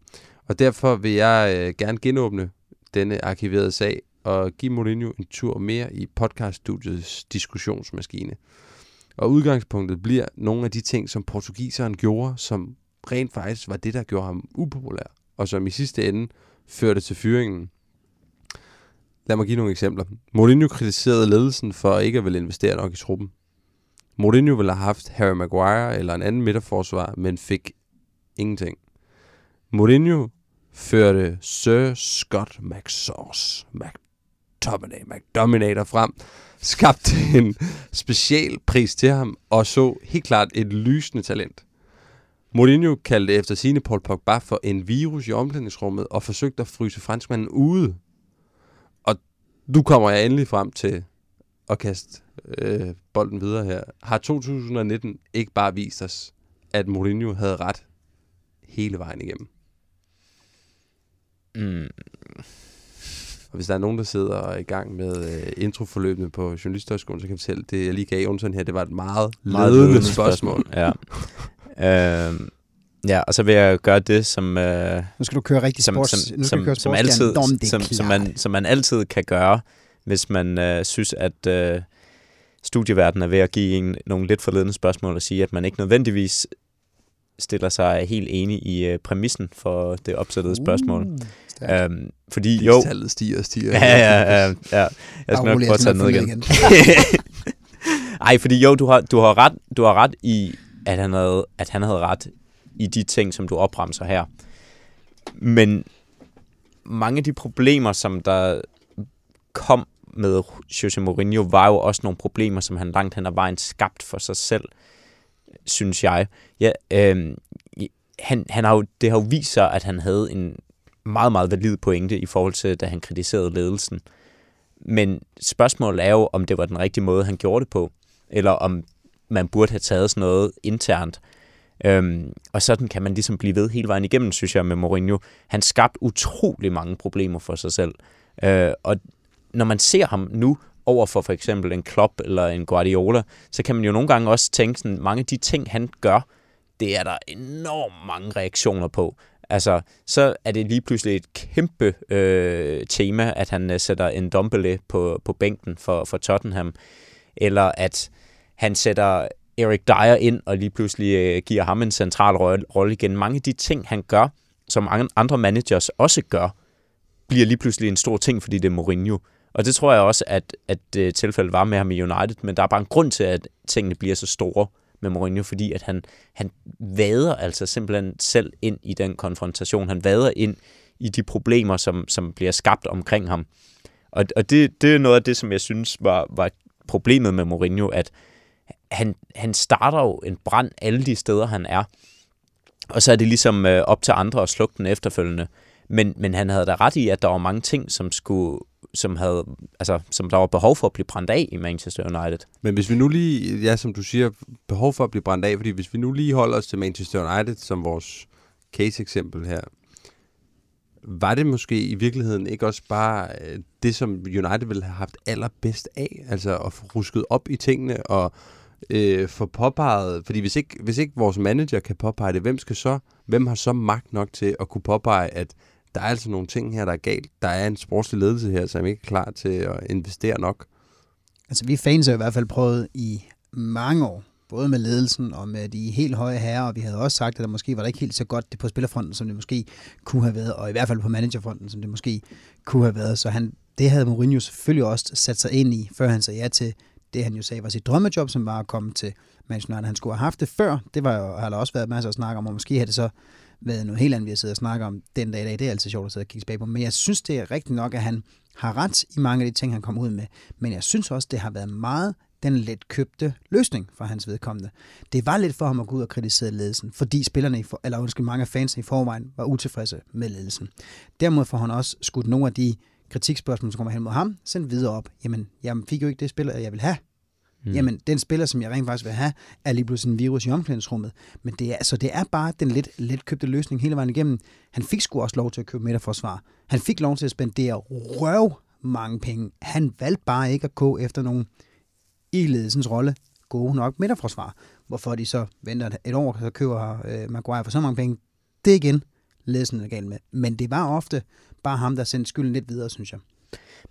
Og derfor vil jeg øh, gerne genåbne denne arkiverede sag og give Mourinho en tur mere i podcaststudiets diskussionsmaskine. Og udgangspunktet bliver nogle af de ting, som portugiseren gjorde, som rent faktisk var det, der gjorde ham upopulær, og som i sidste ende førte til fyringen. Lad mig give nogle eksempler. Mourinho kritiserede ledelsen for ikke at ville investere nok i truppen. Mourinho ville have haft Harry Maguire eller en anden midterforsvar, men fik ingenting. Mourinho førte Sir Scott McSauce, McTominay, McDominator frem, skabte en speciel pris til ham og så helt klart et lysende talent. Mourinho kaldte efter sine Paul Pogba for en virus i omklædningsrummet og forsøgte at fryse franskmanden ude. Nu kommer jeg endelig frem til at kaste øh, bolden videre her. Har to tusind og nitten ikke bare vist os, at Mourinho havde ret hele vejen igennem? Mm. Og hvis der er nogen, der sidder i gang med øh, introforløbene på Journalisthøjskolen, så kan jeg fortælle, det jeg lige gav Jonsson her, det var et meget ledende spørgsmål. Ja. øhm, ja, og så vil jeg gøre det, som... Øh, nu skal du køre rigtig som, sports. Som, som, køre sports som, altid, Dom, som, som, man, som man altid kan gøre, hvis man øh, synes, at øh, studieverdenen er ved at give en nogle lidt for ledende spørgsmål og sige, at man ikke nødvendigvis stiller sig helt enig i øh, præmissen for det opsættede spørgsmål. Uh. Øhm, fordi jo... tallet stiger og stiger. Ja, ja, ja. ja. Jeg skal nok prøve at tage ned igen. igen. Ej, fordi jo, du har, du, har ret, du har ret i, at han, havde, at han havde ret i de ting, som du opremser her. Men mange af de problemer, som der kom med Jose Mourinho, var jo også nogle problemer, som han langt hen ad vejen skabt for sig selv, synes jeg. Ja, øh, han, han har jo, det har jo vist sig, at han havde en meget, meget valid pointe i forhold til, da han kritiserede ledelsen. Men spørgsmålet er jo, om det var den rigtige måde, han gjorde det på, eller om man burde have taget sådan noget internt. Øhm, og sådan kan man ligesom blive ved hele vejen igennem, synes jeg, med Mourinho. Han skabte utrolig mange problemer for sig selv. Øh, og når man ser ham nu over for for eksempel en Klopp eller en Guardiola, så kan man jo nogle gange også tænke, sådan mange af de ting, han gør, det er der enormt mange reaktioner på. Altså, så er det lige pludselig et kæmpe øh, tema, at han øh, sætter en Ndombele på, på bænken for, for Tottenham, eller at han sætter Eric Dier ind og lige pludselig øh, giver ham en central rolle igen. Mange af de ting, han gør, som andre managers også gør, bliver lige pludselig en stor ting, fordi det er Mourinho. Og det tror jeg også, at, at øh, tilfældet var med ham i United, men der er bare en grund til, at tingene bliver så store med Mourinho, fordi at han, han vader altså simpelthen selv ind i den konfrontation. Han vader ind i de problemer, som, som bliver skabt omkring ham. Og, og det, det er noget af det, som jeg synes var, var problemet med Mourinho, at han, han starter jo en brand alle de steder, han er. Og så er det ligesom øh, op til andre at slukke den efterfølgende. Men, men han havde da ret i, at der var mange ting, som skulle... som havde, altså, som der var behov for at blive brændt af i Manchester United. Men hvis vi nu lige, ja, som du siger, behov for at blive brændt af, fordi hvis vi nu lige holder os til Manchester United som vores case-eksempel her, var det måske i virkeligheden ikke også bare det, som United ville have haft allerbedst af, altså at få rusket op i tingene og øh, få påpeget, fordi hvis ikke, hvis ikke vores manager kan påpege det, hvem skal så, hvem har så magt nok til at kunne påpege, at der er altså nogle ting her, der er galt. Der er en sportslig ledelse her, som ikke er klar til at investere nok. Altså, vi fans har i hvert fald prøvet i mange år, både med ledelsen og med de helt høje herrer, og vi havde også sagt, at der måske var der ikke helt så godt det på spillerfronten, som det måske kunne have været, og i hvert fald på managerfronten, som det måske kunne have været. Så han, det havde Mourinho selvfølgelig også sat sig ind i, før han sagde ja til det, han jo sagde var sit drømmejob, som var at komme til Manchester United. Han skulle have haft det før. Det var jo, har der også været masser at snakke om, og måske havde det så været noget helt andet, vi har siddet og snakket om den dag i dag. Det er altid sjovt at sidde og kigge tilbage på. Men jeg synes, det er rigtigt nok, at han har ret i mange af de ting, han kom ud med. Men jeg synes også, det har været meget den let købte løsning for hans vedkommende. Det var lidt for ham at gå ud og kritisere ledelsen, fordi spillerne, eller undskyld, mange af fansene i forvejen var utilfredse med ledelsen. Derimod får han også skudt nogle af de kritikspørgsmål, som kommer hen mod ham, sendt videre op. Jamen, jeg fik jo ikke det spiller, jeg vil have. Mm. Jamen, den spiller, som jeg rent faktisk vil have, er lige pludselig en virus i omklædningsrummet. Men det er, så det er bare den lidt letkøbte løsning hele vejen igennem. Han fik sgu også lov til at købe midterforsvar. Han fik lov til at spendere røv mange penge. Han valgte bare ikke at gå efter nogen i ledelsens rolle gode nok midterforsvar. Hvorfor de så venter et år, så køber øh, Maguire for så mange penge. Det igen ledelsen er galt med. Men det var ofte bare ham, der sendte skylden lidt videre, synes jeg.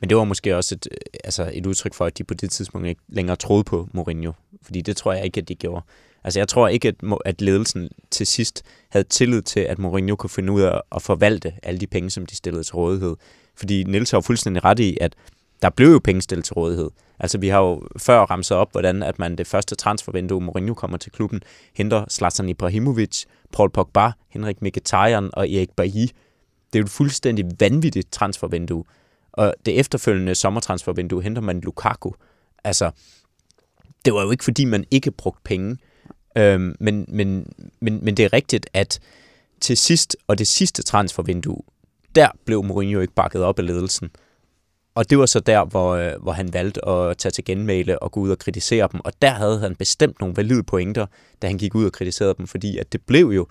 Men det var måske også et, altså et udtryk for, at de på det tidspunkt ikke længere troede på Mourinho. Fordi det tror jeg ikke, at de gjorde. Altså jeg tror ikke, at, at ledelsen til sidst havde tillid til, at Mourinho kunne finde ud af at forvalte alle de penge, som de stillede til rådighed. Fordi Niels har jo fuldstændig ret i, at der blev jo penge stillet til rådighed. Altså vi har jo før ramset op, hvordan at man det første transfervindue, Mourinho kommer til klubben, henter Zlatan Ibrahimovic, Paul Pogba, Henrikh Mkhitaryan og Erik Bailly. Det er jo et fuldstændig vanvittigt transfervindue. Og det efterfølgende sommertransfervindue henter man Lukaku. Altså, det var jo ikke, fordi man ikke brugte penge. Øhm, men, men, men, men det er rigtigt, at til sidst og det sidste transfervindue, der blev Mourinho ikke bakket op af ledelsen. Og det var så der, hvor, hvor han valgte at tage til genmæle og gå ud og kritisere dem. Og der havde han bestemt nogle valide pointer, da han gik ud og kritiserede dem, fordi at det blev jo,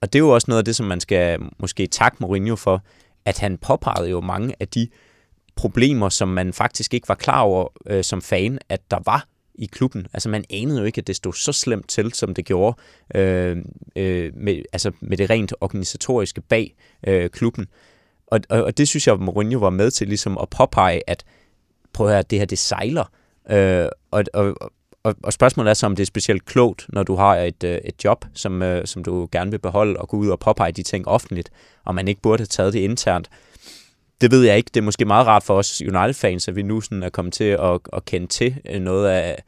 og det er jo også noget af det, som man skal måske takke Mourinho for, at han påpegede jo mange af de problemer, som man faktisk ikke var klar over øh, som fan, at der var i klubben. Altså man anede jo ikke, at det stod så slemt til, som det gjorde øh, øh, med, altså, med det rent organisatoriske bag øh, klubben. Og, og, og det synes jeg, at Mourinho var med til ligesom at påpege, at prøv at høre, det her det sejler. Øh, og, og, og, og spørgsmålet er så, om det er specielt klogt, når du har et, et job, som, som du gerne vil beholde, og gå ud og påpege de ting offentligt, og man ikke burde have taget det internt. Det ved jeg ikke. Det er måske meget rart for os United-fans, at vi nu sådan er kommet til at, at kende til noget af, af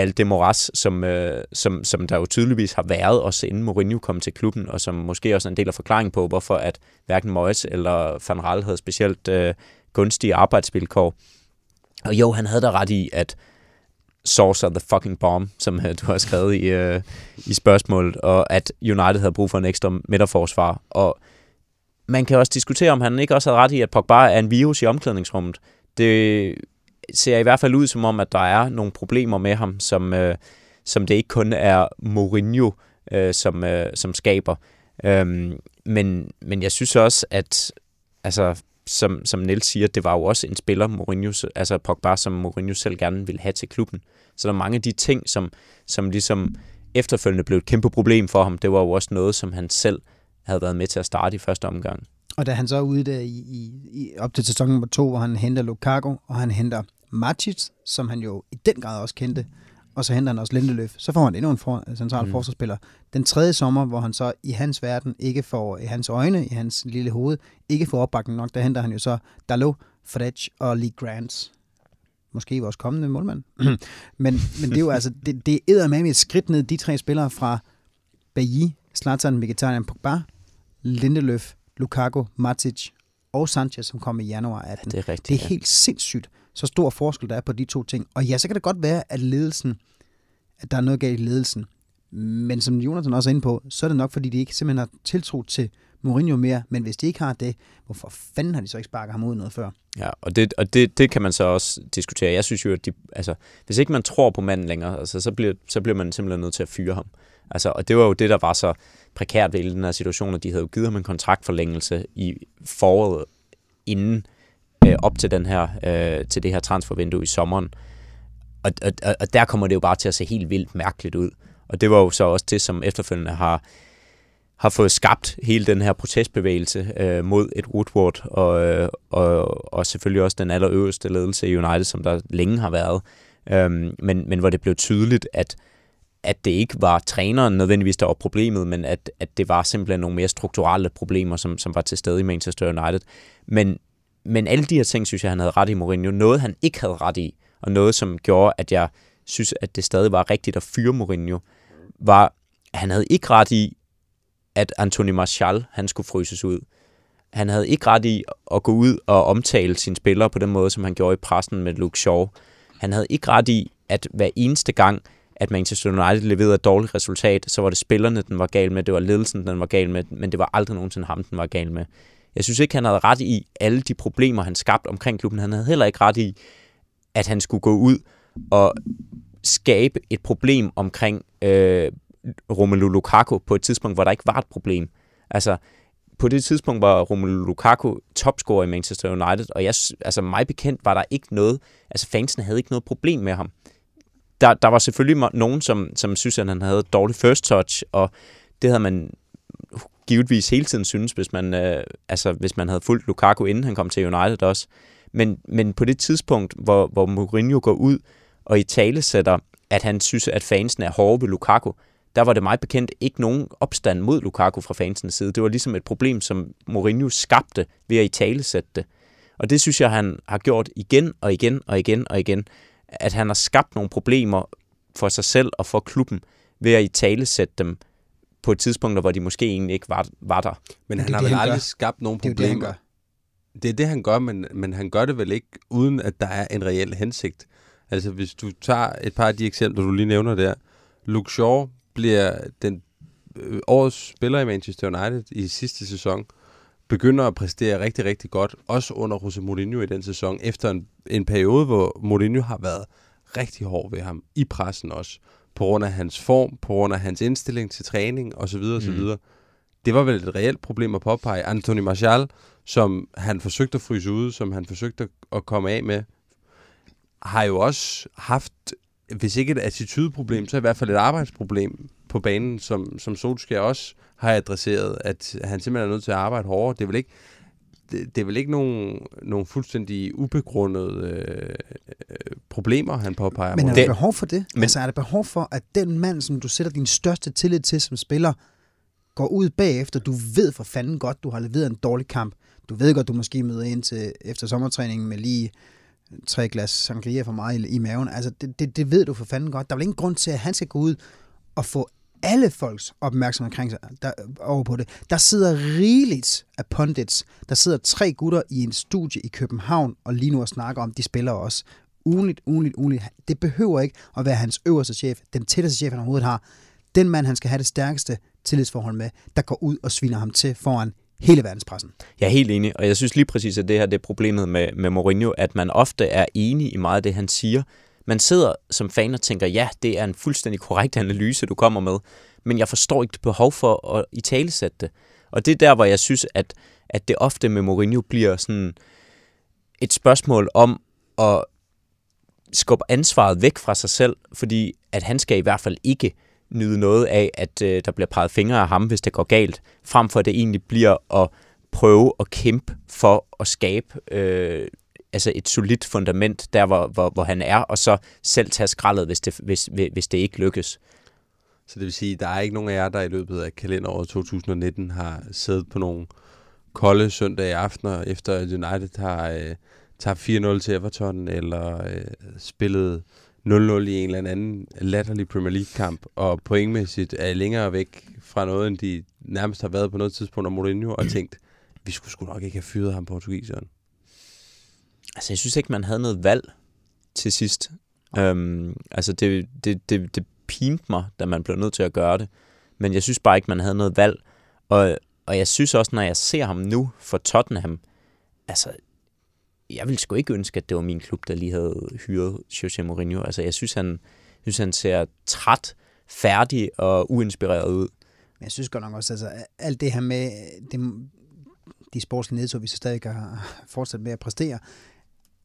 alt det moras, som, som, som der jo tydeligvis har været, også inden Mourinho kom til klubben, og som måske også er en del af forklaringen på, hvorfor at hverken Moyes eller Van Raal havde specielt øh, gunstige arbejdsvilkår. Og jo, han havde da ret i, at source of the fucking bomb, som øh, du har skrevet i, øh, i spørgsmålet, og at United havde brug for en ekstra midterforsvar, og man kan også diskutere, om han ikke også havde ret i, at Pogba er en virus i omklædningsrummet. Det ser i hvert fald ud som om, at der er nogle problemer med ham, som, øh, som det ikke kun er Mourinho, øh, som, øh, som skaber. Øhm, men, men jeg synes også, at altså, som, som Niels siger, det var jo også en spiller, Mourinho, altså Pogba, som Mourinho selv gerne ville have til klubben. Så der er mange af de ting, som, som ligesom efterfølgende blev et kæmpe problem for ham. Det var jo også noget, som han selv havde været med til at starte i første omgang. Og da han så er ude der i, i, i, op til sæson nummer to, hvor han henter Lukaku, og han henter Matic, som han jo i den grad også kendte, og så henter han også Lindeløf, så får han endnu en for, central mm. forsvarsspiller. Den tredje sommer, hvor han så i hans verden ikke får, i hans øjne, i hans lille hoved, ikke får opbakning nok, der henter han jo så Dalot, Fred og Lee Grant. Måske vores kommende målmand. men, men det er jo altså, det, det er eddermame et skridt ned, de tre spillere fra Bailly, Zlatan, Mkhitaryan, Pogba, Lindeløf, Lukaku, Matic og Sanchez, som kom i januar atten. Ja, det er rigtigt. Det er ja. helt sindssygt, så stor forskel der er på de to ting. Og ja, så kan det godt være, at ledelsen, at der er noget galt i ledelsen. Men som Jonathan også er inde på, så er det nok, fordi de ikke simpelthen har tiltro til Mourinho mere. Men hvis de ikke har det, hvorfor fanden har de så ikke sparket ham ud noget før? Ja, og det, og det, det kan man så også diskutere. Jeg synes jo, at de, altså, hvis ikke man tror på manden længere, altså, så, bliver, så bliver man simpelthen nødt til at fyre ham. Altså, og det var jo det, der var så prekært ved den her situation, at de havde jo givet ham en kontraktforlængelse i foråret inden øh, op til, den her, øh, til det her transfervindue i sommeren. Og, og, og der kommer det jo bare til at se helt vildt mærkeligt ud. Og det var jo så også det, som efterfølgende har, har fået skabt hele den her protestbevægelse øh, mod et Woodward og, øh, og, og selvfølgelig også den allerøverste ledelse i United, som der længe har været. Øhm, men, men hvor det blev tydeligt, at at det ikke var træneren nødvendigvis, der var problemet, men at, at det var simpelthen nogle mere strukturelle problemer, som, som var til stede i Manchester United. Men, men alle de her ting, synes jeg, han havde ret i Mourinho. Noget, han ikke havde ret i, og noget, som gjorde, at jeg synes, at det stadig var rigtigt at fyre Mourinho, var, at han havde ikke ret i, at Anthony Martial, han skulle fryses ud. Han havde ikke ret i at gå ud og omtale sine spillere på den måde, som han gjorde i pressen med Luke Shaw. Han havde ikke ret i, at hver eneste gang, at Manchester United leverede et dårligt resultat, så var det spillerne, den var gal med, det var ledelsen, den var gal med, men det var aldrig nogensinde ham, den var gal med. Jeg synes ikke, han havde ret i alle de problemer, han skabte omkring klubben. Han havde heller ikke ret i, at han skulle gå ud og skabe et problem omkring øh, Romelu Lukaku på et tidspunkt, hvor der ikke var et problem. Altså, på det tidspunkt var Romelu Lukaku topscorer i Manchester United, og jeg, altså, mig bekendt var der ikke noget, altså fansene havde ikke noget problem med ham. Der, der var selvfølgelig nogen, som, som synes, at han havde et dårligt first touch, og det havde man givetvis hele tiden synes, hvis man, øh, altså, hvis man havde fulgt Lukaku, inden han kom til United også. Men, men på det tidspunkt, hvor, hvor Mourinho går ud og i tale sætter, at han synes, at fansen er hårde ved Lukaku, der var det meget bekendt ikke nogen opstand mod Lukaku fra fansens side. Det var ligesom et problem, som Mourinho skabte ved at i tale sætte det. Og det synes jeg, han har gjort igen og igen og igen og igen. At han har skabt nogle problemer for sig selv og for klubben ved at italesætte dem på et tidspunkt, hvor de måske egentlig ikke var, var der. Men han har vel aldrig skabt nogle problemer. Det er det, han gør, men, men han gør det vel ikke, uden at der er en reel hensigt. Altså, hvis du tager et par af de eksempler, du lige nævner der. Luke Shaw bliver den årets spiller i Manchester United i sidste sæson. begynder at præstere rigtig, rigtig godt, også under Jose Mourinho i den sæson, efter en, en periode, hvor Mourinho har været rigtig hård ved ham, i pressen også, på grund af hans form, på grund af hans indstilling til træning, osv. osv. Mm. Det var vel et reelt problem at påpege. Anthony Martial, som han forsøgte at fryse ude, som han forsøgte at komme af med, har jo også haft, hvis ikke et attitudeproblem, så i hvert fald et arbejdsproblem på banen, som, som Solskjaer også har adresseret, at han simpelthen er nødt til at arbejde hårdere. Det er vel ikke, det, det er vel ikke nogen, nogen fuldstændig ubegrundede øh, problemer, han påpeger. Men er der behov for det? Men, altså er der behov for, at den mand, som du sætter din største tillid til som spiller, går ud bagefter, du ved for fanden godt, du har leveret en dårlig kamp. Du ved godt, du måske møder ind til efter sommertræningen med lige tre glas sangria for meget i, i maven. Altså, det, det, det ved du for fanden godt. Der er vel ingen grund til, at han skal gå ud og få alle folks opmærksomhed omkring sig der, over på det. Der sidder rigeligt af pundits. Der sidder tre gutter i en studie i København, og lige nu og snakker om, de spiller også. Ugenligt, ugenligt, ugenligt. Det behøver ikke at være hans øverste chef, den tætteste chef, han overhovedet har. Den mand, han skal have det stærkeste tillidsforhold med, der går ud og sviner ham til foran hele verdenspressen. Jeg er helt enig, og jeg synes lige præcis, at det her det er problemet med, med Mourinho, at man ofte er enig i meget af det, han siger. Man sidder som fan og tænker, ja, det er en fuldstændig korrekt analyse, du kommer med, men jeg forstår ikke det behov for at italesætte det. Og det er der, hvor jeg synes, at, at det ofte med Mourinho bliver sådan et spørgsmål om at skubbe ansvaret væk fra sig selv, fordi at han skal i hvert fald ikke nyde noget af, at øh, der bliver peget fingre af ham, hvis det går galt, frem for at det egentlig bliver at prøve at kæmpe for at skabe øh, altså et solidt fundament der, hvor, hvor, hvor han er, og så selv tage skraldet, hvis det, hvis, hvis det ikke lykkes. Så det vil sige, at der er ikke nogen af jer, der i løbet af kalenderåret to tusind nitten har siddet på nogle kolde søndage aftener, efter United har øh, tabt fire nul til Everton, eller øh, spillet nul nul i en eller anden latterlig Premier League-kamp, og pointmæssigt er længere væk fra noget, end de nærmest har været på noget tidspunkt af Mourinho, og tænkt, vi skulle sgu nok ikke have fyret ham portugiseren. Altså, jeg synes ikke, man havde noget valg til sidst. Okay. Øhm, altså, det, det, det, det pinte mig, da man blev nødt til at gøre det, men jeg synes bare ikke, man havde noget valg. Og, og jeg synes også, når jeg ser ham nu for Tottenham, altså, jeg ville sgu ikke ønske, at det var min klub, der lige havde hyret Jose Mourinho. Altså, jeg synes, han, synes, han ser træt, færdig og uinspireret ud. Men jeg synes godt nok også, altså, alt det her med det, de sportslige nedtog, vi så stadig har fortsat med at præstere,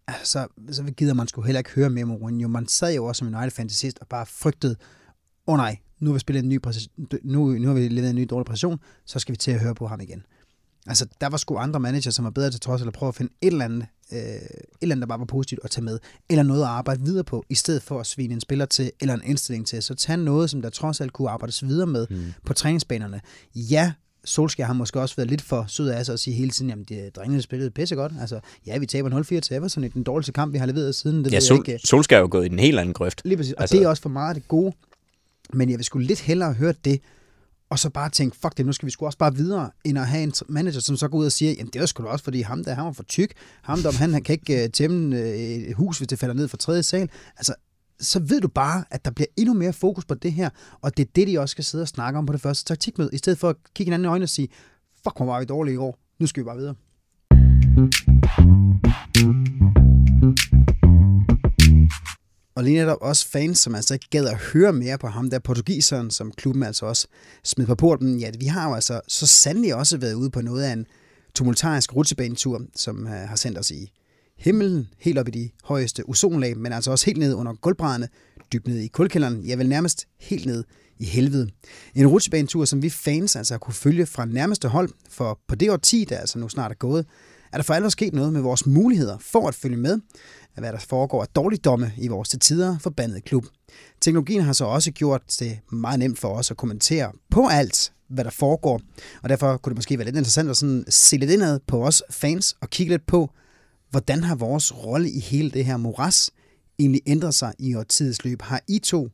altså, så gider man sgu heller ikke høre med Mourinho. Man sad jo også som United-fan til sidst og bare frygtede, åh oh, nej, nu har vi spillet en ny præs- nu, nu har vi levet en ny dårlig præstation, så skal vi til at høre på ham igen. Altså, der var sgu andre manager, som var bedre til trods, eller prøve at finde et eller andet, øh, et eller andet, der bare var positivt at tage med, eller noget at arbejde videre på, i stedet for at svine en spiller til, eller en indstilling til. Så tage noget, som der trods alt kunne arbejdes videre med mm. på træningsbanerne. Ja, Solskjaer har måske også været lidt for sød af sig at sige hele tiden, jamen, de drengene spillede pissegodt. Altså, ja, vi taber nul fire til Everton i den dårligste kamp, vi har leveret siden. Det ja, Sol- ikke. Solskjaer er jo gået i den helt anden grøft. Lige præcis, og altså, det er også for meget det gode. Men jeg vil sgu lidt hellere høre det, og så bare tænke, fuck det, nu skal vi sgu også bare videre, end at have en manager, som så går ud og siger, jamen det var sgu da også, fordi ham der, han var for tyk, ham der, han, han kan ikke uh, tæmme et hus, hvis det falder ned fra tredje sal. Altså, så ved du bare, at der bliver endnu mere fokus på det her, og det er det, de også skal sidde og snakke om på det første taktikmøde, i stedet for at kigge hinanden i øjnene og sige, fuck, hvor var vi dårlige i går, nu skal vi bare videre. Og lige netop også fans, som altså ikke gad at høre mere på ham der portugiseren, som klubben altså også smed på porten. Ja, vi har jo altså så sandelig også været ude på noget af en tumultarisk rutsjebanetur, som har sendt os i himlen, helt op i de højeste ozonlag, men altså også helt ned under gulvbrædderne, dybt ned i kulkælderen, ja vel nærmest helt ned i helvede. En rutsjebanetur, som vi fans altså har kunne følge fra nærmeste hold, for på det årti, der altså nu snart er gået, er der for alvor sket noget med vores muligheder for at følge med, af hvad der foregår af dårligdomme i vores til tider forbandede klub. Teknologien har så også gjort det meget nemt for os at kommentere på alt, hvad der foregår, og derfor kunne det måske være lidt interessant at sådan se lidt indad på os fans og kigge lidt på, hvordan har vores rolle i hele det her moras egentlig ændret sig i årtiets løb. Har I to,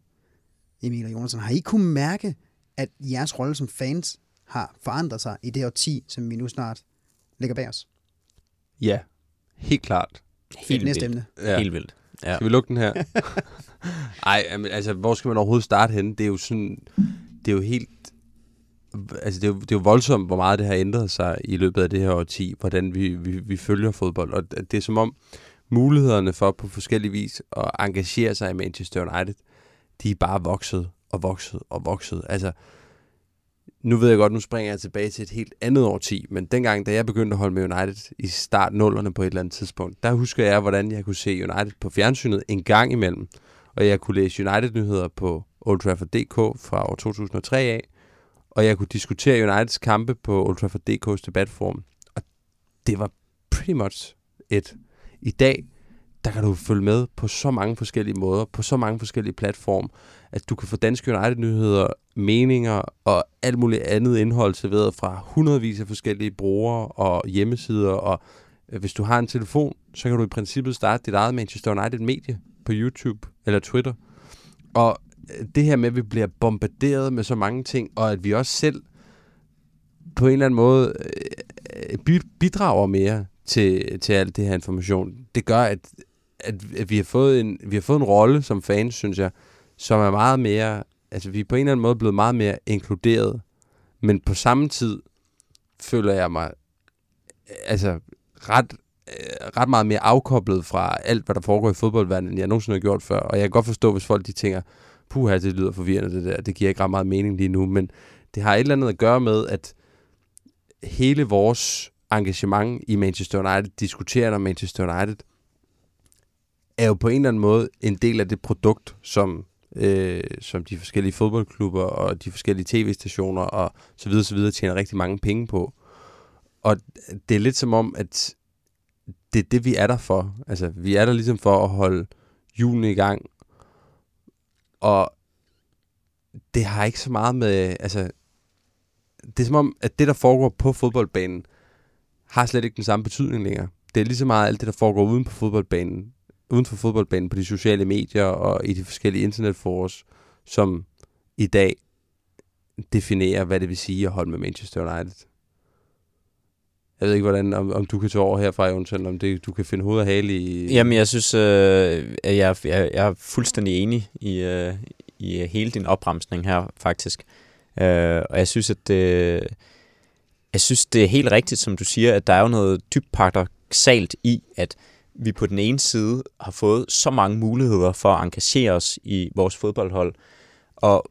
Emil og Jonathan, har I kunne mærke, at jeres rolle som fans har forandret sig i det årti, som vi nu snart lægger bag os? Ja, helt klart. Helt vildt. Ja. Helt vildt. Ja. Skal vi lukke den her? Ej, altså, hvor skal man overhovedet starte henne? Det er jo sådan, det er jo helt altså det er, jo, det er jo voldsomt, hvor meget det har ændret sig i løbet af det her årti, hvordan vi, vi, vi følger fodbold. Og det er som om mulighederne for på forskellige vis at engagere sig i Manchester United, de er bare vokset og vokset og vokset. Altså, nu ved jeg godt, nu springer jeg tilbage til et helt andet årti, men dengang, da jeg begyndte at holde med United i startnullerne på et eller andet tidspunkt, der husker jeg, hvordan jeg kunne se United på fjernsynet en gang imellem, og jeg kunne læse United-nyheder på Old Trafford punktum d k fra år to tusind og tre af, og jeg kunne diskutere Uniteds kampe på Old Trafford punktum d k's debatforum, og det var pretty much et. I dag, der kan du følge med på så mange forskellige måder, på så mange forskellige platforme, at du kan få danske United-nyheder, meninger og alt muligt andet indhold serveret fra hundredvis af forskellige brugere og hjemmesider, og hvis du har en telefon, så kan du i princippet starte dit eget Manchester United-medie på YouTube eller Twitter. Og det her med, at vi bliver bombarderet med så mange ting, og at vi også selv på en eller anden måde bidrager mere til, til alt det her information, det gør, at, at, at vi har fået en, vi har fået en rolle som fans, synes jeg, som er meget mere, altså vi er på en eller anden måde blevet meget mere inkluderet, men på samme tid føler jeg mig altså ret, ret meget mere afkoblet fra alt, hvad der foregår i fodboldverdenen, end jeg nogensinde har gjort før, og jeg kan godt forstå, hvis folk de tænker, puha, det lyder forvirrende det der, det giver ikke ret meget mening lige nu, men det har et eller andet at gøre med, at hele vores engagement i Manchester United, diskuterer om Manchester United, er jo på en eller anden måde en del af det produkt, som, øh, som de forskellige fodboldklubber og de forskellige tv-stationer og så videre, så videre tjener rigtig mange penge på. Og det er lidt som om, at det er det, vi er der for. Altså, vi er der ligesom for at holde hjulene i gang. Og det har ikke så meget med, altså, det er som om, at det, der foregår på fodboldbanen, har slet ikke den samme betydning længere. Det er lige så meget alt det, der foregår uden på fodboldbanen, uden for fodboldbanen, på de sociale medier og i de forskellige internetforums, som i dag definerer, hvad det vil sige at holde med Manchester United. Jeg ved ikke, hvordan, om, om du kan tage over herfra, Jonsson, om det, du kan finde hoved og hale i... Jamen, jeg synes, øh, at jeg, jeg, jeg er fuldstændig enig i, øh, i hele din opremsning her, faktisk. Øh, og jeg synes, at... Øh, Jeg synes, det er helt rigtigt, som du siger, at der er jo noget dybt paradoksalt i, at vi på den ene side har fået så mange muligheder for at engagere os i vores fodboldhold, og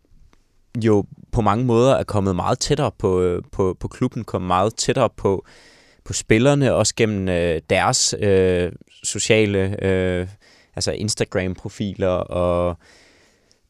jo på mange måder er kommet meget tættere på, på, på klubben, kommet meget tættere på, på spillerne, også gennem øh, deres øh, sociale øh, altså Instagram-profiler og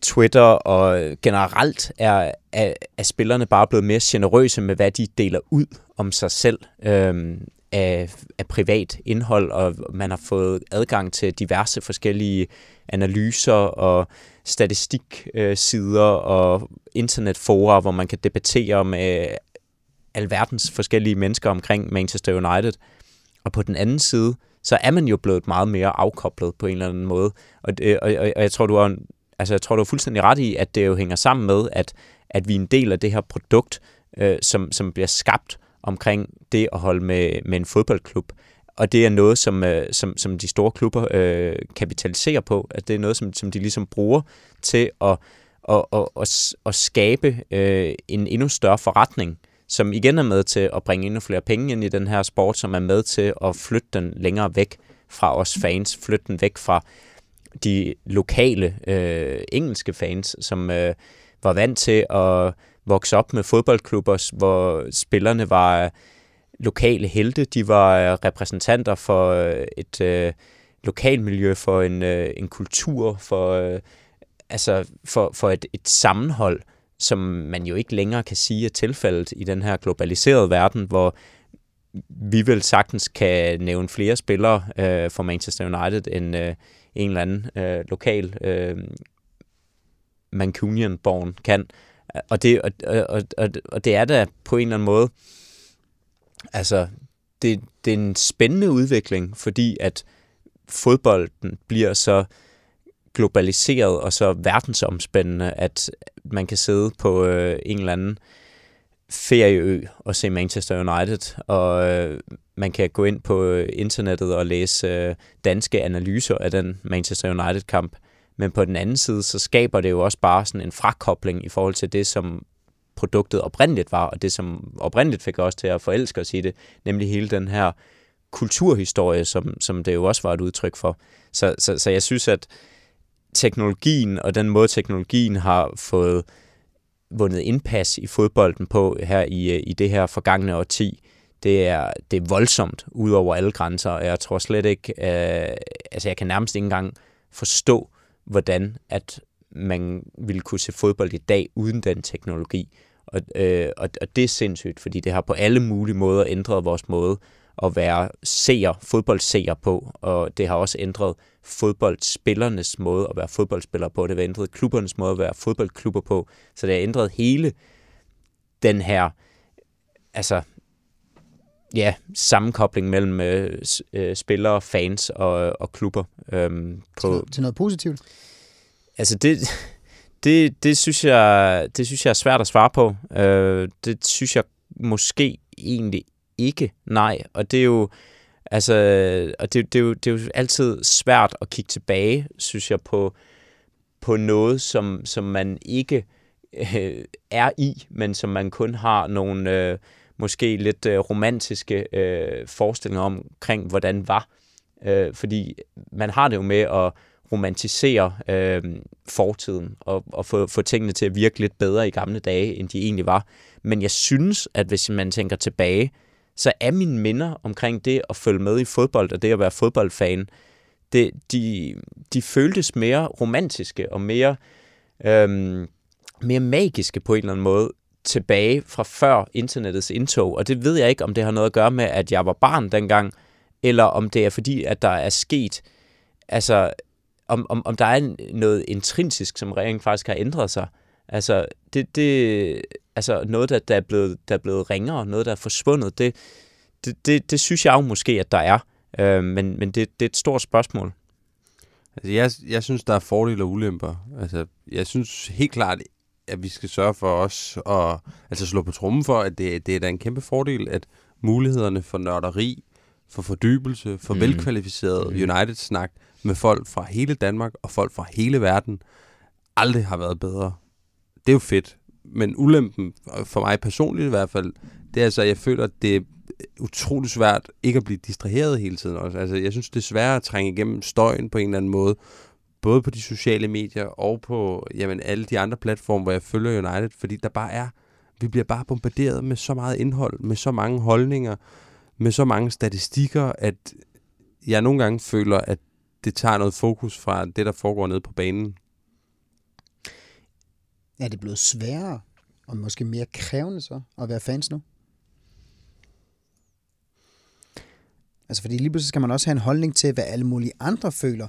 Twitter, og generelt er, er, er spillerne bare blevet mere generøse med, hvad de deler ud om sig selv øh, af, af privat indhold, og man har fået adgang til diverse forskellige analyser og statistiksider øh, og internetfora, hvor man kan debattere med alverdens forskellige mennesker omkring Manchester United. Og på den anden side, så er man jo blevet meget mere afkoblet på en eller anden måde. Og, det, og, og jeg tror, du har en Altså, jeg tror, du er fuldstændig ret i, at det jo hænger sammen med, at, at vi er en del af det her produkt, øh, som, som bliver skabt omkring det at holde med, med en fodboldklub. Og det er noget, som, øh, som, som de store klubber øh, kapitaliserer på. At det er noget, som, som de ligesom bruger til at, at, at, at, at skabe øh, en endnu større forretning, som igen er med til at bringe endnu flere penge ind i den her sport, som er med til at flytte den længere væk fra os fans, flytte den væk fra de lokale øh, engelske fans, som øh, var vant til at vokse op med fodboldklubber, hvor spillerne var øh, lokale helte, de var øh, repræsentanter for øh, et øh, lokalmiljø, for en, øh, en kultur, for, øh, altså for, for et, et sammenhold, som man jo ikke længere kan sige er tilfældet i den her globaliserede verden, hvor vi vel sagtens kan nævne flere spillere øh, for Manchester United end øh, en eller anden øh, lokal øh, Mancunian-born kan. Og det, og, og, og, og det er da på en eller anden måde, altså, det, det er en spændende udvikling, fordi at fodbolden bliver så globaliseret og så verdensomspændende, at man kan sidde på øh, en eller anden ferieø og se Manchester United, og øh, man kan gå ind på internettet og læse øh, danske analyser af den Manchester United-kamp. Men på den anden side, så skaber det jo også bare sådan en frakobling i forhold til det, som produktet oprindeligt var, og det som oprindeligt fik os til at forelske os i det, nemlig hele den her kulturhistorie, som, som det jo også var et udtryk for. Så, så, så jeg synes, at teknologien og den måde, teknologien har fået vundet indpas i fodbolden på her i, i det her forgangne årti, det er, det er voldsomt ud over alle grænser, og jeg tror slet ikke, øh, altså jeg kan nærmest ikke engang forstå, hvordan at man ville kunne se fodbold i dag uden den teknologi. Og, øh, og, og det er sindssygt, fordi det har på alle mulige måder ændret vores måde at være seer, fodboldseer på, og det har også ændret fodboldspillernes måde at være fodboldspillere på, det har ændret klubbernes måde at være fodboldklubber på, så det har ændret hele den her, altså, ja, sammenkobling mellem øh, øh, spillere, fans og, og klubber. Øh, på, til noget positivt? Altså, det, det, det, synes jeg, det synes jeg er svært at svare på. Øh, det synes jeg måske egentlig ikke, nej, og det er jo altså, og det, det, er jo, det er jo altid svært at kigge tilbage, synes jeg, på, på noget, som, som man ikke øh, er i, men som man kun har nogle øh, måske lidt øh, romantiske øh, forestillinger omkring, hvordan var. Øh, fordi man har det jo med at romantisere øh, fortiden og, og få, få tingene til at virke lidt bedre i gamle dage, end de egentlig var. Men jeg synes, at hvis man tænker tilbage, så er mine minder omkring det at følge med i fodbold og det at være fodboldfan, det, de, de føltes mere romantiske og mere, øhm, mere magiske på en eller anden måde tilbage fra før internettets indtog. Og det ved jeg ikke, om det har noget at gøre med, at jeg var barn dengang, eller om det er fordi, at der er sket, altså om, om, om der er noget intrinsisk, som rent faktisk har ændret sig. Altså, det, det, altså noget, der, der, er blevet, der er blevet ringere, noget, der er forsvundet, det, det, det, det synes jeg jo måske, at der er. Øh, men men det, det er et stort spørgsmål. Altså, jeg, jeg synes, der er fordele og ulemper. Altså, jeg synes helt klart, at vi skal sørge for os at altså, slå på trommen for, at det, det er da en kæmpe fordel, at mulighederne for nørderi, for fordybelse, for mm. velkvalificeret mm. United-snak med folk fra hele Danmark og folk fra hele verden aldrig har været bedre. Det er jo fedt, men ulempen, for mig personligt i hvert fald, det er altså, at jeg føler, at det er utroligt svært ikke at blive distraheret hele tiden også. Altså, jeg synes, det er svært at trænge igennem støjen på en eller anden måde, både på de sociale medier og på jamen, alle de andre platforme, hvor jeg følger United, fordi der bare er, vi bliver bare bombarderet med så meget indhold, med så mange holdninger, med så mange statistikker, at jeg nogle gange føler, at det tager noget fokus fra det, der foregår nede på banen. Er det blevet sværere og måske mere krævende så at være fans nu? Altså fordi lige pludselig skal man også have en holdning til, hvad alle mulige andre føler,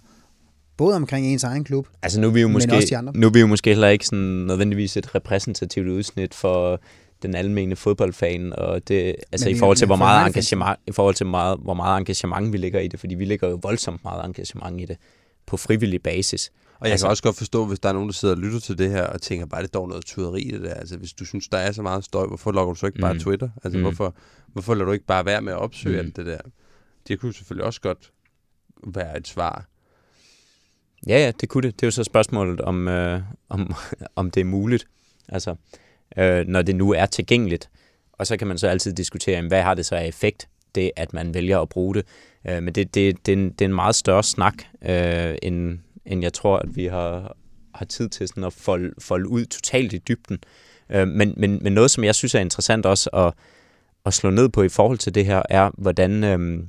både omkring ens egen klub, altså nu er vi jo måske, men også de andre. Nu er vi jo måske heller ikke sådan nødvendigvis et repræsentativt udsnit for den almene fodboldfan, og det, altså i forhold til, hvor meget engagement, i forhold til meget, hvor meget engagement vi ligger i det, fordi vi ligger jo voldsomt meget engagement i det på frivillig basis. Og jeg altså, kan også godt forstå, hvis der er nogen, der sidder og lytter til det her, og tænker bare, det dog noget tuderi, det der. Altså, hvis du synes, der er så meget støj, hvorfor logger du så ikke bare mm. Twitter? Altså, mm. hvorfor, hvorfor lader du ikke bare være med at opsøge mm. alt det der? Det kunne selvfølgelig også godt være et svar. Ja, ja, det kunne det. Det er jo så spørgsmålet, om, øh, om, om det er muligt, altså, øh, når det nu er tilgængeligt. Og så kan man så altid diskutere, hvad har det så af effekt, det at man vælger at bruge det. Øh, men det, det, det, er en, det er en meget større snak, øh, end... end jeg tror, at vi har, har tid til sådan at folde, folde ud totalt i dybden. Øh, men, men, men noget, som jeg synes er interessant også at, at slå ned på i forhold til det her, er, hvordan, øh,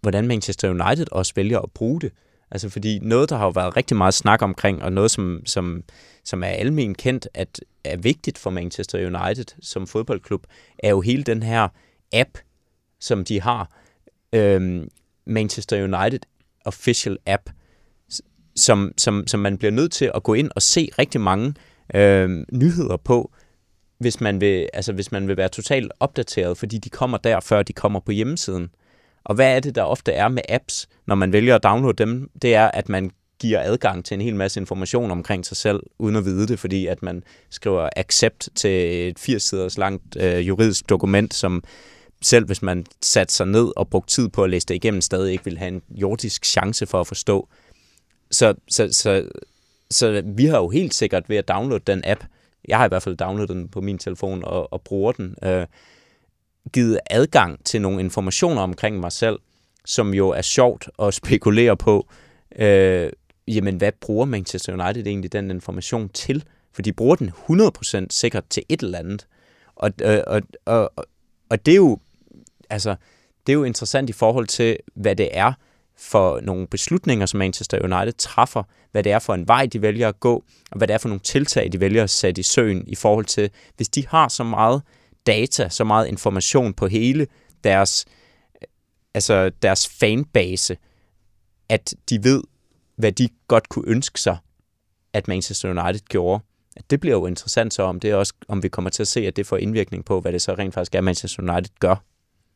hvordan Manchester United også vælger at bruge det. Altså fordi noget, der har jo været rigtig meget snak omkring, og noget, som, som, som er almen kendt, at er vigtigt for Manchester United som fodboldklub, er jo hele den her app, som de har. Øh, Manchester United Official App, Som, som, som man bliver nødt til at gå ind og se rigtig mange øh, nyheder på, hvis man vil, altså hvis man vil være totalt opdateret, fordi de kommer der, før de kommer på hjemmesiden. Og hvad er det, der ofte er med apps, når man vælger at downloade dem? Det er, at man giver adgang til en hel masse information omkring sig selv, uden at vide det, fordi at man skriver accept til et firs-siders langt øh, juridisk dokument, som selv hvis man satte sig ned og brugte tid på at læse det igennem, stadig ikke ville have en jordisk chance for at forstå. Så, så, så, så vi har jo helt sikkert ved at downloade den app jeg har i hvert fald downloadet den på min telefon og, og bruger den, øh, givet adgang til nogle informationer omkring mig selv, som jo er sjovt at spekulere på, øh, jamen hvad bruger Manchester United egentlig den information til? For de bruger den hundrede procent sikkert til et eller andet. Og, og, og, og, og det er jo, altså, det er jo interessant i forhold til, hvad det er for nogle beslutninger, som Manchester United træffer, hvad det er for en vej, de vælger at gå, og hvad det er for nogle tiltag, de vælger at sætte i søen i forhold til, hvis de har så meget data, så meget information på hele deres, altså deres fanbase, at de ved, hvad de godt kunne ønske sig, at Manchester United gjorde. Det bliver jo interessant så, om det også, om vi kommer til at se, at det får indvirkning på, hvad det så rent faktisk er, Manchester United gør.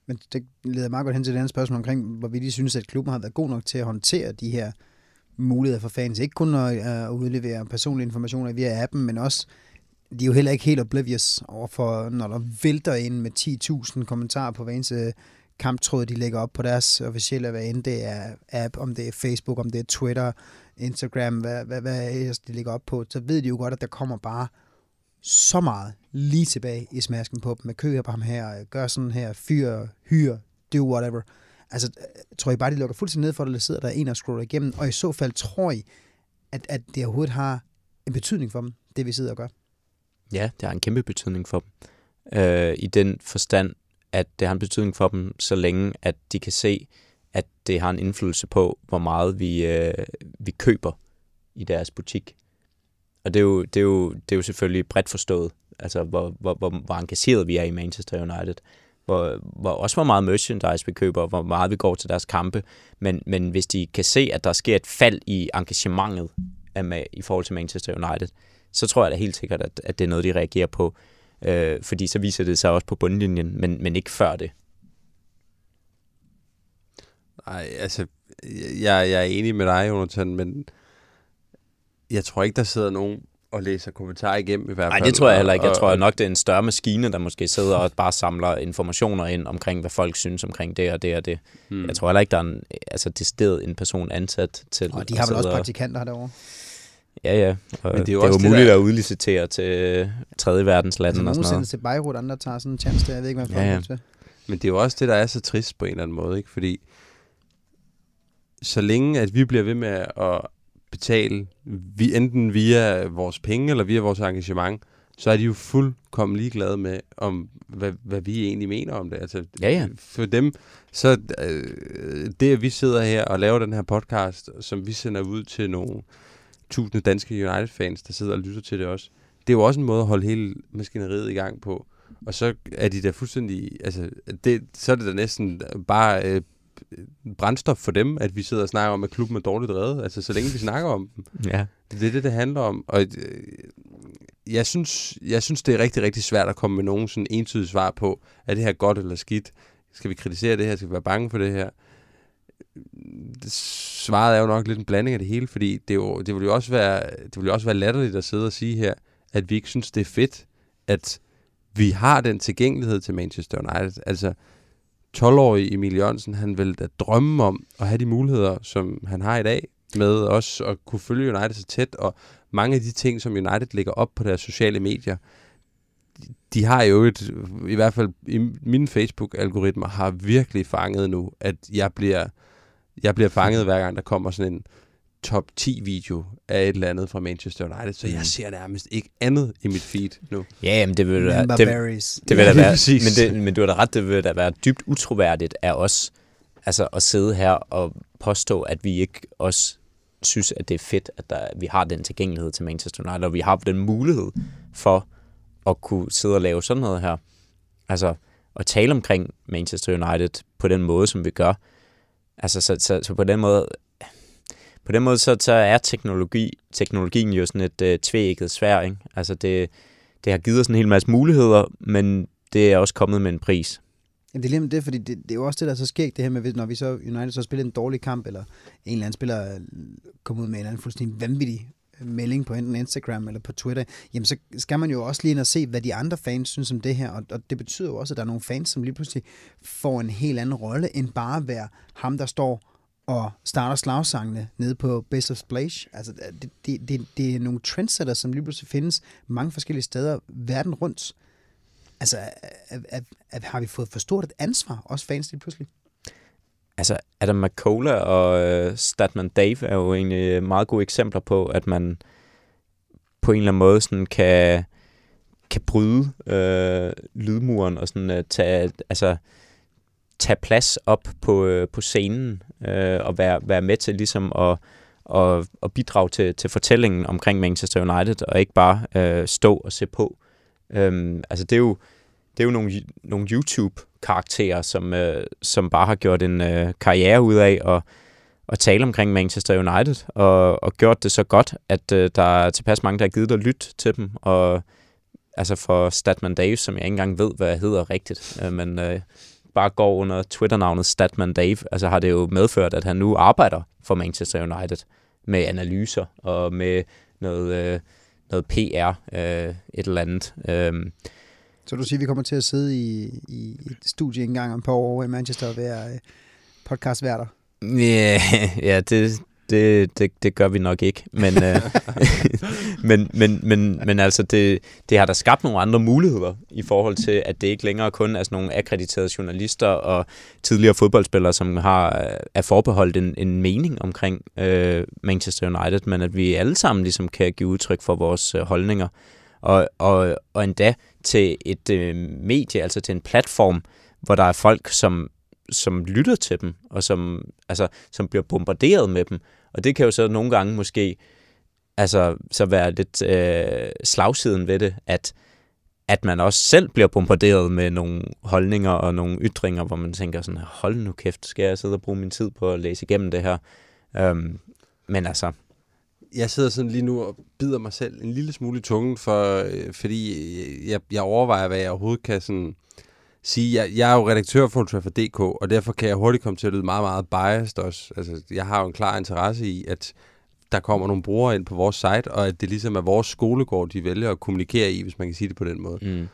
Men det leder meget godt hen til det andet spørgsmål omkring, hvorvidt de synes, at klubben har været god nok til at håndtere de her muligheder for fans. Ikke kun at udlevere personlige informationer via appen, men også, de er jo heller ikke helt oblivious overfor, når der vælter ind med ti tusind kommentarer på hver eneste kamptråd, de lægger op på deres officielle, hvad end det er app, om det er Facebook, om det er Twitter, Instagram, hvad, hvad, hvad ellers de ligger op på, så ved de jo godt, at der kommer bare så meget lige tilbage i smasken på dem, med køer på ham her, gør sådan her, fyr, hyr, do whatever. Altså, tror I bare, de lukker fuldstændig ned for det, eller sidder der en og scroller igennem, og i så fald tror I, at, at det overhovedet har en betydning for dem, det vi sidder og gør? Ja, det har en kæmpe betydning for dem. Øh, I den forstand, at det har en betydning for dem, så længe at de kan se, at det har en indflydelse på, hvor meget vi, øh, vi køber i deres butik. Og det er jo, det er jo, det er jo selvfølgelig bredt forstået, altså hvor, hvor, hvor, hvor engageret vi er i Manchester United, hvor, hvor også hvor meget merchandise vi køber, hvor meget vi går til deres kampe, men, men hvis de kan se, at der sker et fald i engagementet af, i forhold til Manchester United, så tror jeg da helt sikkert, at, at det er noget, de reagerer på, øh, fordi så viser det sig også på bundlinjen, men, men ikke før det. Nej, altså, jeg, jeg er enig med dig, Jonathan, men jeg tror ikke, der sidder nogen og læser kommentarer igennem i hvert fald. Nej, det tror jeg heller ikke. Jeg tror nok, det er en større maskine, der måske sidder og bare samler informationer ind omkring, hvad folk synes omkring det og det og det. Hmm. Jeg tror heller ikke, der er en, altså, decideret en person ansat til... Og de har vel også praktikanter derovre? Ja, ja. Men det er jo, det er jo det muligt der... at udlicitere til tredje verdens lande altså, og sådan noget. Nogen sendes til Beirut, andre tager sådan en chance der. Jeg ved ikke, hvad man får ja, ja. til. Men det er jo også det, der er så trist på en eller anden måde, ikke? Fordi så længe at vi bliver ved med at betale, vi, enten via vores penge eller via vores engagement, så er de jo fuldkommen ligeglade med, om hvad, hvad vi egentlig mener om det. Altså, ja, ja. For dem, så øh, det, at vi sidder her og laver den her podcast, som vi sender ud til nogle tusinde danske United-fans, der sidder og lytter til det også, det er jo også en måde at holde hele maskineriet i gang på. Og så er de der fuldstændig, altså, det, så er det da næsten bare... Øh, brændstof for dem, at vi sidder og snakker om, at klubben er dårligt drevet, altså så længe vi snakker om dem. Ja. Det er det, det handler om. Og jeg synes, jeg synes, det er rigtig, rigtig svært at komme med nogen sådan entydige svar på, er det her godt eller skidt? Skal vi kritisere det her? Skal vi være bange for det her? Svaret er jo nok lidt en blanding af det hele, fordi det, jo, det, vil, jo også være, det vil jo også være latterligt at sidde og sige her, at vi ikke synes, det er fedt, at vi har den tilgængelighed til Manchester United. Altså tolv-årige Emil Jørgensen, han ville da drømme om at have de muligheder, som han har i dag, med også at kunne følge United så tæt, og mange af de ting, som United lægger op på deres sociale medier, de har jo et, i hvert fald i mine Facebook-algoritmer, har virkelig fanget nu, at jeg bliver, jeg bliver fanget hver gang, der kommer sådan en top ti-video af et eller andet fra Manchester United, så jeg ser nærmest ikke andet i mit feed nu. Ja, men det vil da det, det vil da være, men, det, men du har da ret, det vil da være dybt utroværdigt af os, altså at sidde her og påstå, at vi ikke også synes, at det er fedt, at der, vi har den tilgængelighed til Manchester United, og vi har den mulighed for at kunne sidde og lave sådan noget her, altså at tale omkring Manchester United på den måde, som vi gør. Altså så, så, så på den måde På den måde så, så er teknologi, teknologien jo sådan et øh, tveægget sværd, ikke? Altså det, det har givet os en hel masse muligheder, men det er også kommet med en pris. Jamen det er lige med det, fordi det, det er jo også det, der så sker, det her med, når vi så United så spiller en dårlig kamp, eller en eller anden spiller kommer ud med en eller anden fuldstændig vanvittig melding på enten Instagram eller på Twitter, jamen så skal man jo også lige ind og se, hvad de andre fans synes om det her, og, og det betyder jo også, at der er nogle fans, som lige pludselig får en helt anden rolle, end bare at være ham, der står og starter slagsangene nede på Best of Splash. Altså, det, det, det, det er nogle trendsetter, som lige pludselig findes mange forskellige steder verden rundt. Altså, er, er, er, har vi fået for stort et ansvar, også fans lige pludselig? Altså, Adam McCola og øh, Statman Dave er jo egentlig meget gode eksempler på, at man på en eller anden måde sådan kan, kan bryde øh, lydmuren og sådan øh, tage... Altså, tage plads op på, øh, på scenen øh, og være, være med til ligesom at, at, at bidrage til, til fortællingen omkring Manchester United og ikke bare øh, stå og se på. Øhm, altså det er jo, det er jo nogle, nogle YouTube-karakterer, som, øh, som bare har gjort en øh, karriere ud af at, at tale omkring Manchester United og, og gjort det så godt, at øh, der er tilpas mange, der har givet at lytte til dem. Og altså for Statman Davis, som jeg ikke engang ved, hvad jeg hedder rigtigt, øh, men... Øh, bare går under Twitter-navnet Statman Dave, altså har det jo medført, at han nu arbejder for Manchester United med analyser og med noget, øh, noget P R, øh, et eller andet. Øh. Så du siger, vi kommer til at sidde i, i et studie en gang om et par år i Manchester og være øh, podcastværter? Yeah, ja, det, det, det, det gør vi nok ikke, men, øh, men, men, men, men altså det, det har da skabt nogle andre muligheder i forhold til, at det ikke længere kun er sådan nogle akkrediterede journalister og tidligere fodboldspillere, som har, er forbeholdt en, en mening omkring øh, Manchester United, men at vi alle sammen ligesom kan give udtryk for vores øh, holdninger, og, og, og endda til et øh, medie, altså til en platform, hvor der er folk, som, som lytter til dem, og som, altså, som bliver bombarderet med dem. Og det kan jo så nogle gange måske altså, så være lidt øh, slagsiden ved det, at, at man også selv bliver bombarderet med nogle holdninger og nogle ytringer, hvor man tænker sådan, hold nu kæft, skal jeg sidde og bruge min tid på at læse igennem det her? Øhm, men altså... Jeg sidder sådan lige nu og bider mig selv en lille smule i tungen, for, fordi jeg, jeg overvejer, hvad jeg overhovedet kan sådan... Sige, jeg, jeg er jo redaktør for Ultrafor punktum d k, og derfor kan jeg hurtigt komme til at lyde meget, meget biased også. Altså, jeg har jo en klar interesse i, at der kommer nogle brugere ind på vores site, og at det ligesom er vores skolegård, de vælger at kommunikere i, hvis man kan sige det på den måde. Mm.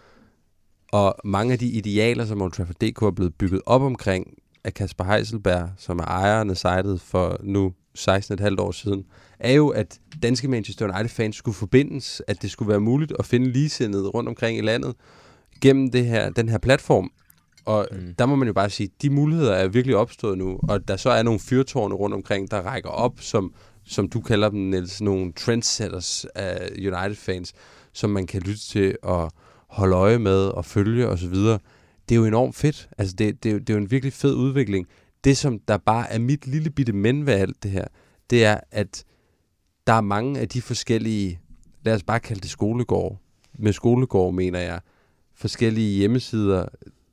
Og mange af de idealer, som Ultrafor punktum d k er blevet bygget op omkring, af Kasper Heiselberg, som er ejeren af sitet for nu seksten komma fem år siden, er jo, at danske Manchester United-fans skulle forbindes, at det skulle være muligt at finde ligesindede rundt omkring i landet, gennem det her, den her platform, og mm. der må man jo bare sige, de muligheder er virkelig opstået nu, og der så er nogle fyrtårne rundt omkring, der rækker op, som, som du kalder dem, Niels, nogle trendsetters af United-fans, som man kan lytte til og holde øje med og følge osv. Det er jo enormt fedt. Altså, det, det, det er jo en virkelig fed udvikling. Det, som der bare er mit lille bitte men ved alt det her, det er, at der er mange af de forskellige, lad os bare kalde det skolegård. Med skolegård mener jeg, forskellige hjemmesider,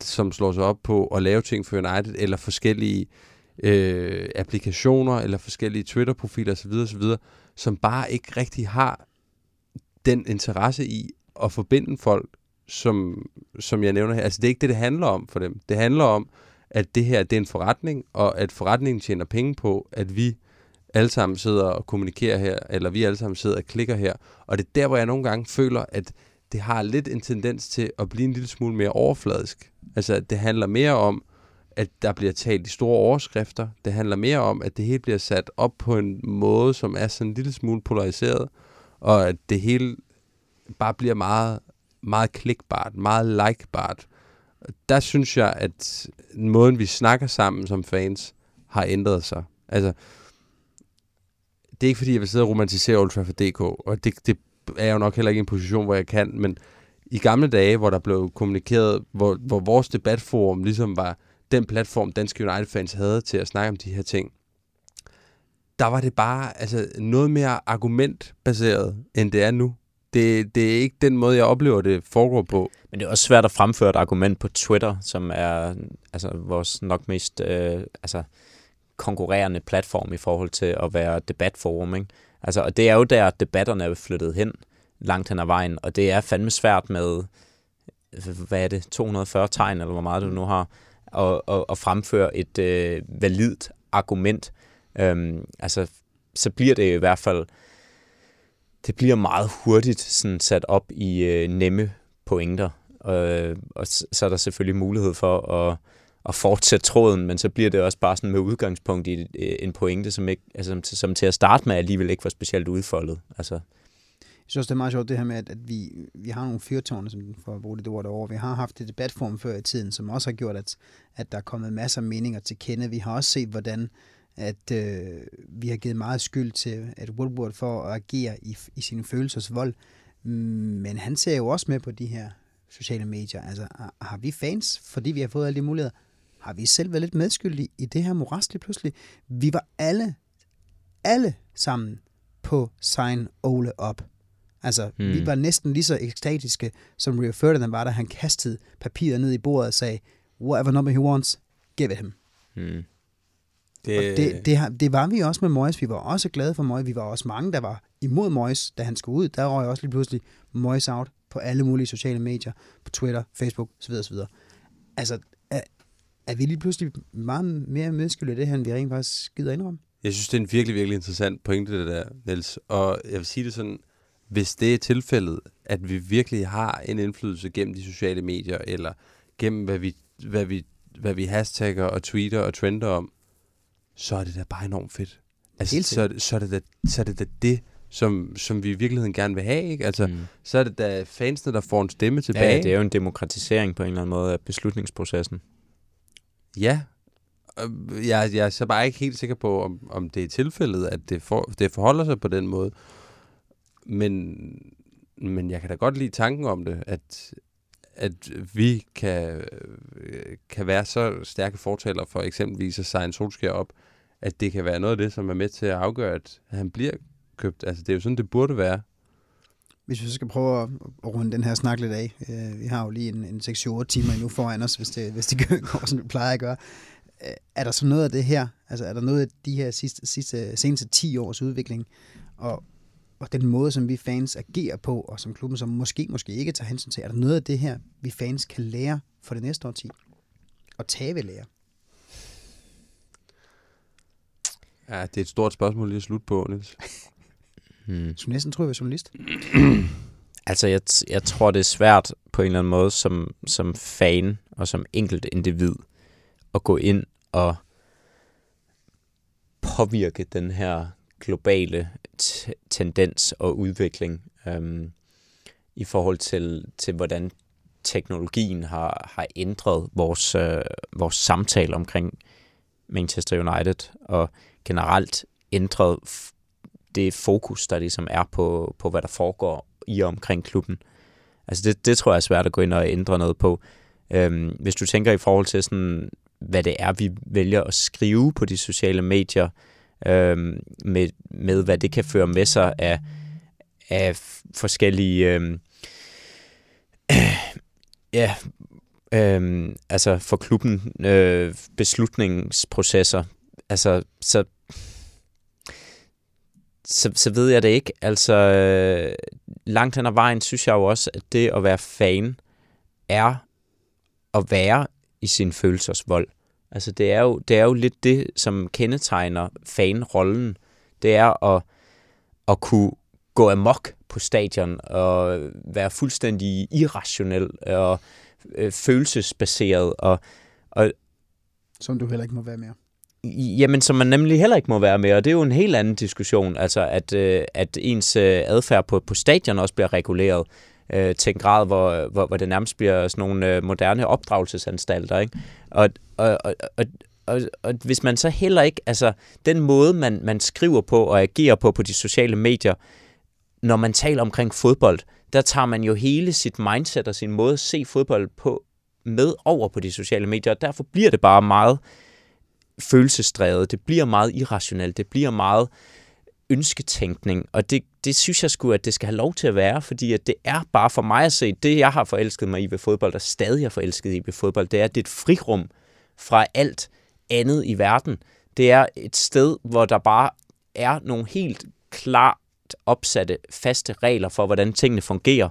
som slår sig op på at lave ting for United, eller forskellige øh, applikationer, eller forskellige Twitter-profiler osv., osv., som bare ikke rigtig har den interesse i at forbinde folk, som, som jeg nævner her. Altså, det er ikke det, det handler om for dem. Det handler om, at det her det er en forretning, og at forretningen tjener penge på, at vi alle sammen sidder og kommunikerer her, eller vi alle sammen sidder og klikker her. Og det er der, hvor jeg nogle gange føler, at det har lidt en tendens til at blive en lille smule mere overfladisk. Altså, det handler mere om, at der bliver talt i store overskrifter. Det handler mere om, at det hele bliver sat op på en måde, som er sådan en lille smule polariseret, og at det hele bare bliver meget, meget klikbart, meget likebart. Der synes jeg, at måden, vi snakker sammen som fans, har ændret sig. Altså, det er ikke, fordi jeg vil sidde og romantisere Old Trafford punktum d k, og det, det er jo nok heller ikke en position, hvor jeg kan, men i gamle dage, hvor der blev kommunikeret, hvor, hvor vores debatforum ligesom var den platform, danske United-fans havde til at snakke om de her ting, der var det bare altså, noget mere argumentbaseret, end det er nu. Det, det er ikke den måde, jeg oplever, det foregår på. Men det er også svært at fremføre et argument på Twitter, som er altså, vores nok mest øh, altså, konkurrerende platform i forhold til at være debatforum, ikke? Altså, og det er jo der, debatterne er flyttet hen langt hen ad vejen, og det er fandme svært med, hvad er det, to hundrede og fyrre tegn, eller hvor meget du nu har, at, at, at fremføre et øh, validt argument. Øhm, altså, så bliver det i hvert fald, det bliver meget hurtigt sådan, sat op i øh, nemme pointer, øh, og så er der selvfølgelig mulighed for at, at fortsætte tråden, men så bliver det også bare sådan med udgangspunkt i en pointe, som, ikke, altså, som, til, som til at starte med alligevel ikke var specielt udfoldet. Altså. Jeg synes, det er meget sjovt det her med, at, at vi, vi har nogle fyrtårne, som, for at bruge det ord derovre. Vi har haft et debatform før i tiden, som også har gjort, at, at der er kommet masser af meninger til kende. Vi har også set, hvordan at øh, vi har givet meget skyld til at Woodward for at agere i, i sine følelsers vold. Men han ser jo også med på de her sociale medier. Altså, har vi fans, fordi vi har fået alle de muligheder? Har vi selv været lidt medskyldige i det her moras lige pludselig? Vi var alle, alle sammen på sign Ole op. Altså, hmm. vi var næsten lige så ekstatiske, som Rio Ferdinand var, da han kastede papiret ned i bordet og sagde, whatever number he wants, give it him. Hmm. Det... Og det, det, har, det var vi også med Moyes. Vi var også glade for Moyes. Vi var også mange, der var imod Moyes, da han skulle ud. Der røg også lige pludselig Moyes out på alle mulige sociale medier, på Twitter, Facebook, så videre, så videre. Altså, er, er vi lige pludselig meget mere medskyldige i det her, end vi rent faktisk gider indrømme? Jeg synes, det er en virkelig, virkelig interessant pointe, det der, Niels. Og jeg vil sige det sådan, hvis det er tilfældet, at vi virkelig har en indflydelse gennem de sociale medier, eller gennem, hvad vi, hvad vi, hvad vi hashtagger og tweeter og trender om, så er det da bare enormt fedt. Altså, så er det, så er det da så er det, da det som, som vi i virkeligheden gerne vil have, ikke? Altså, mm. så er det da fansene, der får en stemme tilbage. Ja, det er jo en demokratisering på en eller anden måde af beslutningsprocessen. Ja. Jeg, jeg er så bare ikke helt sikker på, om, om det er tilfældet, at det, for, det forholder sig på den måde. Men, men jeg kan da godt lide tanken om det, at, at vi kan, kan være så stærke fortaler for eksempelvis at signe Solskjaer op, at det kan være noget af det, som er med til at afgøre, at han bliver købt. Altså, det er jo sådan, det burde være. Hvis vi så skal prøve at runde den her snak lidt af. Øh, vi har jo lige en, en seks til otte timer endnu foran os, hvis det, hvis det går, som det plejer at gøre. Øh, er der så noget af det her? Altså, er der noget af de her sidste, sidste, seneste ti års udvikling? Og og den måde, som vi fans agerer på, og som klubben som måske, måske ikke tager hensyn til, er der noget af det her, vi fans kan lære for det næste årti? Og tage ved lære? Ja, det er et stort spørgsmål lige at slutte på, Niels. hmm. Så næsten tror jeg, jeg er journalist. altså, jeg, t- jeg tror, det er svært på en eller anden måde, som, som fan og som enkelt individ, at gå ind og påvirke den her globale t- tendens og udvikling øhm, i forhold til, til hvordan teknologien har, har ændret vores, øh, vores samtale omkring Manchester United, og generelt ændret f- det fokus, der ligesom er på, på, hvad der foregår i og omkring klubben. Altså det, det tror jeg er svært at gå ind og ændre noget på. Øhm, hvis du tænker i forhold til, sådan, hvad det er, vi vælger at skrive på de sociale medier, Øhm, med, med hvad det kan føre med sig af, af forskellige øhm, øh, ja øhm, altså for klubben øh, beslutningsprocesser, altså så, så så ved jeg det ikke, altså øh, langt hen ad vejen synes jeg jo også, at det at være fan er at være i sin følelsers vold. Altså det er, jo, det er jo lidt det, som kendetegner fanrollen. Det er at, at kunne gå amok på stadion og være fuldstændig irrationel og øh, følelsesbaseret. Og, og, som du heller ikke må være mere. Jamen, som man nemlig heller ikke må være mere. Og det er jo en helt anden diskussion, altså at, øh, at ens adfærd på, på stadion også bliver reguleret øh, til en grad, hvor, hvor, hvor det nærmest bliver sådan nogle øh, moderne opdragelsesanstalter, ikke? Og Og, og, og, og, og hvis man så heller ikke, altså den måde, man, man skriver på og agerer på på de sociale medier, når man taler omkring fodbold, der tager man jo hele sit mindset og sin måde at se fodbold på med over på de sociale medier, og derfor bliver det bare meget følelsesdrevet, det bliver meget irrationelt, det bliver meget ønsketænkning, og det, det synes jeg sgu, at det skal have lov til at være, fordi at det er bare for mig at se, det jeg har forelsket mig i ved fodbold, og stadig er forelsket i ved fodbold, det er, at det er et frirum fra alt andet i verden. Det er et sted, hvor der bare er nogle helt klart opsatte, faste regler for, hvordan tingene fungerer,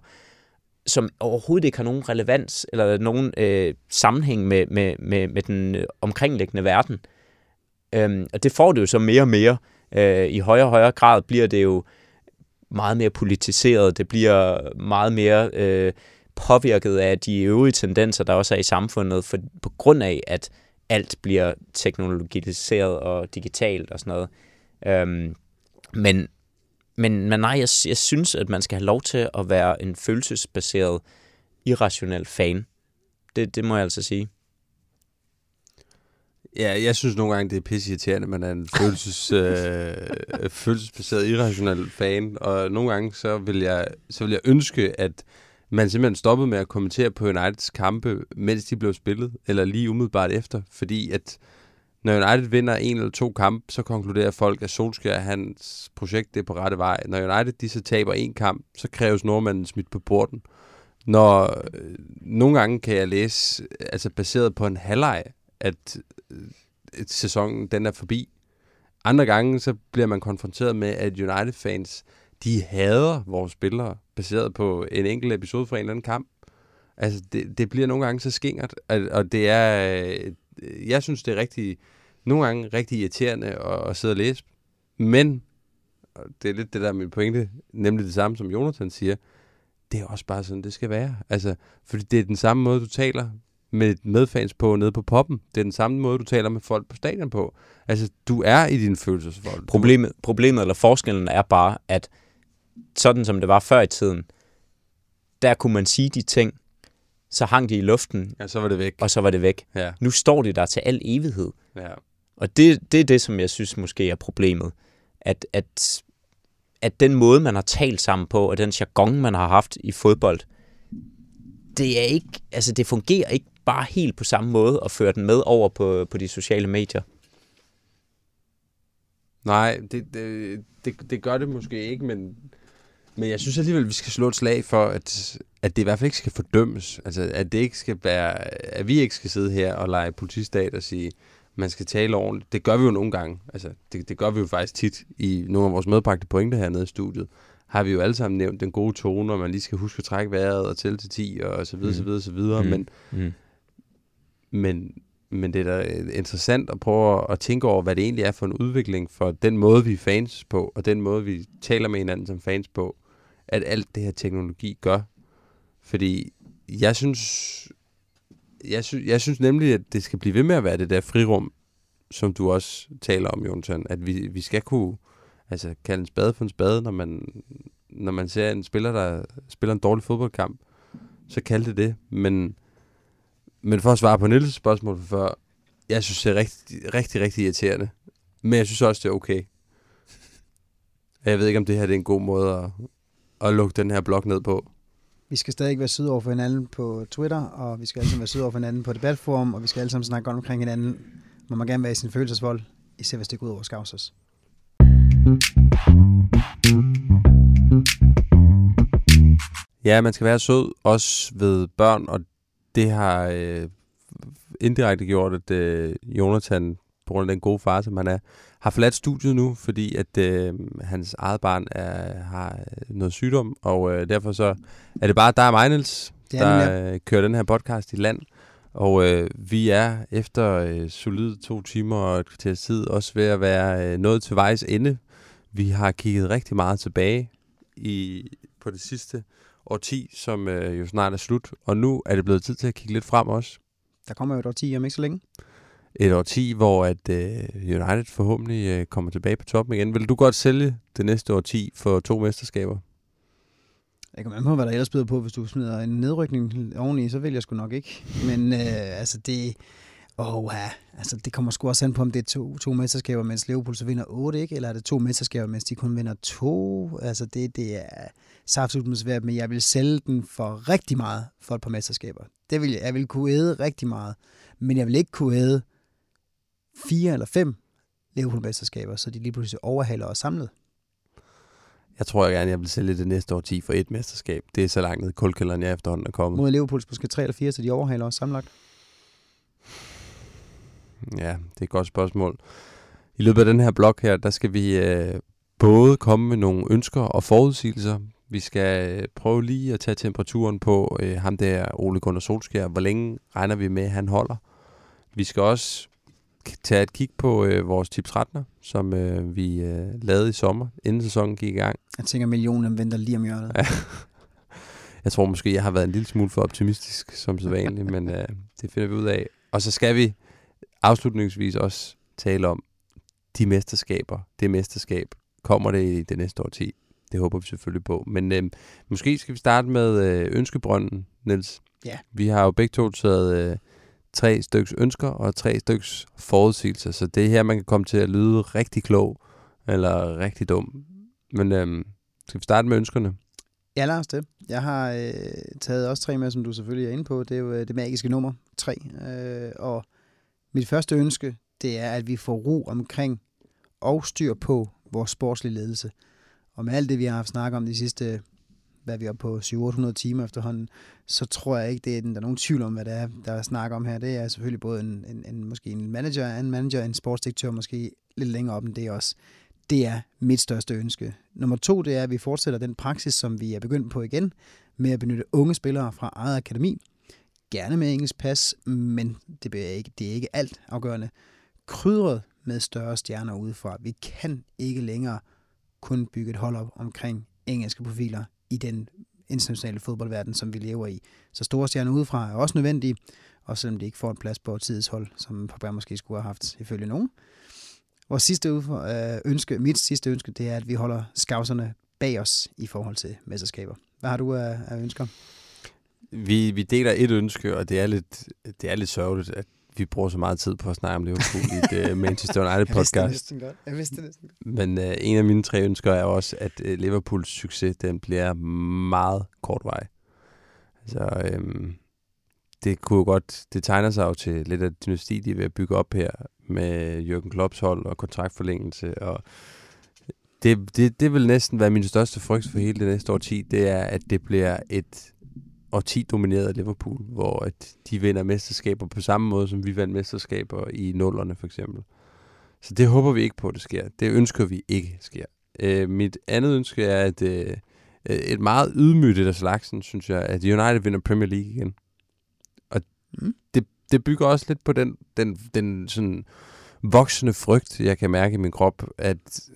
som overhovedet ikke har nogen relevans eller nogen øh, sammenhæng med, med, med, med den omkringliggende verden. Øhm, og det får det jo så mere og mere. Øh, I højere og højere grad bliver det jo meget mere politiseret. Det bliver meget mere øh, påvirket af de øvrige tendenser, der også er i samfundet, for, på grund af, at alt bliver teknologiseret og digitalt og sådan noget. Øhm, men, men, men nej, jeg, jeg synes, at man skal have lov til at være en følelsesbaseret, irrationel fan. Det, det må jeg altså sige. Ja, jeg synes nogle gange, det er pisseirriterende, at man er en følelses, øh, følelsesbaseret, irrationel fan. Og nogle gange, så vil jeg, så vil jeg ønske, at man simpelthen stoppede med at kommentere på Uniteds kampe, mens de blev spillet, eller lige umiddelbart efter. Fordi at når United vinder en eller to kampe, så konkluderer folk, at Solskjaer, hans projekt, det er på rette vej. Når United de så taber en kamp, så kræves nordmanden smidt på porten. Når øh, nogle gange kan jeg læse, altså baseret på en halvleg, at øh, sæsonen den er forbi. Andre gange, så bliver man konfronteret med, at United-fans, de hader vores spillere, baseret på en enkelt episode fra en eller anden kamp. Altså, det, det bliver nogle gange så skingert, og det er, øh, jeg synes, det er rigtig, nogle gange rigtig irriterende at, at sidde og læse. Men, og det er lidt det, der er min pointe, nemlig det samme, som Jonathan siger, det er også bare sådan, det skal være. Altså, fordi det er den samme måde, du taler med medfans på nede på poppen. Det er den samme måde, du taler med folk på stadion på. Altså, du er i dine følelsesvold. Problemet, problemet eller forskellen er bare, at sådan som det var før i tiden, der kunne man sige de ting, så hang de i luften. Ja, så var det væk. Og så var det væk. Ja. Nu står de der til al evighed. Ja. Og det, det er det, som jeg synes måske er problemet. At, at, at den måde, man har talt sammen på, og den jargon, man har haft i fodbold, det er ikke, altså det fungerer ikke bare helt på samme måde at føre den med over på, på de sociale medier. Nej, det, det, det, det gør det måske ikke, men, men jeg synes alligevel, at vi skal slå et slag for, at, at det i hvert fald ikke skal fordømmes. Altså, at det ikke skal være, at vi ikke skal sidde her og lege politistat og sige, man skal tale ordentligt. Det gør vi jo nogle gange. Altså, det, det gør vi jo faktisk tit i nogle af vores medbragte pointer hernede i studiet. Har vi jo alle sammen nævnt den gode tone, og man lige skal huske at trække vejret og tælle til ti, og så videre, mm. så videre, så videre. Mm. Men, mm. men, men det er da interessant at prøve at tænke over, hvad det egentlig er for en udvikling for den måde, vi er fans på, og den måde, vi taler med hinanden som fans på, at alt det her teknologi gør. Fordi jeg synes, jeg synes, jeg synes nemlig, at det skal blive ved med at være det der frirum, som du også taler om, Jonathan, at vi, vi skal kunne altså kalde en spade for en spade, når man, når man ser en spiller, der spiller en dårlig fodboldkamp, så kalde det det. Men, men for at svare på Niels' spørgsmål for før, jeg synes, det er rigtig, rigtig, rigtig irriterende. Men jeg synes også, det er okay. Jeg ved ikke, om det her det er en god måde at, at lukke den her blog ned på. Vi skal stadig være syd over for hinanden på Twitter, og vi skal alle sammen være syd over for hinanden på debatforum, og vi skal alle sammen snakke godt omkring hinanden. Må man gerne være i sin følelsesvold, især hvis det går ud over skavsers. Ja, man skal være sød, også ved børn, og det har øh, indirekte gjort, at øh, Jonathan, på grund af den gode far, som han er, har forladt studiet nu, fordi at øh, hans eget barn er, har noget sygdom, og øh, derfor så er det bare dig og mig, Niels, der øh, kører den her podcast i land. Og øh, vi er efter øh, solide to timer og et kvarters tid også ved at være øh, nået til vejs ende. Vi har kigget rigtig meget tilbage i, på det sidste årti, som øh, jo snart er slut. Og nu er det blevet tid til at kigge lidt frem også. Der kommer jo et årti om ikke så længe. Et årti, hvor at, øh, United forhåbentlig øh, kommer tilbage på toppen igen. Vil du godt sælge det næste årti for to mesterskaber? Jeg kan man på, hvad der ellers byder på, hvis du smider en nedrykning oveni, så vil jeg sgu nok ikke. Men øh, altså det, oh, ja, altså det kommer sgu også an på, om det er to, to mesterskaber, mens Liverpool så vinder otte, ikke? Eller er det to mesterskaber, mens de kun vinder to? Altså det, det er saftsugt svært, men jeg vil sælge den for rigtig meget for et par mesterskaber. Det vil jeg. Jeg vil kunne æde rigtig meget, men jeg vil ikke kunne æde fire eller fem Liverpool-mesterskaber, så de lige pludselig overhaler og samlet. Jeg tror jeg gerne, jeg vil sælge det næste årti for et mesterskab. Det er så langt ned i kuldkælderen, jeg efterhånden er kommet. Mod Liverpool måske tre eller fire, så de overhaler også sammenlagt. Ja, det er et godt spørgsmål. I løbet af den her blog her, der skal vi øh, både komme med nogle ønsker og forudsigelser. Vi skal øh, prøve lige at tage temperaturen på øh, ham der, Ole Gunnar Solskjaer. Hvor længe regner vi med, han holder? Vi skal også tage et kig på øh, vores tips trettener, som øh, vi øh, lavede i sommer, inden sæsonen gik i gang. Jeg tænker, millionen venter lige om hjørnet. Jeg tror måske, jeg har været en lille smule for optimistisk, som sædvanligt, men øh, det finder vi ud af. Og så skal vi afslutningsvis også tale om de mesterskaber. Det mesterskab, kommer det i det næste årti? Det håber vi selvfølgelig på. Men øh, måske skal vi starte med øh, ønskebrønden, Niels. Ja. Vi har jo begge to taget øh, tre styks ønsker og tre styks forudsigelser, så det er her, man kan komme til at lyde rigtig klog eller rigtig dum. Men øh, skal vi starte med ønskerne? Ja, lad os det. Jeg har øh, taget også tre med, som du selvfølgelig er inde på. Det er jo øh, det magiske nummer tre. Øh, og mit første ønske, det er, at vi får ro omkring og styr på vores sportslige ledelse. Og med alt det, vi har haft snakket om de sidste, hvad vi er på syv otte hundrede timer efterhånden, så tror jeg ikke, det er, der er nogen tvivl om, hvad det er, der er snak om her. Det er selvfølgelig både en, en, en, måske en manager, en manager, en sportsdirektør, måske lidt længere op end det også. Det er mit største ønske. Nummer to, det er, at vi fortsætter den praksis, som vi er begyndt på igen, med at benytte unge spillere fra eget akademi. Gerne med engelsk pas, men det er ikke, det er ikke alt afgørende. Krydret med større stjerner udefra. Vi kan ikke længere kun bygge et hold op omkring engelske profiler i den internationale fodboldverden, som vi lever i. Så store stjerner udefra er også nødvendige, også selvom de ikke får en plads på tidets hold, som Pogba måske skulle have haft ifølge nogen. Vores sidste ønske, mit sidste ønske, det er, at vi holder skavserne bag os i forhold til mesterskaber. Hvad har du af, af ønsker? Vi, vi deler et ønske, og det er lidt, det er lidt sørgeligt, at vi bruger så meget tid på at snakke om Liverpool i et uh, Manchester United podcast. Jeg vidste det næsten godt. Jeg vidste det næsten godt. Men uh, en af mine tre ønsker er også, at uh, Liverpools succes, den bliver meget kortvarig. Altså, øhm, det kunne godt, det tegner sig jo til lidt af et dynasti, de er ved at bygge op her med Jürgen Klopps hold og kontraktforlængelse. Og det, det, det vil næsten være min største frygt for hele det næste årti, det er, at det bliver et og ti dominerede Liverpool, hvor at de vinder mesterskaber på samme måde, som vi vandt mesterskaber i nullerne for eksempel. Så det håber vi ikke på, at det sker. Det ønsker vi ikke sker. Øh, mit andet ønske er, at øh, et meget ydmygt af slagsen, synes jeg, at United vinder Premier League igen. Og mm. det, det bygger også lidt på den, den, den sådan voksende frygt, jeg kan mærke i min krop, at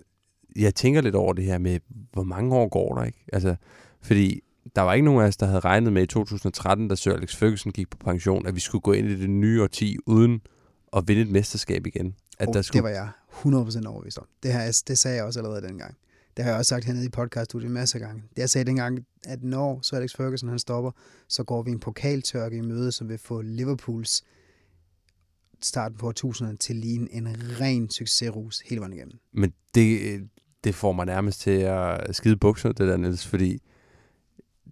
jeg tænker lidt over det her med, hvor mange år går der, ikke? Altså, fordi der var ikke nogen af os, der havde regnet med i to tusind og tretten, da Sir Alex Ferguson gik på pension, at vi skulle gå ind i det nye årti uden at vinde et mesterskab igen. At oh, der skulle... Det var jeg hundrede procent overbevist om. Det, her, det sagde jeg også allerede dengang. Det har jeg også sagt hernede i podcaststudiet masser af gange. Det jeg sagde dengang, at når Sir Alex Ferguson han stopper, så går vi en pokaltørke i møde, som vil få Liverpools starten på årtusinderne til lige en ren succesrus hele vejen igennem. Men det, det får mig nærmest til at skide bukserne, det der, Niels, fordi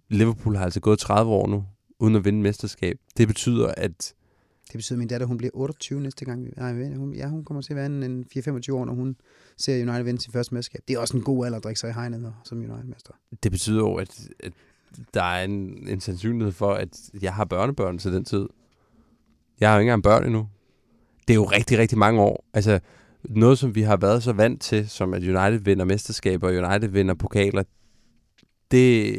Liverpool har altså gået tredive år nu, uden at vinde mesterskab. Det betyder, at... Det betyder, at min datter, hun bliver otteogtyve næste gang. Nej, hun, ja, hun kommer til at være en, en fireogtyve til femogtyve år, når hun ser United vinde sin første mesterskab. Det er også en god alder at drikke sig i hegnet som United-mester. Det betyder jo, at, at der er en, en sandsynlighed for, at jeg har børnebørn til den tid. Jeg har jo ikke engang børn endnu. Det er jo rigtig, rigtig mange år. Altså, noget som vi har været så vant til, som at United vinder mesterskaber, og United vinder pokaler, det,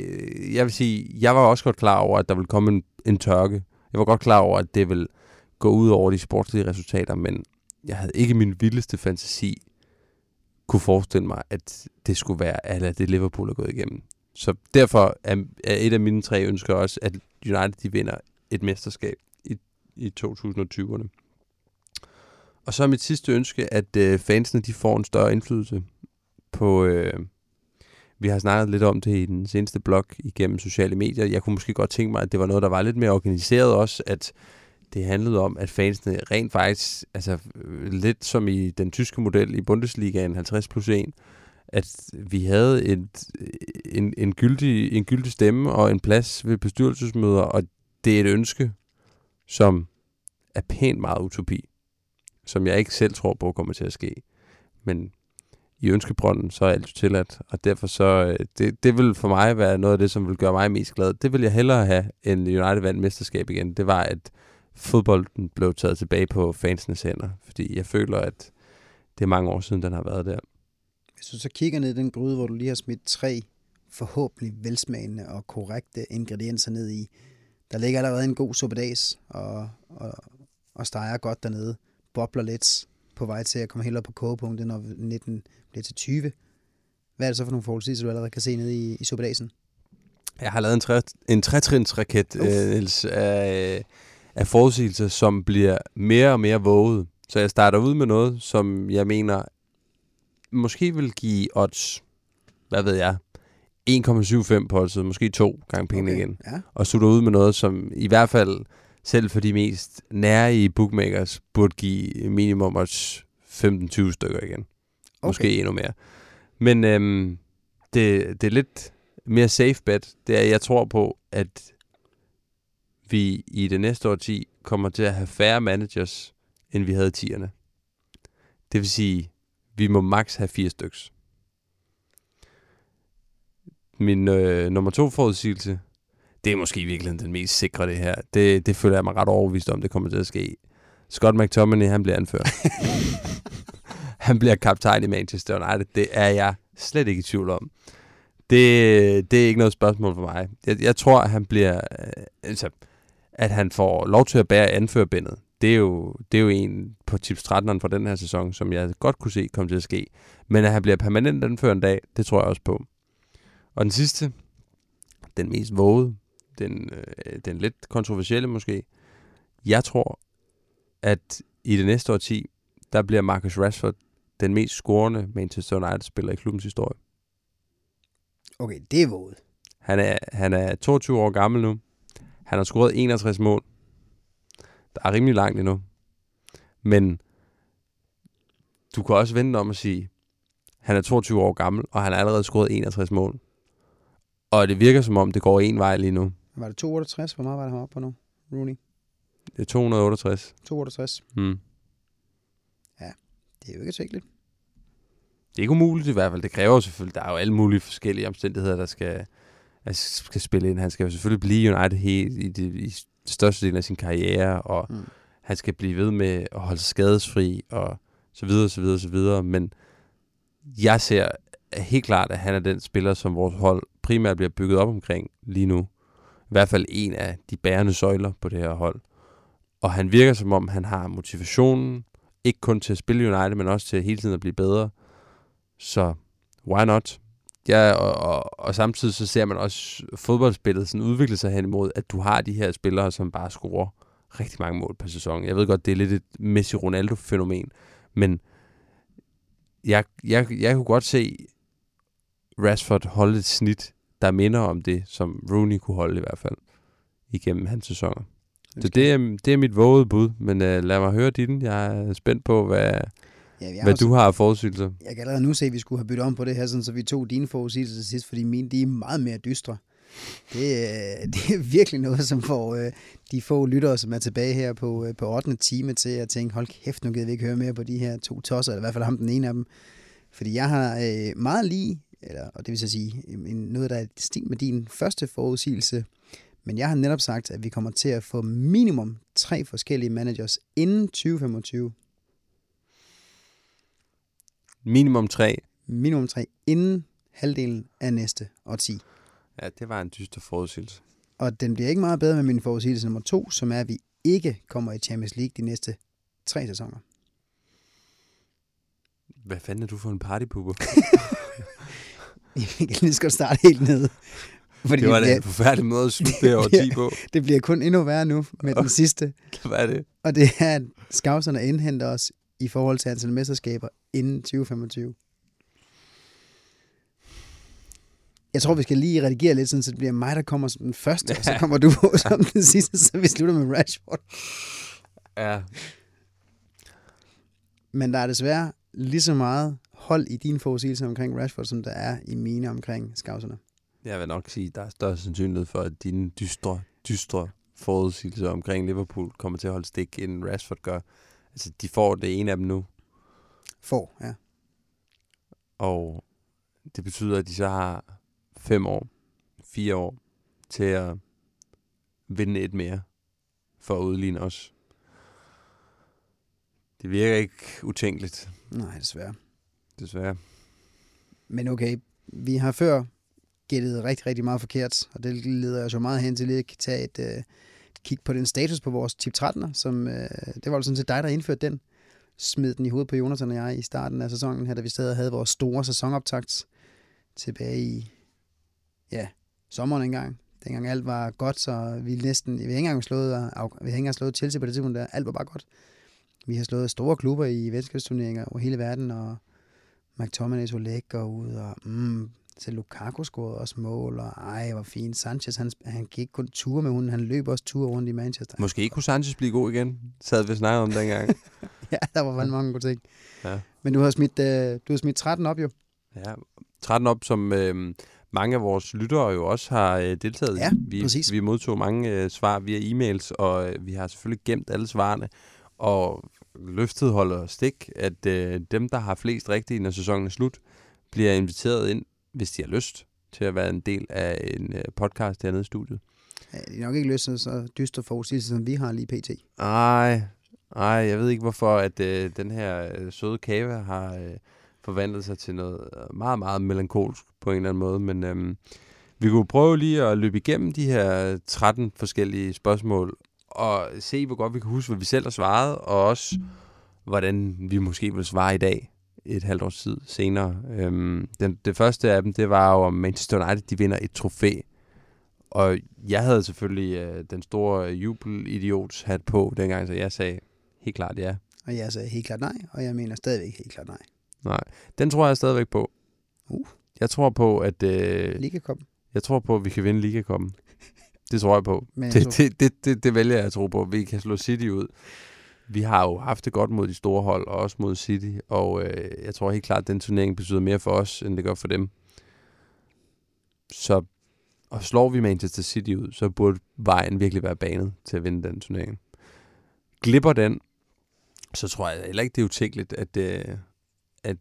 jeg vil sige, jeg var også godt klar over, at der ville komme en, en tørke. Jeg var godt klar over, at det ville gå ud over de sportslige resultater, men jeg havde ikke min vildeste fantasi kunne forestille mig, at det skulle være, eller det Liverpool er gået igennem. Så derfor er, er et af mine tre ønsker også, at United de vinder et mesterskab i, i tyverne. Og så er mit sidste ønske, at øh, fansene de får en større indflydelse på... Øh, Vi har snakket lidt om det i den seneste blog igennem sociale medier. Jeg kunne måske godt tænke mig, at det var noget, der var lidt mere organiseret også, at det handlede om, at fansene rent faktisk, altså lidt som i den tyske model i Bundesligaen halvtreds plus en, at vi havde et, en, en, gyldig, en gyldig stemme og en plads ved bestyrelsesmøder, og det er et ønske, som er pænt meget utopi, som jeg ikke selv tror på kommer til at ske. Men i ønskebrønden, så er alt jo tilladt, og derfor så, det, det vil for mig være noget af det, som vil gøre mig mest glad. Det vil jeg hellere have, end United vandt mesterskab igen. Det var, at fodbolden blev taget tilbage på fansenes hænder, fordi jeg føler, at det er mange år siden, den har været der. Hvis du så kigger ned i den gryde, hvor du lige har smidt tre forhåbentlig velsmagende og korrekte ingredienser ned i, der ligger allerede en god suppedas og, og, og steger godt dernede, bobler lidt, på vej til at komme helt op på kogepunktet, når nitten bliver til tyve. Hvad er det så for nogle forholdsvis, du allerede kan se nede i, i suppedasen? Jeg har lavet en, tre, en tretrinsraket, Niels, af, af forudsigelser, som bliver mere og mere våget. Så jeg starter ud med noget, som jeg mener måske vil give odds, hvad ved jeg, en komma syvoghalvfems på odds, måske to gange penge okay. igen. Ja. Og slutter ud med noget, som i hvert fald selv for de mest nærige bookmakers burde give minimum odds femten tyve stykker igen. Okay. Måske endnu mere. Men øhm, det, det er lidt mere safe bet. Det er, jeg tror på, at vi i det næste årti kommer til at have færre managers, end vi havde tierne. Det vil sige, vi må maks have fire styks. Min øh, nummer to forudsigelse, det er måske i virkeligheden den mest sikre, det her. Det, det føler jeg mig ret overbevist om, det kommer til at ske. Scott McTominay, han bliver anført. Han bliver kaptajn i Manchester United. Det er jeg slet ikke i tvivl om. Det, det er ikke noget spørgsmål for mig. Jeg, jeg tror, at han bliver... Altså, at han får lov til at bære anførbindet. Det er jo, det er jo en på tips tretteneren fra den her sæson, som jeg godt kunne se komme til at ske. Men at han bliver permanent anført en dag, det tror jeg også på. Og den sidste, den mest vågede, den, den lidt kontroversielle måske. Jeg tror, at i det næste årti, der bliver Marcus Rashford den mest scorende Manchester United-spiller i klubbens historie. Okay, det er våget. Han er, han er toogtyve år gammel nu. Han har scoret enogtres mål. Der er rimelig langt endnu. Men du kan også vente om at sige, han er toogtyve år gammel, og han har allerede scoret enogtres mål. Og det virker som om, det går en vej lige nu. Var det to hundrede otteogtres? Hvor meget var det han oppe på nu? Rooney? Det er to hundrede otteogtres. to hundrede otteogtres. Hmm. Ja, det er jo ikke sikkert. Det er ikke umuligt i hvert fald. Det kræver selvfølgelig, der er jo alle mulige forskellige omstændigheder, der skal, altså, skal spille ind. Han skal jo selvfølgelig blive United helt i, det, i største del af sin karriere, og mm. han skal blive ved med at holde skadesfri, og så videre, så videre, så videre. Men jeg ser helt klart, at han er den spiller, som vores hold primært bliver bygget op omkring lige nu. I hvert fald en af de bærende søjler på det her hold. Og han virker som om, han har motivationen, ikke kun til at spille United, men også til hele tiden at blive bedre. Så why not? Ja, og, og, og samtidig så ser man også fodboldspillet sådan udvikle sig hen imod, at du har de her spillere, som bare scorer rigtig mange mål per sæson. Jeg ved godt, det er lidt et Messi-Ronaldo-fænomen, men jeg, jeg, jeg kunne godt se Rashford holde et snit, der minder om det, som Rooney kunne holde i hvert fald igennem hans sæsoner. Så det er, det er mit vågede bud, men uh, lad mig høre din. Jeg er spændt på, hvad... Ja, hvad også, du har af forudsigelser? Jeg kan allerede nu se, at vi skulle have byttet om på det her, sådan, så vi tog dine forudsigelser til sidst, fordi mine de er meget mere dystre. Det, det er virkelig noget, som får øh, de få lyttere, som er tilbage her på, øh, på ottende time, til at tænke, hold kæft, nu gider vi ikke høre mere på de her to tosser, eller i hvert fald ham den ene af dem. Fordi jeg har øh, meget lige, eller, og det vil så sige, noget, der er distinkt med din første forudsigelse, men jeg har netop sagt, at vi kommer til at få minimum tre forskellige managers inden tyve femogtyve. Minimum tre. Minimum tre, inden halvdelen af næste årti. Ja, det var en dyster forudsigelse. Og den bliver ikke meget bedre med min forudsigelse nummer to, som er, at vi ikke kommer i Champions League de næste tre sæsoner. Hvad fanden er du for en partypooper? Jeg kan lige så godt starte helt nede. Fordi det var det en forfærdelig måde at slutte det årti på. Det bliver kun endnu værre nu med den sidste. Hvad er det? Og det er, at skavserne indhenter os i forhold til antal mesterskaber inden tyve femogtyve. Jeg tror, vi skal lige redigere lidt, sådan, så det bliver mig, der kommer som den første, ja. Og så kommer du på som den sidste, så vi slutter med Rashford. Ja. Men der er desværre lige så meget hold i dine forudsigelser omkring Rashford, som der er i mine omkring skavserne. Jeg vil nok sige, at der er større sandsynlighed for, at dine dystre, dystre forudsigelser omkring Liverpool kommer til at holde stik, end Rashford gør. Altså, de får det ene af dem nu. Får, ja. Og det betyder, at de så har fem år, fire år, til at vinde et mere, for at udligne os. Det virker ikke utænkeligt. Nej, desværre. Desværre. Men okay, vi har før gættet rigtig, rigtig meget forkert, og det leder os jo meget hen til lige at tage et... Øh kig på den status på vores tip trettener, som øh, det var jo sådan set dig, der indførte den. Smed den i hovedet på Jonathan og jeg i starten af sæsonen her, da vi stadig havde vores store sæsonoptakt tilbage i, ja, sommeren engang. Dengang alt var godt, så vi næsten, vi har ikke engang slået, vi har ikke slået Chelsea på det tidspunkt, der alt var bare godt. Vi har slået store klubber i venskabsturneringer over hele verden, og McTominay tog lækker ud, og mm, til Lukaku scorede også mål, og ej, hvor fint. Sanchez, han, han gik kun ture med hunden, han løb også ture rundt i Manchester. Måske ikke kunne Sanchez blive god igen, sad vi og snakkede om dengang. Ja, der var fandme mange gode ting. Ja. Men du har smidt, øh, du har smidt tretten op jo. Ja, tretten op, som øh, mange af vores lyttere jo også har øh, deltaget ja, i. Vi, vi modtog mange øh, svar via e-mails, og øh, vi har selvfølgelig gemt alle svarene, og løftet holder stik, at øh, dem, der har flest rigtige, når sæsonen er slut, bliver inviteret ind, hvis de har lyst til at være en del af en øh, podcast dernede i studiet. Ja, de er nok ikke lyst til så dyster forudsigelse, som vi har lige pt. Ej, ej, jeg ved ikke, hvorfor at øh, den her øh, søde kave har øh, forvandlet sig til noget meget, meget melankolsk på en eller anden måde, men øh, vi kunne prøve lige at løbe igennem de her tretten forskellige spørgsmål, og se, hvor godt vi kan huske, hvad vi selv har svaret, og også, hvordan vi måske vil svare i dag, et halvt års tid senere. Øhm, den, det første af dem, det var jo, om Manchester United, de vinder et trofæ. Og jeg havde selvfølgelig øh, den store jubelidiots hat på dengang, så jeg sagde helt klart ja. Og jeg sagde helt klart nej, og jeg mener stadigvæk helt klart nej. Nej, den tror jeg stadigvæk på. Uh. Jeg tror på, at... Øh, Ligakoppen. Jeg tror på, at vi kan vinde Ligakoppen. Det tror jeg på. Det, det, det, det, det vælger jeg at tro på. Vi kan slå City ud. Vi har jo haft det godt mod de store hold, og også mod City. Og øh, jeg tror helt klart, at den turnering betyder mere for os, end det gør for dem. Så og slår vi Manchester City ud, så burde vejen virkelig være banet til at vinde den turnering. Glipper den, så tror jeg heller ikke, det er utænkeligt, at, øh, at,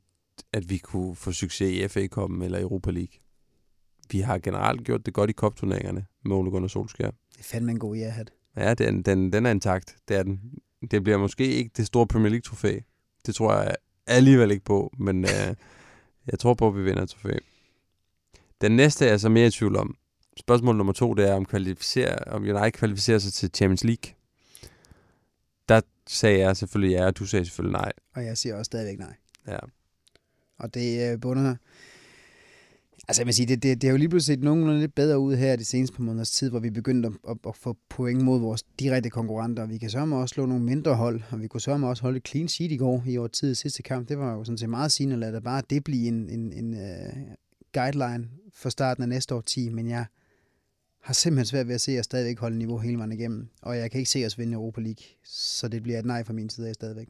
at vi kunne få succes i F A-cupen eller Europa League. Vi har generelt gjort det godt i cup-turneringerne med Ole Gunnar Solskjaer. Det er fandme en god ja-hat. Ja, den, den, den er intakt. Det er den. Det bliver måske ikke det store Premier League-trofæ. Det tror jeg alligevel ikke på, men øh, jeg tror på, at vi vinder et trofæ. Den næste er jeg så mere i tvivl om. Spørgsmål nummer to, det er, om, kvalificerer, om United kvalificerer sig til Champions League. Der sagde jeg selvfølgelig ja, og du sagde selvfølgelig nej. Og jeg siger også stadigvæk nej. Ja. Og det øh, bunder... Altså jeg vil sige, det, det, det har jo lige pludselig set nogenlunde lidt bedre ud her de seneste par måneders tid, hvor vi begyndte at, at, at få point mod vores direkte konkurrenter. Vi kan sørge med også slå nogle mindre hold, og vi kunne sørge med også holde et clean sheet i går i årets tid sidste kamp. Det var jo sådan set meget sigende at lade det bare det blive en, en, en uh, guideline for starten af næste årti, men jeg har simpelthen svært ved at se at stadigvæk holde niveau hele vejen igennem, og jeg kan ikke se os vinde Europa League, så det bliver et nej fra min side af stadigvæk.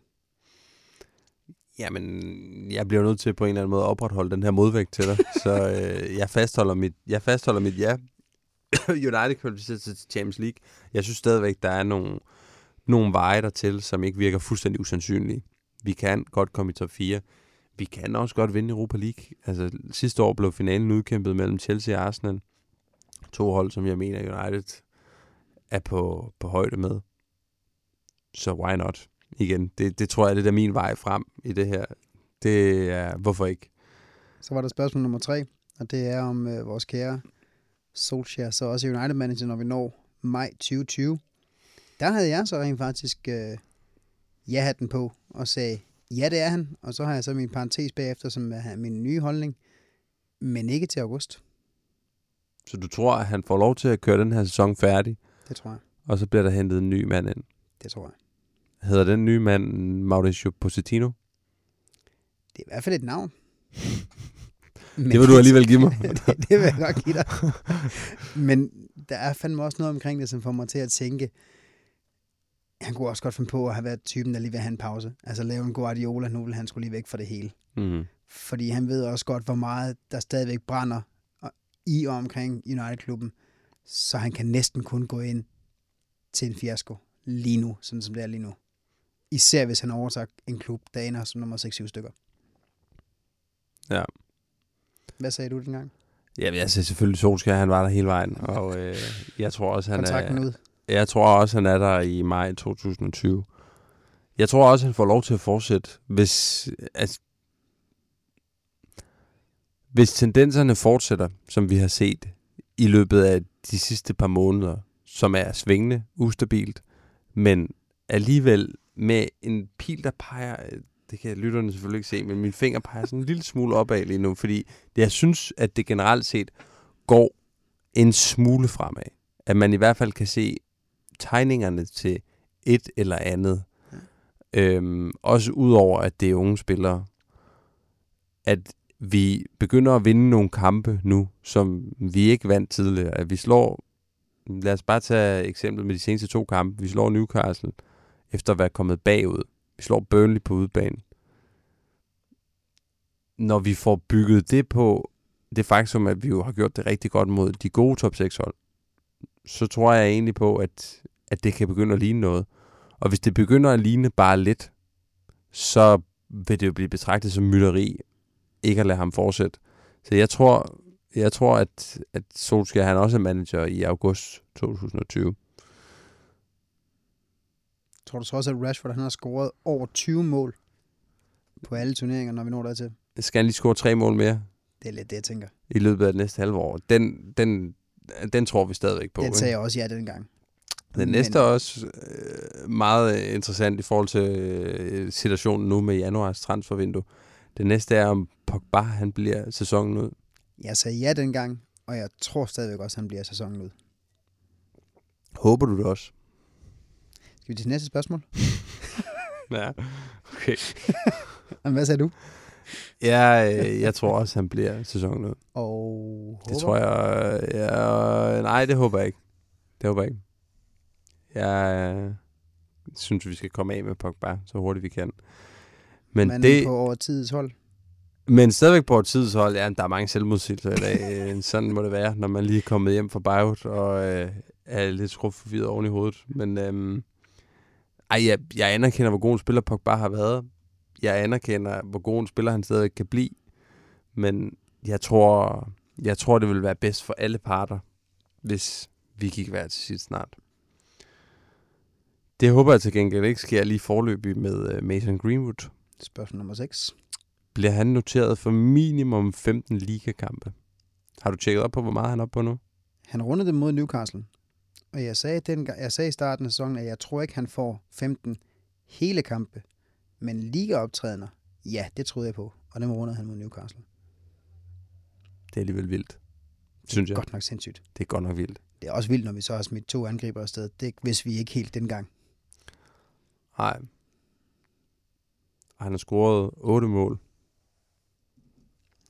Jamen, jeg bliver nødt til på en eller anden måde at opretholde den her modvægt til dig, så øh, jeg, fastholder mit, jeg fastholder mit ja. United kvalificerer til Champions League. Jeg synes stadigvæk, der er nogle, nogle veje dertil, som ikke virker fuldstændig usandsynlige. Vi kan godt komme i top fire. Vi kan også godt vinde Europa League. Altså, sidste år blev finalen udkæmpet mellem Chelsea og Arsenal. To hold, som jeg mener, United er på, på højde med. Så why not? Igen, det, det tror jeg, det er min vej frem i det her. Det er, hvorfor ikke? Så var der spørgsmål nummer tre, og det er om øh, vores kære Solskjaer, så også United Manager, når vi når maj tyve tyve. Der havde jeg så rent faktisk øh, ja-hatten på, og sagde, ja, det er han. Og så har jeg så min parentes bagefter, som er min nye holdning, men ikke til august. Så du tror, at han får lov til at køre den her sæson færdig? Det tror jeg. Og så bliver der hentet en ny mand ind? Det tror jeg. Hedder den nye mand Mauricio Pochettino? Det er i hvert fald et navn. Det vil du alligevel give mig. det, det vil jeg godt give dig. Men der er fandme også noget omkring det, som får mig til at tænke, han kunne også godt finde på at have været typen, der lige vil have en pause. Altså lave en Guardiola, nu vil han skulle lige væk fra det hele. Mm-hmm. Fordi han ved også godt, hvor meget der stadigvæk brænder i og omkring United-klubben, så han kan næsten kun gå ind til en fiasko lige nu, sådan som det er lige nu. Især hvis han overtager en klub, der ender som nummer seks syv stykker. Ja. Hvad sagde du dengang? Ja, jeg sagde selvfølgelig Solskjaer, han var der hele vejen, og øh, jeg tror også, han er... Ud. Jeg tror også, han er der i maj tyve tyve. Jeg tror også, han får lov til at fortsætte, hvis... Altså, hvis tendenserne fortsætter, som vi har set i løbet af de sidste par måneder, som er svingende, ustabilt, men alligevel med en pil, der peger, det kan lytterne selvfølgelig ikke se, men min finger peger sådan en lille smule opad lige nu, fordi jeg synes, at det generelt set går en smule fremad. At man i hvert fald kan se tegningerne til et eller andet. Ja. Øhm, også udover, at det er unge spillere. At vi begynder at vinde nogle kampe nu, som vi ikke vandt tidligere. At vi slår, lad os bare tage eksemplet med de seneste to kampe. Vi slår Newcastle efter at være kommet bagud. Vi slår Burnley på udebane. Når vi får bygget det på, det faktum, at vi jo har gjort det rigtig godt mod de gode top seks hold, så tror jeg egentlig på, at, at det kan begynde at ligne noget. Og hvis det begynder at ligne bare lidt, så vil det jo blive betragtet som mytteri, ikke at lade ham fortsætte. Så jeg tror, jeg tror at, at Solskjaer, han også er manager i august tyve tyve. Tror du så også, at Rashford, han har scoret over tyve mål på alle turneringer, når vi når der til? Skal han lige score tre mål mere? Det er lidt det, jeg tænker. I løbet af det næste halve år. Den, den, den tror vi stadigvæk på. Den sagde jeg også ja dengang. Den næste er også øh, meget interessant i forhold til øh, situationen nu med januars transfervindue. Det næste er, om Pogba, han bliver sæsonen ud. Jeg sagde ja dengang, og jeg tror stadigvæk også, han bliver sæsonen ud. Håber du det også? Skal vi til næste spørgsmål? Ja, okay. Hvad sagde du? Ja, jeg tror også, han bliver sæsonen ud. Og det tror jeg... Ja, nej, det håber jeg ikke. Det håber jeg ikke. Jeg synes, vi skal komme af med Pogba, så hurtigt vi kan. Men, men det på overtidets hold. Men stadigvæk på overtidets hold, ja, der er mange selvmodsigelser i dag. Sådan må det være, når man lige er kommet hjem fra Beirut og øh, er lidt skrubforvirret oven i hovedet. Men øhm, ej, jeg, jeg anerkender, hvor god en spiller Pogba har været. Jeg anerkender, hvor god en spiller han stadigvæk kan blive. Men jeg tror, jeg tror det vil være bedst for alle parter, hvis vi gik hver til sit snart. Det håber jeg til gengæld ikke sker lige forløbig med Mason Greenwood. Spørgsmål nummer seks. Bliver han noteret for minimum femten ligakampe? Har du tjekket op på, hvor meget han er oppe på nu? Han rundede det mod Newcastle. Og jeg sagde, den, jeg sagde i starten af sæsonen, at jeg tror ikke, han får femten hele kampe. Men ligaoptrædener, ja, det troede jeg på. Og dem rundede han mod Newcastle. Det er alligevel vildt, synes jeg. Det er godt nok sindssygt. Det er godt nok vildt. Det er også vildt, når vi så har smidt to angriber afsted. Det vidste vi ikke helt dengang. Nej. Og han har scoret otte mål.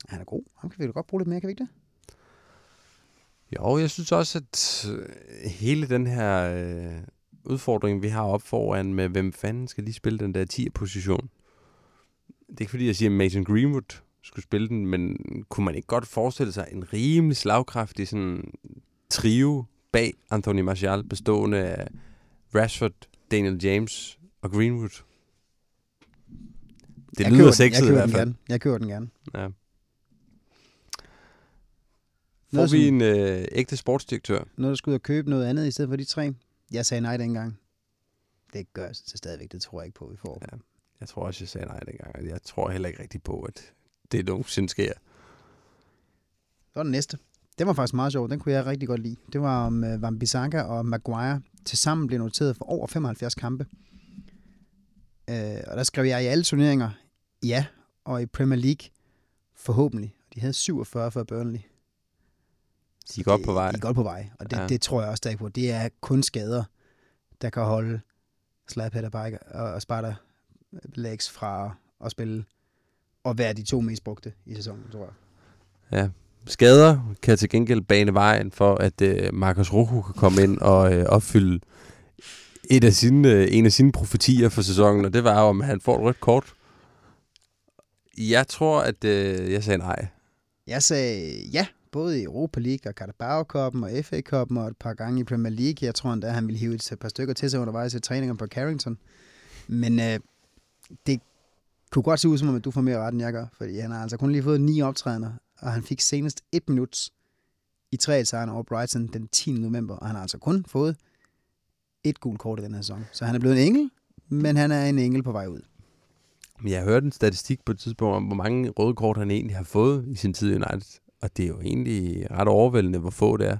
Han er god. Han kan vi godt bruge lidt mere, kan vi ikke det? Jo, jeg synes også, at hele den her øh, udfordring, vi har op foran med, hvem fanden skal lige spille den der tier-position. Det er ikke fordi, jeg siger, at Mason Greenwood skulle spille den, men kunne man ikke godt forestille sig en rimelig slagkraftig sådan, trio bag Anthony Martial, bestående af Rashford, Daniel James og Greenwood? Det jeg lyder sexet i hvert fald. Jeg køber den gerne. Ja. Får noget, vi en øh, ægte sportsdirektør? Noget, der skal ud og købe noget andet i stedet for de tre? Jeg sagde nej dengang. Det gør jeg stadigvæk. Det tror jeg ikke på, vi får. Ja. Jeg tror også, jeg sagde nej dengang. Jeg tror heller ikke rigtigt på, at det nogensinde sker. Så er den næste. Den var faktisk meget sjov. Den kunne jeg rigtig godt lide. Det var om øh, Wan-Bissaka og Maguire tilsammen blev noteret for over femoghalvfjerds kampe. Øh, og der skrev jeg i alle turneringer, ja, og i Premier League, forhåbentlig. De havde syvogfyrre for Burnley. De er godt på vej. De er godt på vej, og det, ja. Det tror jeg også, der ikke på. Det er kun skader, der kan holde Slaphead og, og Sparta Legs fra at spille og være de to mest brugte i sæsonen, tror jeg. Ja, skader kan til gengæld bane vejen for, at øh, Marcus Rashford kan komme ind og øh, opfylde Et af sine, en af sine profetier for sæsonen, og det var jo, om han får et rødt kort. Jeg tror, at øh, jeg sagde nej. Jeg sagde ja, både i Europa League og Carabao-cupen og F A-cupen og et par gange i Premier League. Jeg tror endda, han ville hive et par stykker til sig undervejs i træninger på Carrington. Men øh, det kunne godt se ud som om, at du får mere ret, end jeg gør, fordi han har altså kun lige fået ni optrædener, og han fik senest et minut i tre-sejren over Brighton den tiende november, og han har altså kun fået et gult kort i den her sæson. Så han er blevet en engel, men han er en engel på vej ud. Jeg hørte en statistik på et tidspunkt om, hvor mange røde kort han egentlig har fået i sin tid i United. Og det er jo egentlig ret overvældende, hvor få det er.